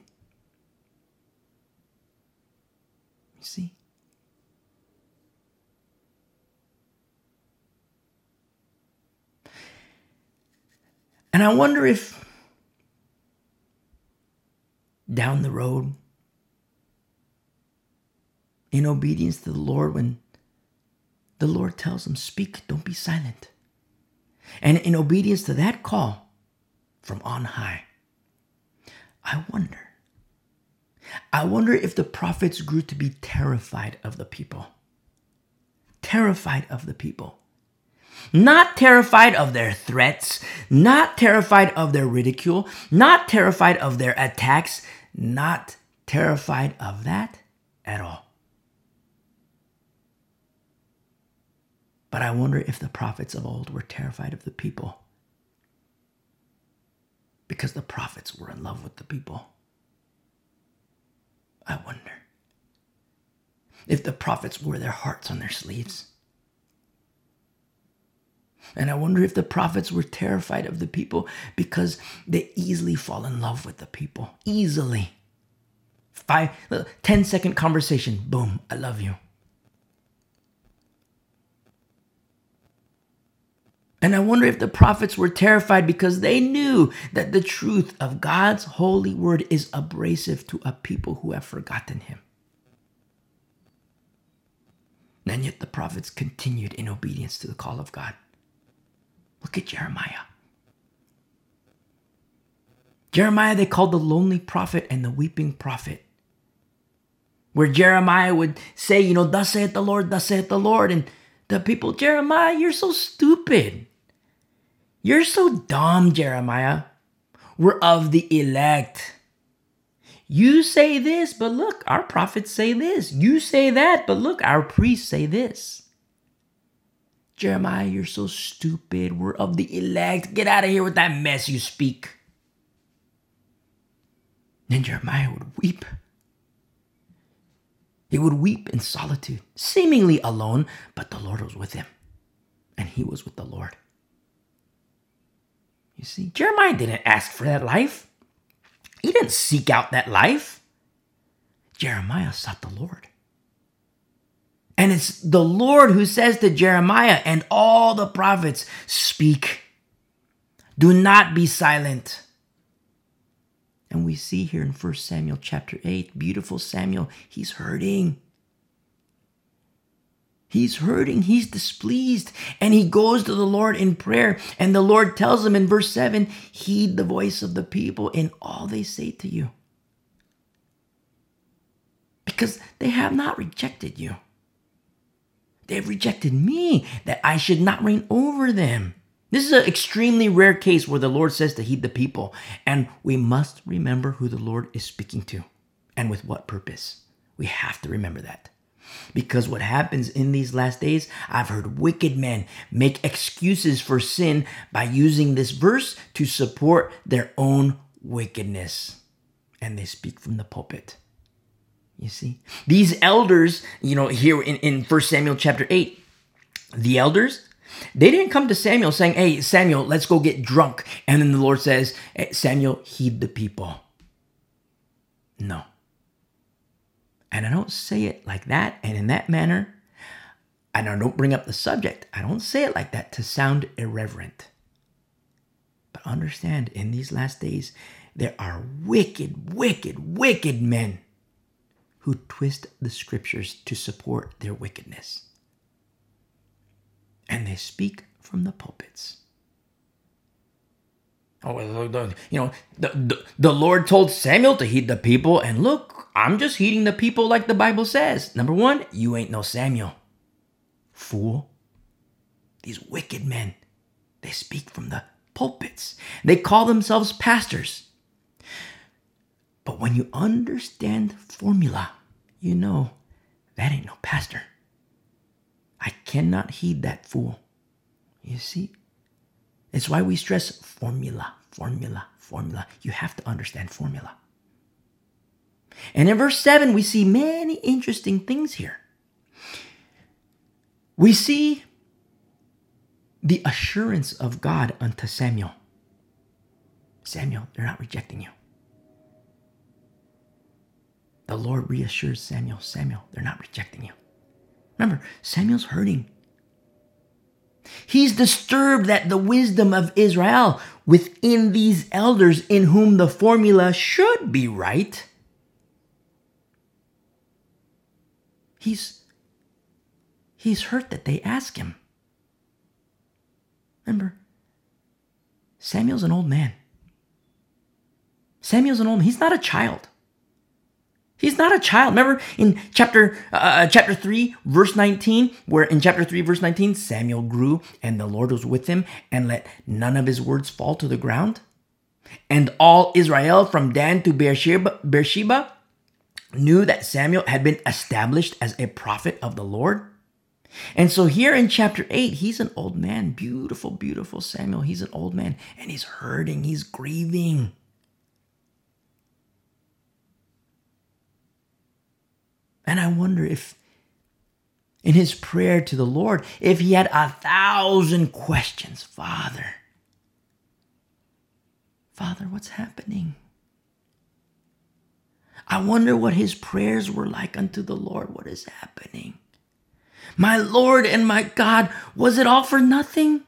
You see? And I wonder if down the road, in obedience to the Lord, when the Lord tells them, speak, don't be silent. And in obedience to that call from on high, I wonder. I wonder if the prophets grew to be terrified of the people. Terrified of the people. Not terrified of their threats. Not terrified of their ridicule. Not terrified of their attacks. Not terrified of that at all. But I wonder if the prophets of old were terrified of the people because the prophets were in love with the people. I wonder if the prophets wore their hearts on their sleeves. And I wonder if the prophets were terrified of the people because they easily fall in love with the people. Easily. Five, ten second conversation. Boom, I love you. And I wonder if the prophets were terrified because they knew that the truth of God's holy word is abrasive to a people who have forgotten him. And yet the prophets continued in obedience to the call of God. Look at Jeremiah. Jeremiah, they called the lonely prophet and the weeping prophet. where Jeremiah would say, you know, thus saith the Lord, thus saith the Lord. And the people, Jeremiah, you're so stupid. You're so dumb, Jeremiah. We're of the elect. You say this, but look, our prophets say this. You say that, but look, our priests say this. Jeremiah, you're so stupid. We're of the elect. Get out of here with that mess you speak. Then Jeremiah would weep. He would weep in solitude, seemingly alone, but the Lord was with him, and he was with the Lord. You see, Jeremiah didn't ask for that life. He didn't seek out that life. Jeremiah sought the Lord. And it's the Lord who says to Jeremiah and all the prophets, speak. Do not be silent. And we see here in First Samuel chapter eight, beautiful Samuel, he's hurting. He's hurting. He's displeased. And he goes to the Lord in prayer. And the Lord tells him in verse seven, heed the voice of the people in all they say to you, because they have not rejected you. They've rejected me, that I should not reign over them. This is an extremely rare case where the Lord says to heed the people. And we must remember who the Lord is speaking to and with what purpose. We have to remember that. Because what happens in these last days, I've heard wicked men make excuses for sin by using this verse to support their own wickedness. And they speak from the pulpit. You see, these elders, you know, here in, in First Samuel chapter eight, the elders, they didn't come to Samuel saying, hey, Samuel, let's go get drunk. And then the Lord says, hey, Samuel, heed the people. No. And I don't say it like that and in that manner. And I don't bring up the subject. I don't say it like that to sound irreverent. But understand, in these last days, there are wicked, wicked, wicked men who twist the scriptures to support their wickedness. And they speak from the pulpits. Oh, you know, the, the, the Lord told Samuel to heed the people, and look, I'm just heeding the people like the Bible says. Number one, you ain't no Samuel. Fool. These wicked men, they speak from the pulpits. They call themselves pastors. But when you understand formula, you know, that ain't no pastor. I cannot heed that fool. You see? It's why we stress formula, formula, formula. You have to understand formula. And in verse seven, we see many interesting things here. We see the assurance of God unto Samuel. Samuel, they're not rejecting you. The Lord reassures Samuel, Samuel, they're not rejecting you. Remember, Samuel's hurting. He's disturbed at the wisdom of Israel within these elders in whom the formula should be right. He's, he's hurt that they ask him. Remember, Samuel's an old man. Samuel's an old man. He's not a child. He's not a child. Remember in chapter uh, chapter three, verse nineteen, where in chapter three, verse nineteen, Samuel grew and the Lord was with him and let none of his words fall to the ground. And all Israel from Dan to Beersheba, Beersheba knew that Samuel had been established as a prophet of the Lord. And so here in chapter eight, he's an old man. Beautiful, beautiful Samuel. He's an old man and he's hurting. He's grieving. And I wonder if in his prayer to the Lord, if he had a thousand questions. Father, Father, what's happening? I wonder what his prayers were like unto the Lord. What is happening? My Lord and my God, was it all for nothing?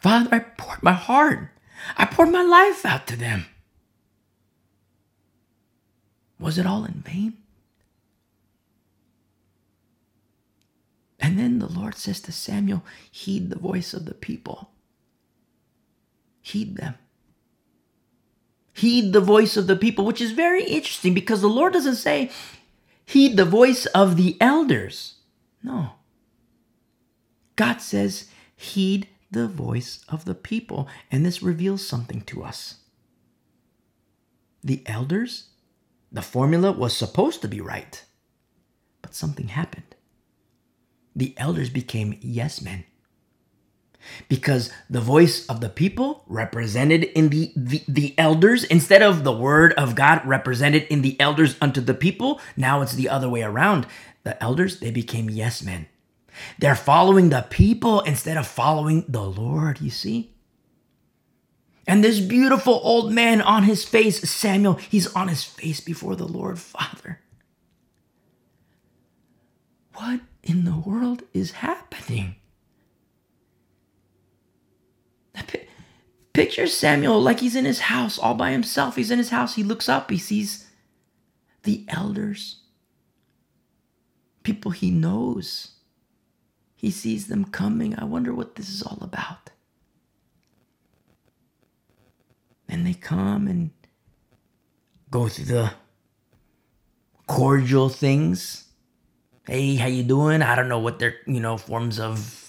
Father, I poured my heart. I poured my life out to them. Was it all in vain? And then the Lord says to Samuel, heed the voice of the people. Heed them. heed the voice of the people, which is very interesting because the Lord doesn't say, heed the voice of the elders. No. God says, heed the voice of the people. And this reveals something to us. The elders, the formula was supposed to be right, but something happened. The elders became yes men. Because the voice of the people represented in the, the, the elders, instead of the word of God represented in the elders unto the people, now it's the other way around. The elders, they became yes men. They're following the people instead of following the Lord, you see? And this beautiful old man on his face, Samuel, he's on his face before the Lord. Father, what in the world is happening? Picture Samuel like he's in his house all by himself. He's in his house. He looks up. He sees the elders, people he knows. He sees them coming. I wonder what this is all about. And they come and go through the cordial things. Hey, how you doing? I don't know what their, you know, forms of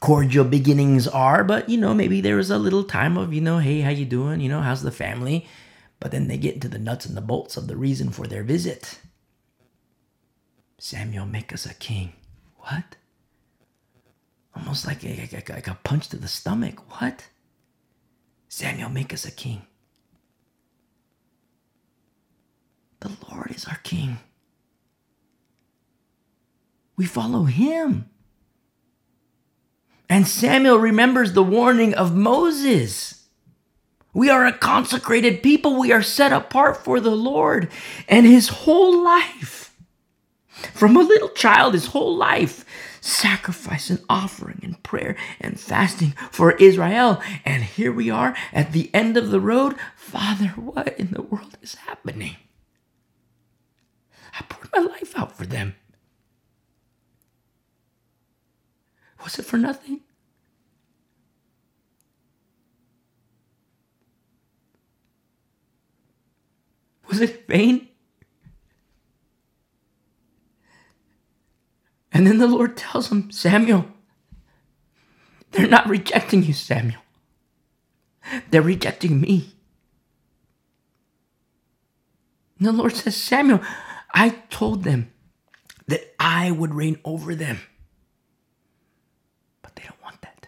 cordial beginnings are, but, you know, maybe there was a little time of, you know, hey, how you doing? You know, how's the family? But then they get into the nuts and the bolts of the reason for their visit. Samuel, make us a king. What? Almost like a, like a, like a punch to the stomach. What? Samuel, make us a king. The Lord is our king. We follow him. And Samuel remembers the warning of Moses. We are a consecrated people. We are set apart for the Lord. And his whole life, from a little child, his whole life, sacrifice and offering and prayer and fasting for Israel. And here we are at the end of the road. Father, what in the world is happening? I poured my life out for them. Was it for nothing? Was it vain? And then the Lord tells him, Samuel, they're not rejecting you, Samuel. They're rejecting me. And the Lord says, Samuel, I told them that I would reign over them. They don't want that.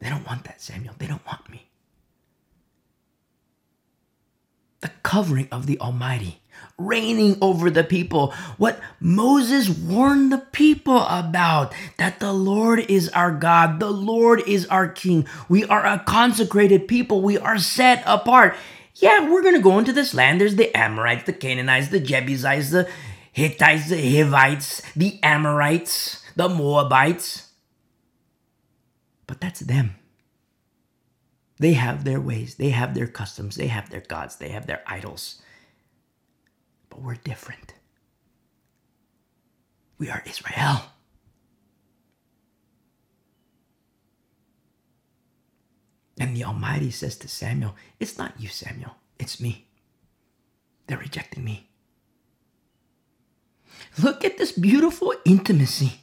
They don't want that, Samuel. They don't want me. The covering of the Almighty, reigning over the people. What Moses warned the people about, that the Lord is our God. The Lord is our King. We are a consecrated people. We are set apart. Yeah, we're going to go into this land. There's the Amorites, the Canaanites, the Jebusites, the Hittites, the Hivites, the Amorites, the Moabites. But that's them. They have their ways. They have their customs. They have their gods. They have their idols. But we're different. We are Israel. And the Almighty says to Samuel, it's not you, Samuel. It's me. They're rejecting me. Look at this beautiful intimacy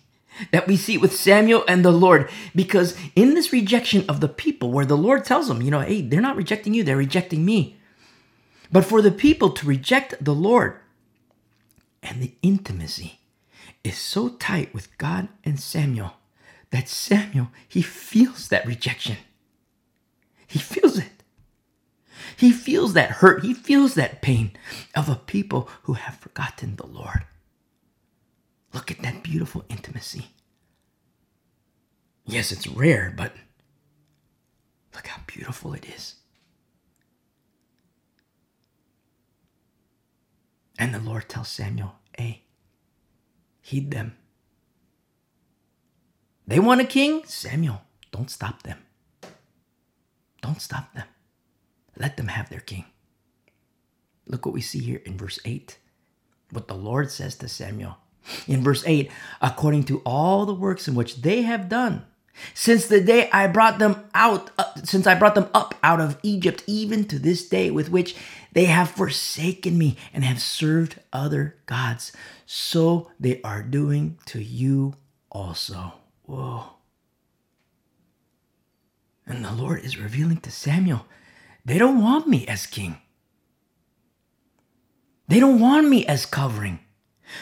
that we see with Samuel and the Lord, because in this rejection of the people, where the Lord tells them, you know, hey, they're not rejecting you, they're rejecting me. But for the people to reject the Lord, and the intimacy is so tight with God and Samuel that Samuel, he feels that rejection. He feels it. He feels that hurt. He feels that pain of a people who have forgotten the Lord. Look at that beautiful intimacy. Yes, it's rare, but look how beautiful it is. And the Lord tells Samuel, hey, heed them. They want a king? Samuel, don't stop them. Don't stop them. Let them have their king. Look what we see here in verse eight. What the Lord says to Samuel. In verse eight, according to all the works in which they have done, Since the day I brought them out, uh, since I brought them up out of Egypt, even to this day, with which they have forsaken me and have served other gods, so they are doing to you also." Whoa. And the Lord is revealing to Samuel, they don't want me as king. They don't want me as covering.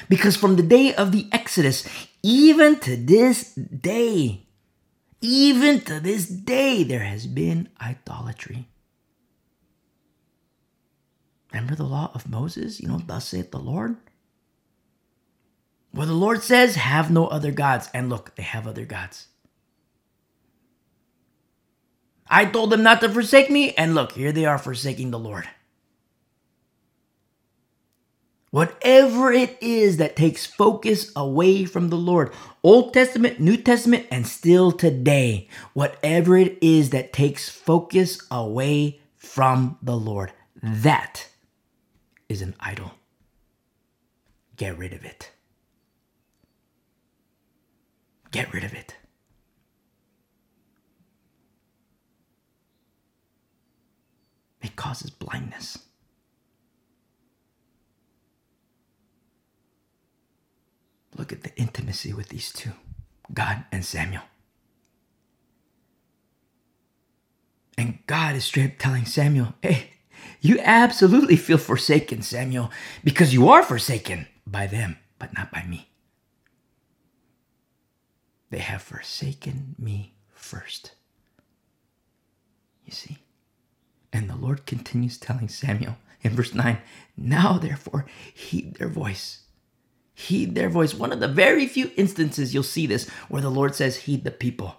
Because from the day of the Exodus, even to this day, even to this day, there has been idolatry. Remember the law of Moses? You know, thus saith the Lord. Well, the Lord says, have no other gods. And look, they have other gods. I told them not to forsake me, and look, here they are forsaking the Lord. Whatever it is that takes focus away from the Lord, Old Testament, New Testament, and still today, whatever it is that takes focus away from the Lord, that is an idol. Get rid of it. Get rid of it. It causes blindness. Look at the intimacy with these two, God and Samuel. And God is straight up telling Samuel, hey, you absolutely feel forsaken, Samuel, because you are forsaken by them, but not by me. They have forsaken me first. You see? And the Lord continues telling Samuel in verse nine, now therefore heed their voice. Heed their voice. One of the very few instances you'll see this where the Lord says, heed the people.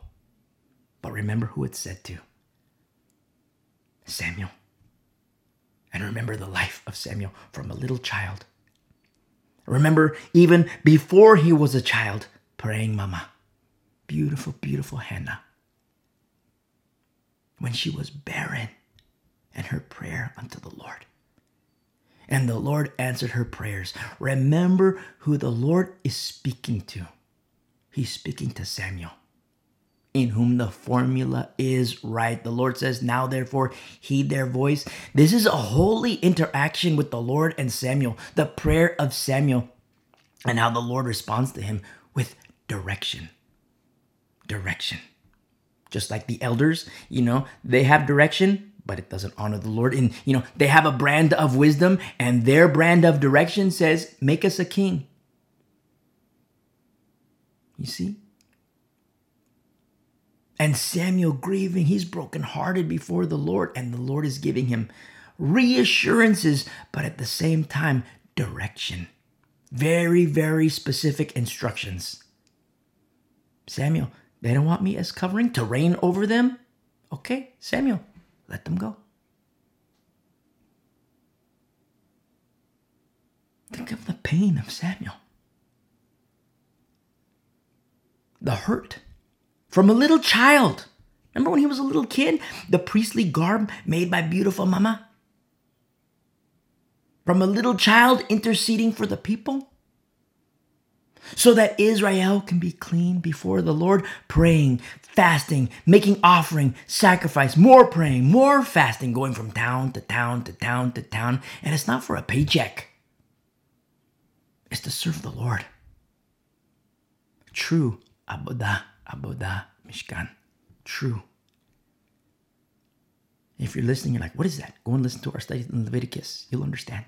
But remember who it's said to. Samuel. And remember the life of Samuel from a little child. Remember even before he was a child, praying mama. Beautiful, beautiful Hannah. When she was barren and her prayer unto the Lord. And the Lord answered her prayers. Remember who the Lord is speaking to. He's speaking to Samuel, in whom the formula is right. The Lord says, now therefore heed their voice. This is a holy interaction with the Lord and Samuel, the prayer of Samuel, and how the Lord responds to him with direction. Direction. Just like the elders, you know, they have direction, but it doesn't honor the Lord. And, you know, they have a brand of wisdom, and their brand of direction says, make us a king. You see? And Samuel grieving, he's brokenhearted before the Lord, and the Lord is giving him reassurances, but at the same time, direction. Very, very specific instructions. Samuel, they don't want me as covering to reign over them? Okay, Samuel. Let them go. Think of the pain of Samuel. The hurt from a little child. Remember when he was a little kid? The priestly garb made by beautiful mama. From a little child interceding for the people. So that Israel can be clean before the Lord, praying, fasting, making offering, sacrifice, more praying, more fasting, going from town to town to town to town. And it's not for a paycheck. It's to serve the Lord. True Abodah, Abodah, Mishkan. True. If you're listening, you're like, what is that? Go and listen to our study in Leviticus. You'll understand.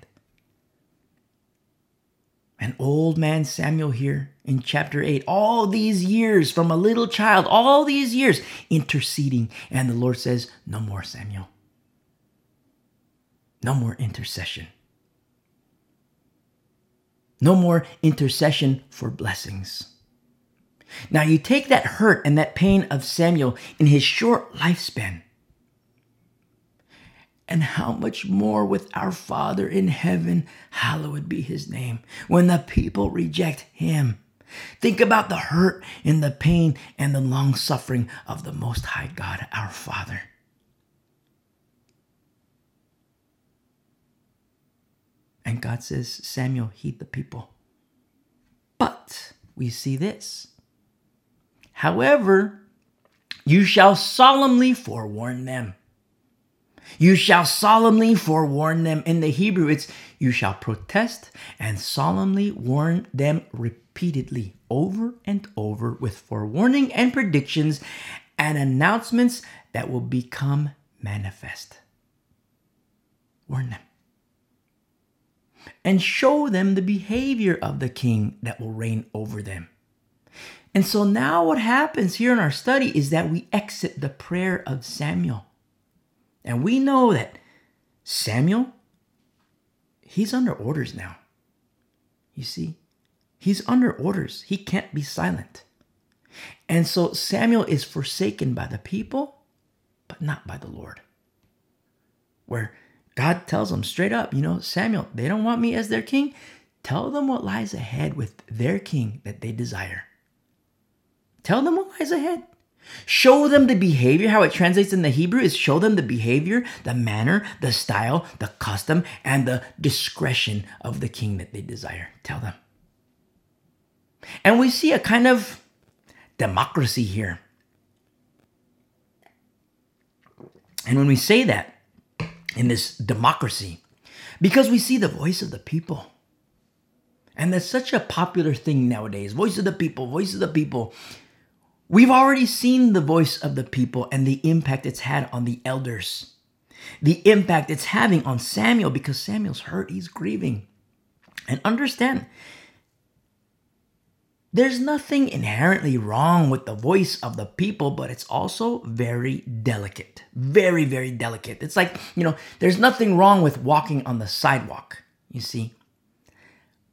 And old man Samuel here in chapter eight, all these years from a little child, all these years interceding. And the Lord says, no more, Samuel. No more intercession. No more intercession for blessings. Now you take that hurt and that pain of Samuel in his short lifespan. And how much more with our Father in heaven, hallowed be his name, when the people reject him. Think about the hurt and the pain and the long suffering of the Most High God, our Father. And God says, Samuel, heed the people. But we see this. However, You shall solemnly forewarn them. You shall solemnly forewarn them. In the Hebrew, it's you shall protest and solemnly warn them repeatedly, over and over, with forewarning and predictions and announcements that will become manifest. Warn them. And show them the behavior of the king that will reign over them. And so now what happens here in our study is that we exit the prayer of Samuel. And we know that Samuel, he's under orders now. You see, he's under orders. He can't be silent. And so Samuel is forsaken by the people, but not by the Lord. Where God tells them straight up, you know, Samuel, they don't want me as their king. Tell them what lies ahead with their king that they desire. Tell them what lies ahead. Show them the behavior. How it translates in the Hebrew is show them the behavior, the manner, the style, the custom, and the discretion of the king that they desire. Tell them. And we see a kind of democracy here. And when we say that, in this democracy, because we see the voice of the people. And that's such a popular thing nowadays. Voice of the people, voice of the people. We've already seen the voice of the people and the impact it's had on the elders. The impact it's having on Samuel, because Samuel's hurt, he's grieving. And understand, there's nothing inherently wrong with the voice of the people, but it's also very delicate. Very, very delicate. It's like, you know, there's nothing wrong with walking on the sidewalk, you see.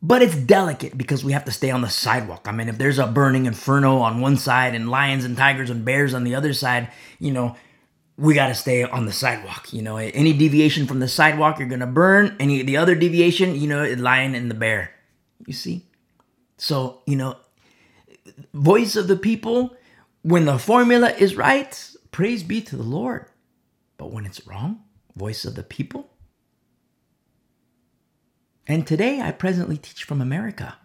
But it's delicate because we have to stay on the sidewalk. I mean, if there's a burning inferno on one side and lions and tigers and bears on the other side, you know, we got to stay on the sidewalk. You know, any deviation from the sidewalk, you're going to burn. Any the other deviation, you know, the lion and the bear, you see. So, you know, voice of the people, when the formula is right, praise be to the Lord. But when it's wrong, voice of the people. And today, I presently teach from America,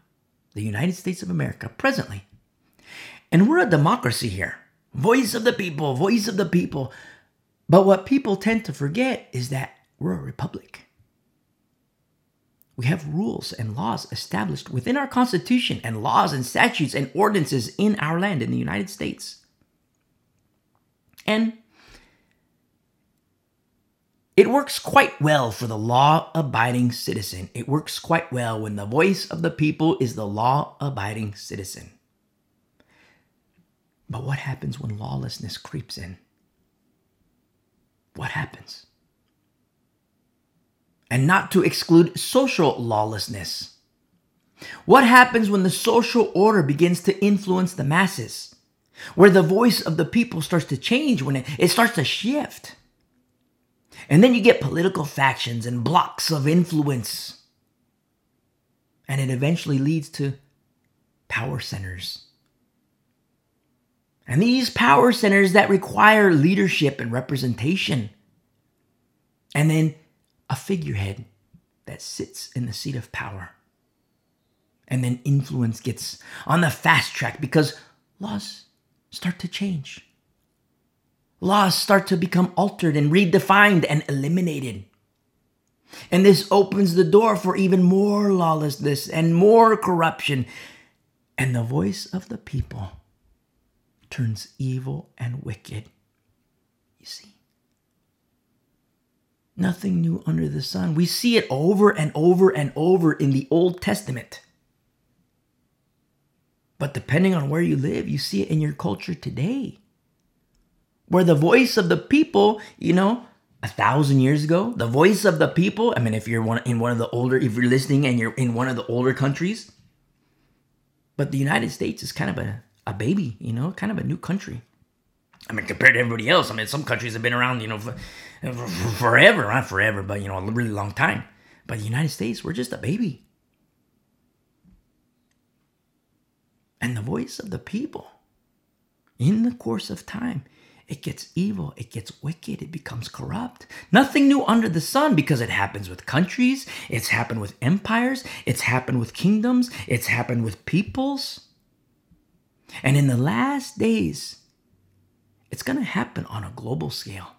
the United States of America, presently. And we're a democracy here. Voice of the people, voice of the people. But what people tend to forget is that we're a republic. We have rules and laws established within our Constitution and laws and statutes and ordinances in our land, in the United States. And it works quite well for the law-abiding citizen. It works quite well when the voice of the people is the law-abiding citizen. But what happens when lawlessness creeps in? What happens? And not to exclude social lawlessness. What happens when the social order begins to influence the masses? Where the voice of the people starts to change, when it, it starts to shift. And then you get political factions and blocks of influence. And it eventually leads to power centers. And these power centers that require leadership and representation. And then a figurehead that sits in the seat of power. And then influence gets on the fast track because laws start to change. Laws start to become altered and redefined and eliminated. And this opens the door for even more lawlessness and more corruption. And the voice of the people turns evil and wicked. You see? Nothing new under the sun. We see it over and over and over in the Old Testament. But depending on where you live, you see it in your culture today. Where the voice of the people, you know, a thousand years ago, the voice of the people, I mean, if you're one, in one of the older, if you're listening and you're in one of the older countries, but the United States is kind of a, a baby, you know, kind of a new country. I mean, compared to everybody else, I mean, some countries have been around, you know, for, for, forever, not forever, but, you know, a really long time. But the United States, we're just a baby. And the voice of the people, in the course of time, it gets evil, it gets wicked, it becomes corrupt. Nothing new under the sun because it happens with countries, it's happened with empires, it's happened with kingdoms, it's happened with peoples. And in the last days, It's going to happen on a global scale.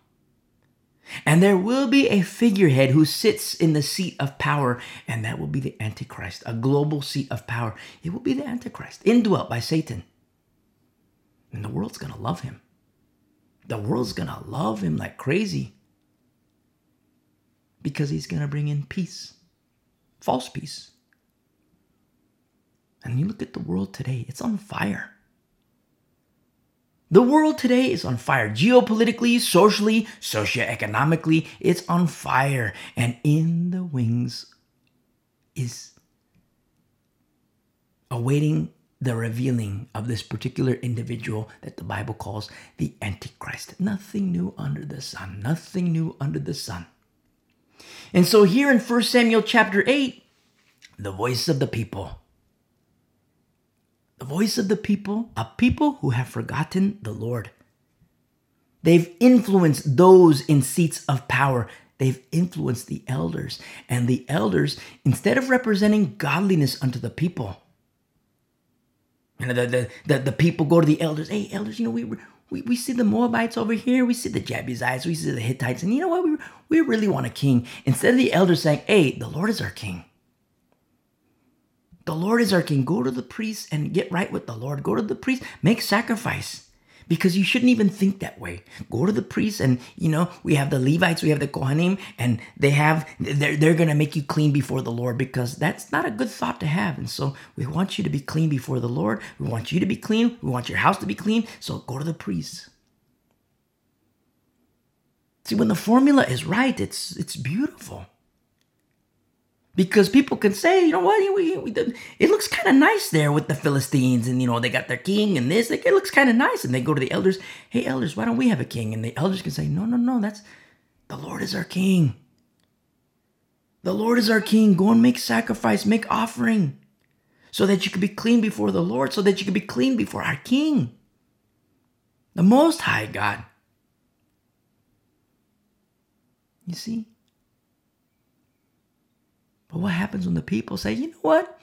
And there will be a figurehead who sits in the seat of power, and that will be the Antichrist, a global seat of power. It will be the Antichrist, indwelt by Satan. And the world's going to love him. The world's going to love him like crazy because he's going to bring in peace, false peace. And you look at the world today, it's on fire. The world today is on fire. Geopolitically, socially, socioeconomically, it's on fire. And in the wings is awaiting the revealing of this particular individual that the Bible calls the Antichrist. Nothing new under the sun. Nothing new under the sun. And so here in First Samuel chapter eight, the voice of the people. The voice of the people, a people who have forgotten the Lord. They've influenced those in seats of power. They've influenced the elders. And the elders, instead of representing godliness unto the people, you know, the, the, the, the people go to the elders. Hey, elders, you know, we, we, we see the Moabites over here. We see the Jebusites. We see the Hittites. And you know what? We, we really want a king. Instead of the elders saying, hey, the Lord is our king. The Lord is our king. Go to the priest and get right with the Lord. Go to the priest, make sacrifice, because you shouldn't even think that way. Go to the priest, and you know, we have the Levites, we have the Kohanim, and they have, they're, they're going to make you clean before the Lord, because that's not a good thought to have. And so we want you to be clean before the Lord. We want you to be clean. We want your house to be clean. So go to the priest. See, when the formula is right, it's it's beautiful. Because people can say, you know what, we, we, it looks kind of nice there with the Philistines. And, you know, they got their king and this. It looks kind of nice. And they go to the elders. Hey, elders, why don't we have a king? And the elders can say, no, no, no, that's, the Lord is our king. The Lord is our king. Go and make sacrifice, make offering, so that you can be clean before the Lord, so that you can be clean before our king, the Most High God. You see? But what happens when the people say, you know what?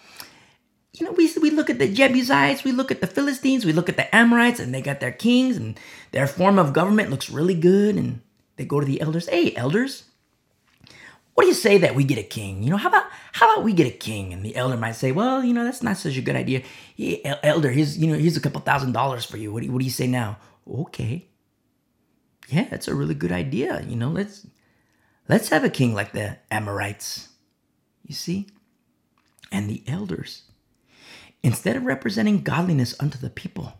You know, we, we look at the Jebusites, we look at the Philistines, we look at the Amorites, and they got their kings, and their form of government looks really good. And they go to the elders. Hey, elders, what do you say that we get a king? You know, how about how about we get a king? And the elder might say, well, you know, that's not such a good idea. Hey, elder, here's, you know, here's a couple thousand dollars for you. What do you, what do you say now? Okay. Yeah, that's a really good idea. You know, let's let's have a king like the Amorites. You see? And the elders, instead of representing godliness unto the people,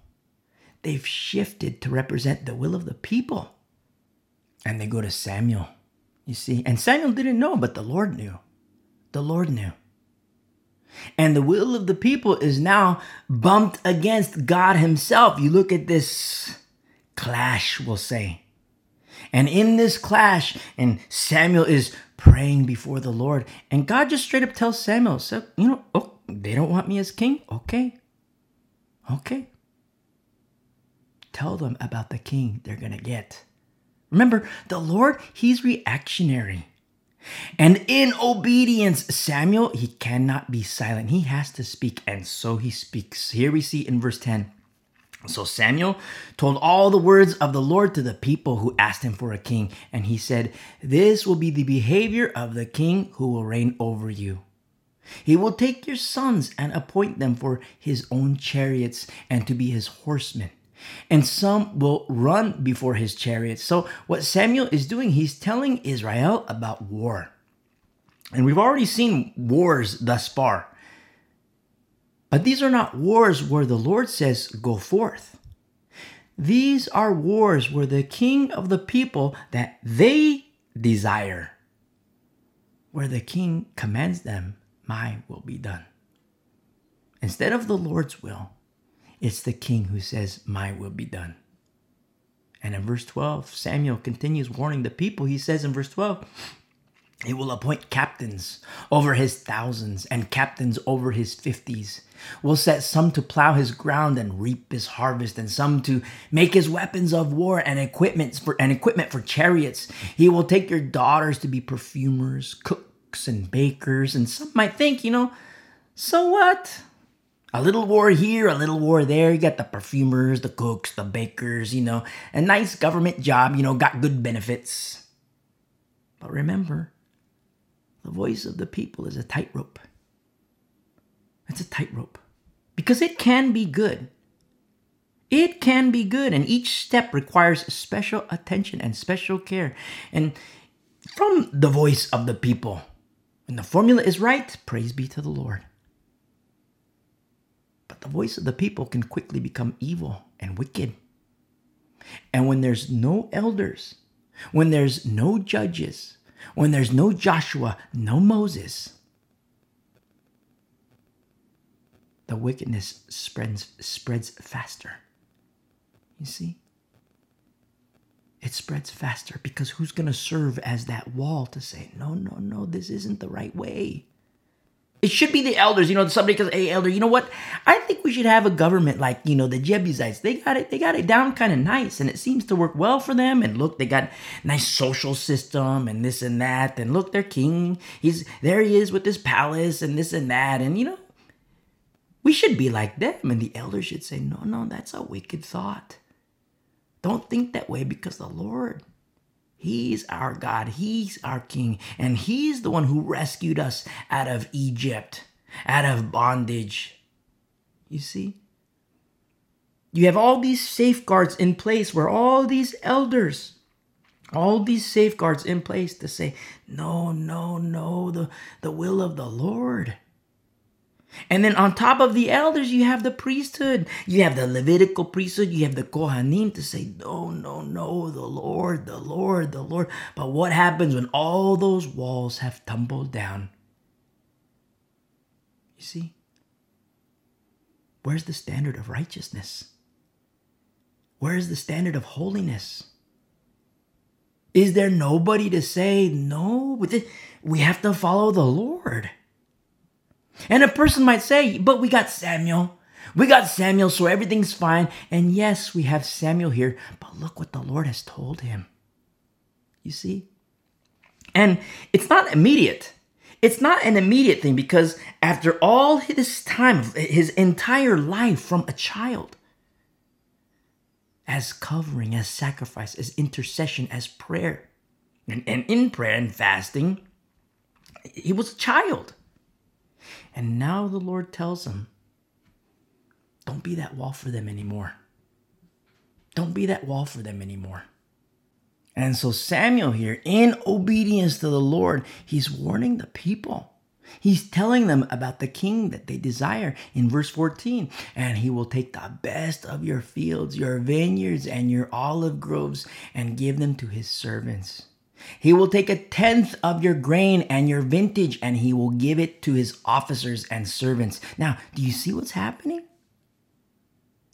they've shifted to represent the will of the people. And they go to Samuel, you see? And Samuel didn't know, but the Lord knew. The Lord knew. And the will of the people is now bumped against God himself. You look at this clash, we'll say. And in this clash, and Samuel is praying before the Lord, and God just straight up tells Samuel, so, you know, oh, they don't want me as king? Okay. Okay. Tell them about the king they're going to get. Remember, the Lord, he's reactionary. And in obedience, Samuel, he cannot be silent. He has to speak, and so he speaks. Here we see in verse ten. So Samuel told all the words of the Lord to the people who asked him for a king. And he said, this will be the behavior of the king who will reign over you. He will take your sons and appoint them for his own chariots and to be his horsemen. And some will run before his chariots. So what Samuel is doing, he's telling Israel about war. And we've already seen wars thus far. But these are not wars where the Lord says, go forth. These are wars where the king of the people that they desire, where the king commands them, my will be done. Instead of the Lord's will, it's the king who says, my will be done. And in verse twelve, Samuel continues warning the people. He says in verse twelve, he will appoint captains over his thousands and captains over his fifties. Will set some to plow his ground and reap his harvest, and some to make his weapons of war and equipment for and equipment for chariots. He will take your daughters to be perfumers, cooks, and bakers. And some might think, you know, so what? A little war here, a little war there. You got the perfumers, the cooks, the bakers, you know. A nice government job, you know, got good benefits. But remember, the voice of the people is a tightrope. It's a tightrope. Because it can be good. It can be good. And each step requires special attention and special care. And from the voice of the people. When the formula is right, praise be to the Lord. But the voice of the people can quickly become evil and wicked. And when there's no elders, when there's no judges, when there's no Joshua, no Moses, the wickedness spreads, spreads faster. You see? It spreads faster because who's going to serve as that wall to say, no, no, no, this isn't the right way? It should be the elders. You know, somebody goes, hey, elder, you know what? I think we should have a government like, you know, the Jebusites. They got it. They got it down kind of nice, and it seems to work well for them. And look, they got nice social system and this and that. And look, their king, he's there he is with his palace and this and that. And, you know, we should be like them. And the elders should say, no, no, that's a wicked thought. Don't think that way because the Lord, he's our God, he's our King, and he's the one who rescued us out of Egypt, out of bondage. You see? You have all these safeguards in place where all these elders, all these safeguards in place to say, no, no, no, the, the will of the Lord. And then on top of the elders, you have the priesthood. You have the Levitical priesthood. You have the Kohanim to say, no, no, no, the Lord, the Lord, the Lord. But what happens when all those walls have tumbled down? You see? Where's the standard of righteousness? Where's the standard of holiness? Is there nobody to say, no, we have to follow the Lord? And a person might say, but we got Samuel. We got Samuel, so everything's fine. And yes, we have Samuel here, but look what the Lord has told him. You see? And it's not immediate. It's not an immediate thing because after all this time, his entire life from a child, as covering, as sacrifice, as intercession, as prayer, and, and in prayer and fasting, he was a child. And now the Lord tells him, don't be that wall for them anymore. Don't be that wall for them anymore. And so Samuel here, in obedience to the Lord, he's warning the people. He's telling them about the king that they desire in verse fourteen. And he will take the best of your fields, your vineyards, and your olive groves and give them to his servants. He will take a tenth of your grain and your vintage, and he will give it to his officers and servants. Now, do you see what's happening?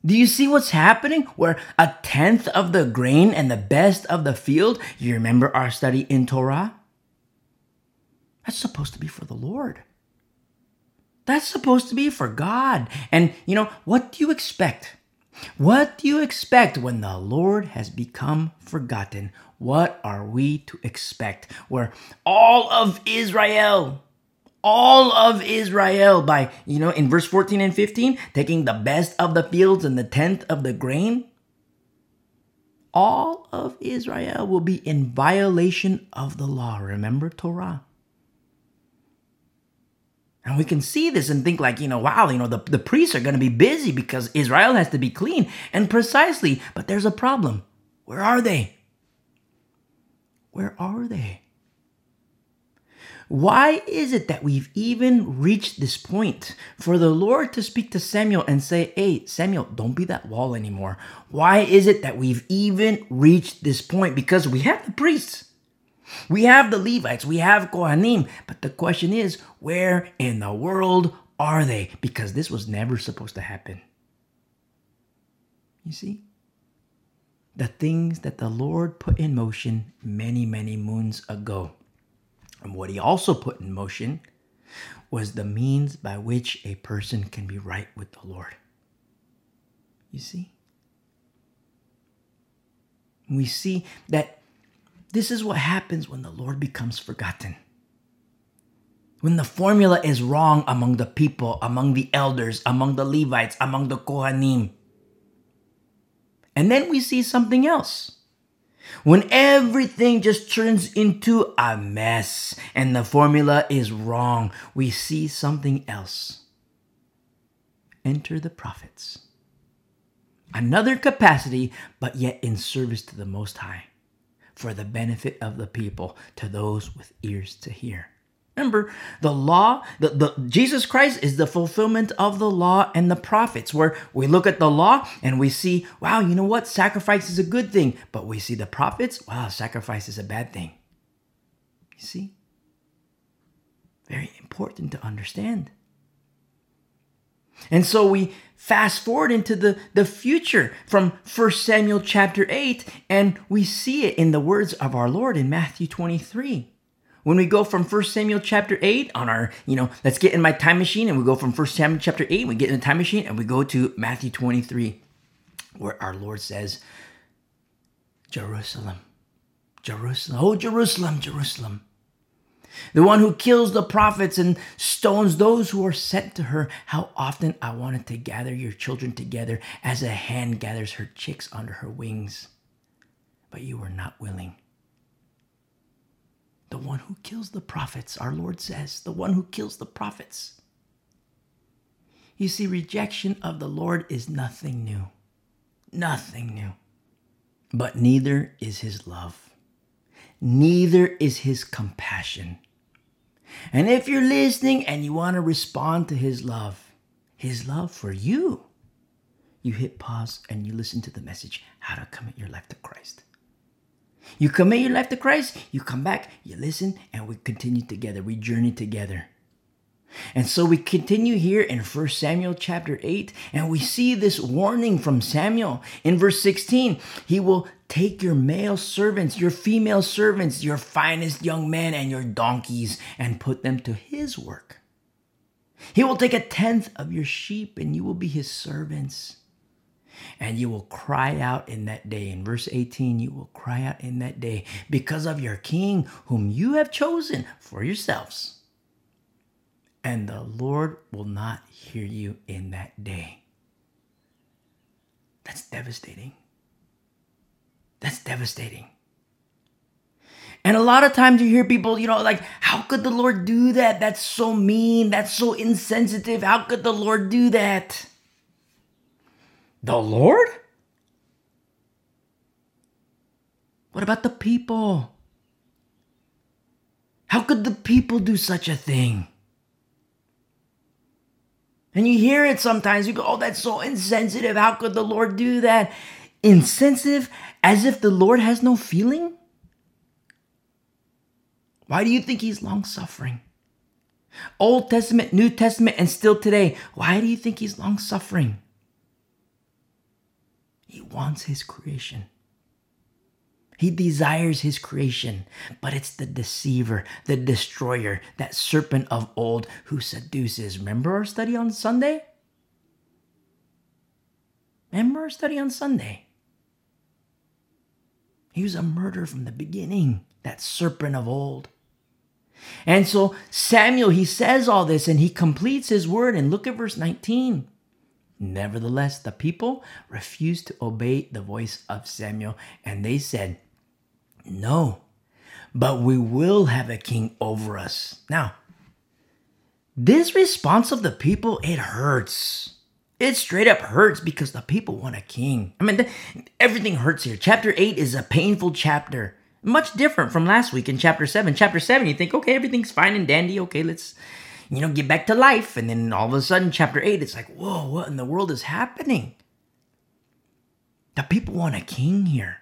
Do you see what's happening? Where a tenth of the grain and the best of the field, you remember our study in Torah? That's supposed to be for the Lord. That's supposed to be for God. And, you know, what do you expect? What do you expect when the Lord has become forgotten? What are we to expect? Where all of Israel, all of Israel by, you know, in verse fourteen and fifteen, taking the best of the fields and the tenth of the grain, all of Israel will be in violation of the law. Remember Torah. And we can see this and think like, you know, wow, you know, the, the priests are going to be busy because Israel has to be clean. And precisely, but there's a problem. Where are they? Where are they? Why is it that we've even reached this point for the Lord to speak to Samuel and say, hey, Samuel, don't be that wall anymore? Why is it that we've even reached this point? Because we have the priests. We have the Levites, we have Kohanim, but the question is, where in the world are they? Because this was never supposed to happen. You see? The things that the Lord put in motion many, many moons ago. And what he also put in motion was the means by which a person can be right with the Lord. You see? We see that this is what happens when the Lord becomes forgotten. when the formula is wrong among the people, among the elders, among the Levites, among the Kohanim. And then we see something else. When everything just turns into a mess and the formula is wrong, we see something else. Enter the prophets. Another capacity, but yet in service to the Most High, for the benefit of the people, to those with ears to hear. Remember, the law, the, the Jesus Christ is the fulfillment of the law and the prophets, where we look at the law and we see, wow, you know what? Sacrifice is a good thing. But we see the prophets, wow, sacrifice is a bad thing. You see? Very important to understand. And so we fast forward into the, the future from First Samuel chapter eight, and we see it in the words of our Lord in Matthew twenty-three. When we go from First Samuel chapter eight on our, you know, let's get in my time machine, and we go from First Samuel chapter eight, we get in the time machine, and we go to Matthew twenty-three, where our Lord says, Jerusalem, Jerusalem, oh Jerusalem, Jerusalem. The one who kills the prophets and stones those who are sent to her. How often I wanted to gather your children together as a hen gathers her chicks under her wings. But you were not willing. The one who kills the prophets, our Lord says, the one who kills the prophets. You see, rejection of the Lord is nothing new. Nothing new. But neither is his love. Neither is his compassion. And if you're listening and you want to respond to his love, his love for you, you hit pause and you listen to the message, how to commit your life to Christ. You commit your life to Christ, you come back, you listen, and we continue together. We journey together. And so we continue here in First Samuel chapter eight, and we see this warning from Samuel. In verse sixteen, he will take your male servants, your female servants, your finest young men, and your donkeys, and put them to his work. He will take a tenth of your sheep, and you will be his servants. And you will cry out in that day. In verse eighteen, you will cry out in that day because of your king, whom you have chosen for yourselves. And the Lord will not hear you in that day. That's devastating. That's devastating. And a lot of times you hear people, you know, like, how could the Lord do that? That's so mean. That's so insensitive. How could the Lord do that? The Lord? What about the people? How could the people do such a thing? And you hear it sometimes. You go, oh, that's so insensitive. How could the Lord do that? Insensitive? As if the Lord has no feeling? Why do you think he's long-suffering? Old Testament, New Testament, and still today. Why do you think he's long-suffering? He wants his creation. He desires his creation, but it's the deceiver, the destroyer, that serpent of old who seduces. Remember our study on Sunday? Remember our study on Sunday? He was a murderer from the beginning, that serpent of old. And so Samuel, he says all this and he completes his word. And look at verse nineteen. Nevertheless, the people refused to obey the voice of Samuel, and they said, no, but we will have a king over us. Now, this response of the people, it hurts. It straight up hurts because the people want a king. I mean, th- everything hurts here. Chapter eight is a painful chapter. Much different from last week in chapter seven. Chapter seven, you think, okay, everything's fine and dandy. Okay, let's... you know, get back to life. And then all of a sudden, chapter eight, it's like, whoa, what in the world is happening? The people want a king here.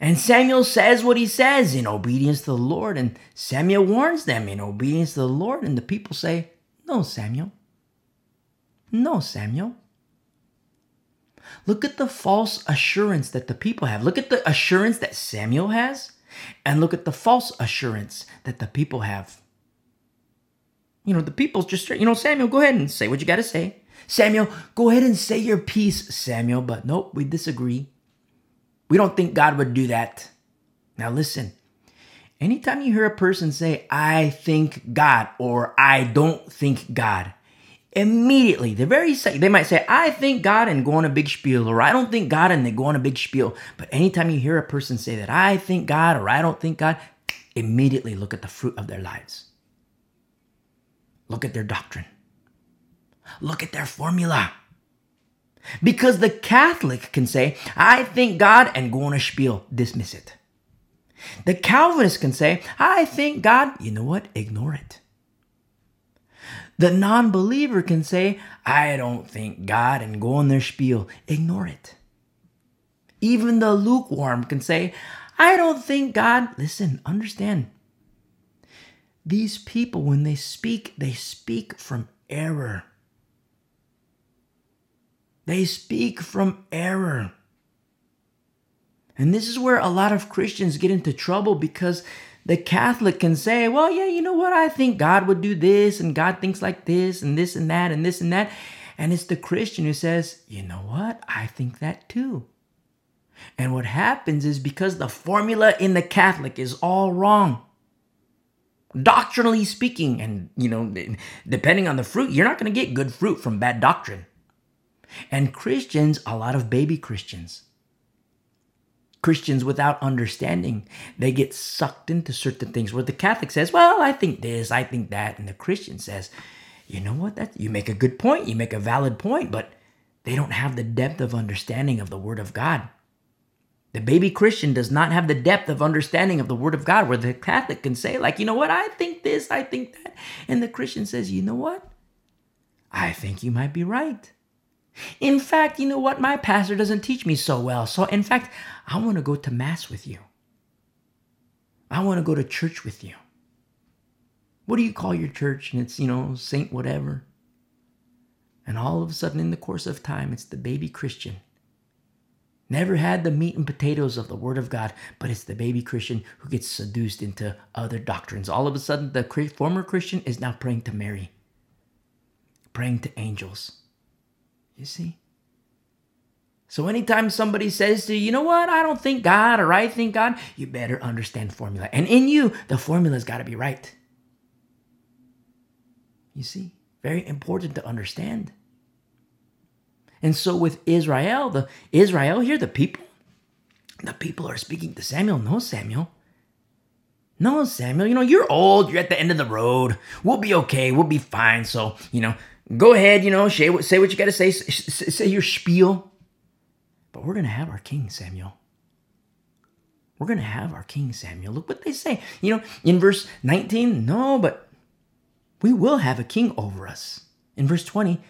And Samuel says what he says in obedience to the Lord. And Samuel warns them in obedience to the Lord. And the people say, no, Samuel. No, Samuel. Look at the false assurance that the people have. Look at the assurance that Samuel has. And look at the false assurance that the people have. You know, the people just, you know, Samuel, go ahead and say what you got to say. Samuel, go ahead and say your piece, Samuel. But nope, we disagree. We don't think God would do that. Now listen, Anytime you hear a person say, I think God, or I don't think God, immediately, the very second, they might say, I think God, and go on a big spiel, or I don't think God, and they go on a big spiel. But anytime you hear a person say that, I think God, or I don't think God, immediately look at the fruit of their lives. Look at their doctrine. Look at their formula. Because the Catholic can say, I think God, and go on a spiel, dismiss it. The Calvinist can say, I think God, you know what, ignore it. The non-believer can say, I don't think God, and go on their spiel, ignore it. Even the lukewarm can say, I don't think God, listen, understand. These people, when they speak, they speak from error. They speak from error. And this is where a lot of Christians get into trouble, because the Catholic can say, well, yeah, you know what? I think God would do this, and God thinks like this, and this and that, and this and that. And it's the Christian who says, you know what? I think that too. And what happens is, because the formula in the Catholic is all wrong, doctrinally speaking, and, you know, depending on the fruit, you're not going to get good fruit from bad doctrine. And Christians, a lot of baby Christians, Christians without understanding, they get sucked into certain things where the Catholic says, well, I think this, I think that. And the Christian says, you know what, that, you make a good point, you make a valid point, but they don't have the depth of understanding of the Word of God. The baby Christian does not have the depth of understanding of the Word of God, where the Catholic can say, like, you know what, I think this, I think that. And the Christian says, you know what, I think you might be right. In fact, you know what? My pastor doesn't teach me so well. So in fact, I want to go to mass with you. I want to go to church with you. What do you call your church? And it's, you know, Saint whatever. And all of a sudden, in the course of time, it's the baby Christian. Never had the meat and potatoes of the Word of God, but it's the baby Christian who gets seduced into other doctrines. All of a sudden, the former Christian is now praying to Mary, praying to angels. You see? So anytime somebody says to you, you know what, I don't think God, or I think God, you better understand formula. And in you, the formula's got to be right. You see? Very important to understand. And so with Israel, the Israel here, the people, the people are speaking to Samuel. No, Samuel. No, Samuel, you know, you're old. You're at the end of the road. We'll be okay. We'll be fine. So, you know, go ahead, you know, say what you got to say, say your spiel. But we're going to have our king, Samuel. We're going to have our king, Samuel. Look what they say. You know, in verse nineteen, no, but we will have a king over us. In verse twenty,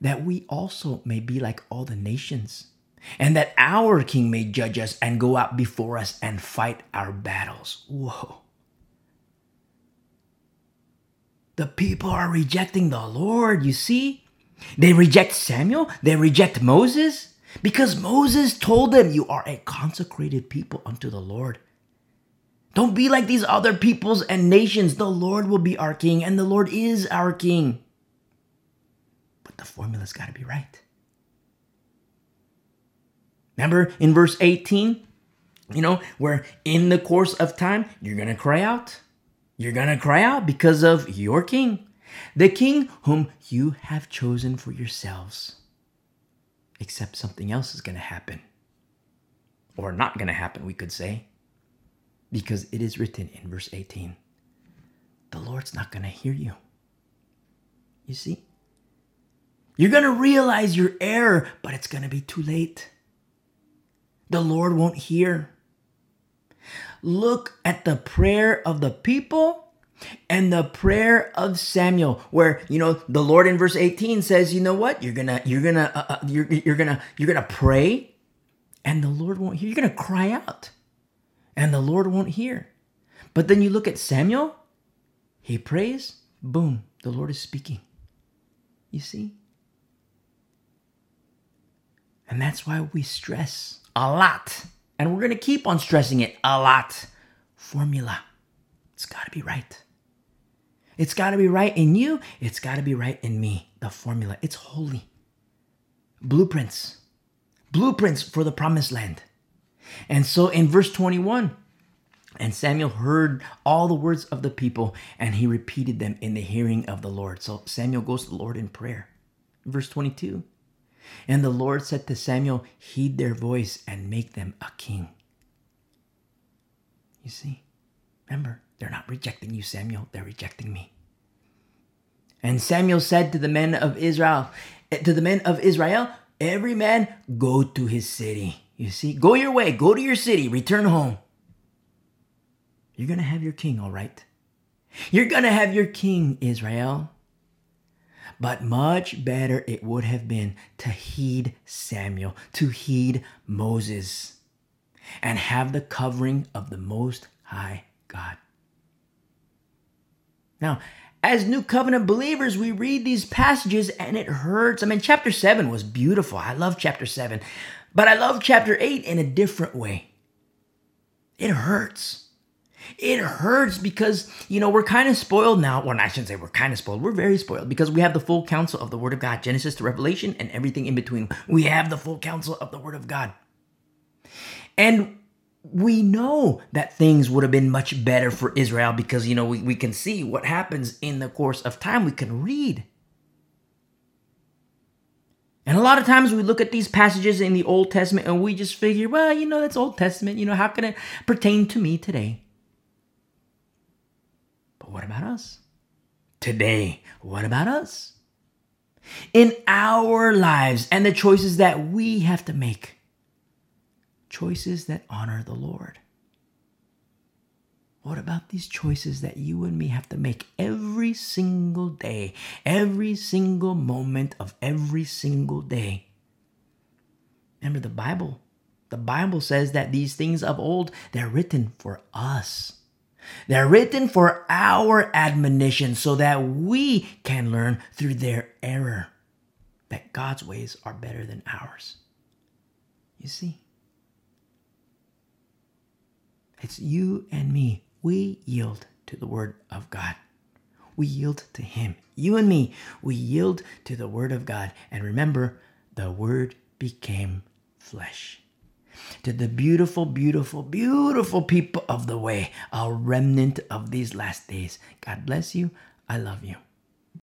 that we also may be like all the nations, and that our king may judge us and go out before us and fight our battles. Whoa. The people are rejecting the Lord, you see? They reject Samuel. They reject Moses. Because Moses told them, you are a consecrated people unto the Lord. Don't be like these other peoples and nations. The Lord will be our king, and the Lord is our king. But the formula's got to be right. Remember in verse eighteen, you know, where in the course of time, you're going to cry out. You're going to cry out because of your king, the king whom you have chosen for yourselves. Except something else is going to happen, or not going to happen, we could say, because it is written in verse eighteen, the Lord's not going to hear you. You see, you're going to realize your error, but it's going to be too late. The Lord won't hear. Look at the prayer of the people and the prayer of Samuel, where, you know, the Lord in verse eighteen says, you know what, you're going to, you're going to, uh, uh, you're, you're going to, you're going to pray and the Lord won't hear. You're going to cry out and the Lord won't hear. But then you look at Samuel, he prays, boom, the Lord is speaking. You see? And that's why we stress a lot. And we're going to keep on stressing it a lot. Formula. It's got to be right. It's got to be right in you. It's got to be right in me. The formula. It's holy. Blueprints. Blueprints for the promised land. And so in verse twenty-one, And Samuel heard all the words of the people, and he repeated them in the hearing of the Lord. So Samuel goes to the Lord in prayer. Verse twenty-two, and the Lord said to Samuel, heed their voice and make them a king. You see, remember, they're not rejecting you, Samuel. They're rejecting me. And Samuel said to the men of Israel, to the men of Israel, every man go to his city. You see, go your way, go to your city, return home. You're going to have your king, all right? You're going to have your king, Israel. But much better it would have been to heed Samuel, to heed Moses, and have the covering of the Most High God. Now, as New Covenant believers, we read these passages and it hurts. I mean, chapter seven was beautiful. I love chapter seven, but I love chapter eight in a different way. It hurts. It hurts because, you know, we're kind of spoiled now. Well, I shouldn't say we're kind of spoiled. We're very spoiled because we have the full counsel of the Word of God, Genesis to Revelation and everything in between. We have the full counsel of the Word of God. And we know that things would have been much better for Israel because, you know, we, we can see what happens in the course of time. We can read. And a lot of times we look at these passages in the Old Testament and we just figure, well, you know, that's Old Testament. You know, how can it pertain to me today? But what about us? Today, what about us? In our lives and the choices that we have to make. Choices that honor the Lord. What about these choices that you and me have to make every single day, every single moment of every single day? Remember the Bible. The Bible says that these things of old, they're written for us. They're written for our admonition so that we can learn through their error that God's ways are better than ours. You see? It's you and me. We yield to the Word of God. We yield to Him. You and me, we yield to the Word of God. And remember, the Word became flesh. To the beautiful, beautiful, beautiful people of the way, a remnant of these last days. God bless you. I love you.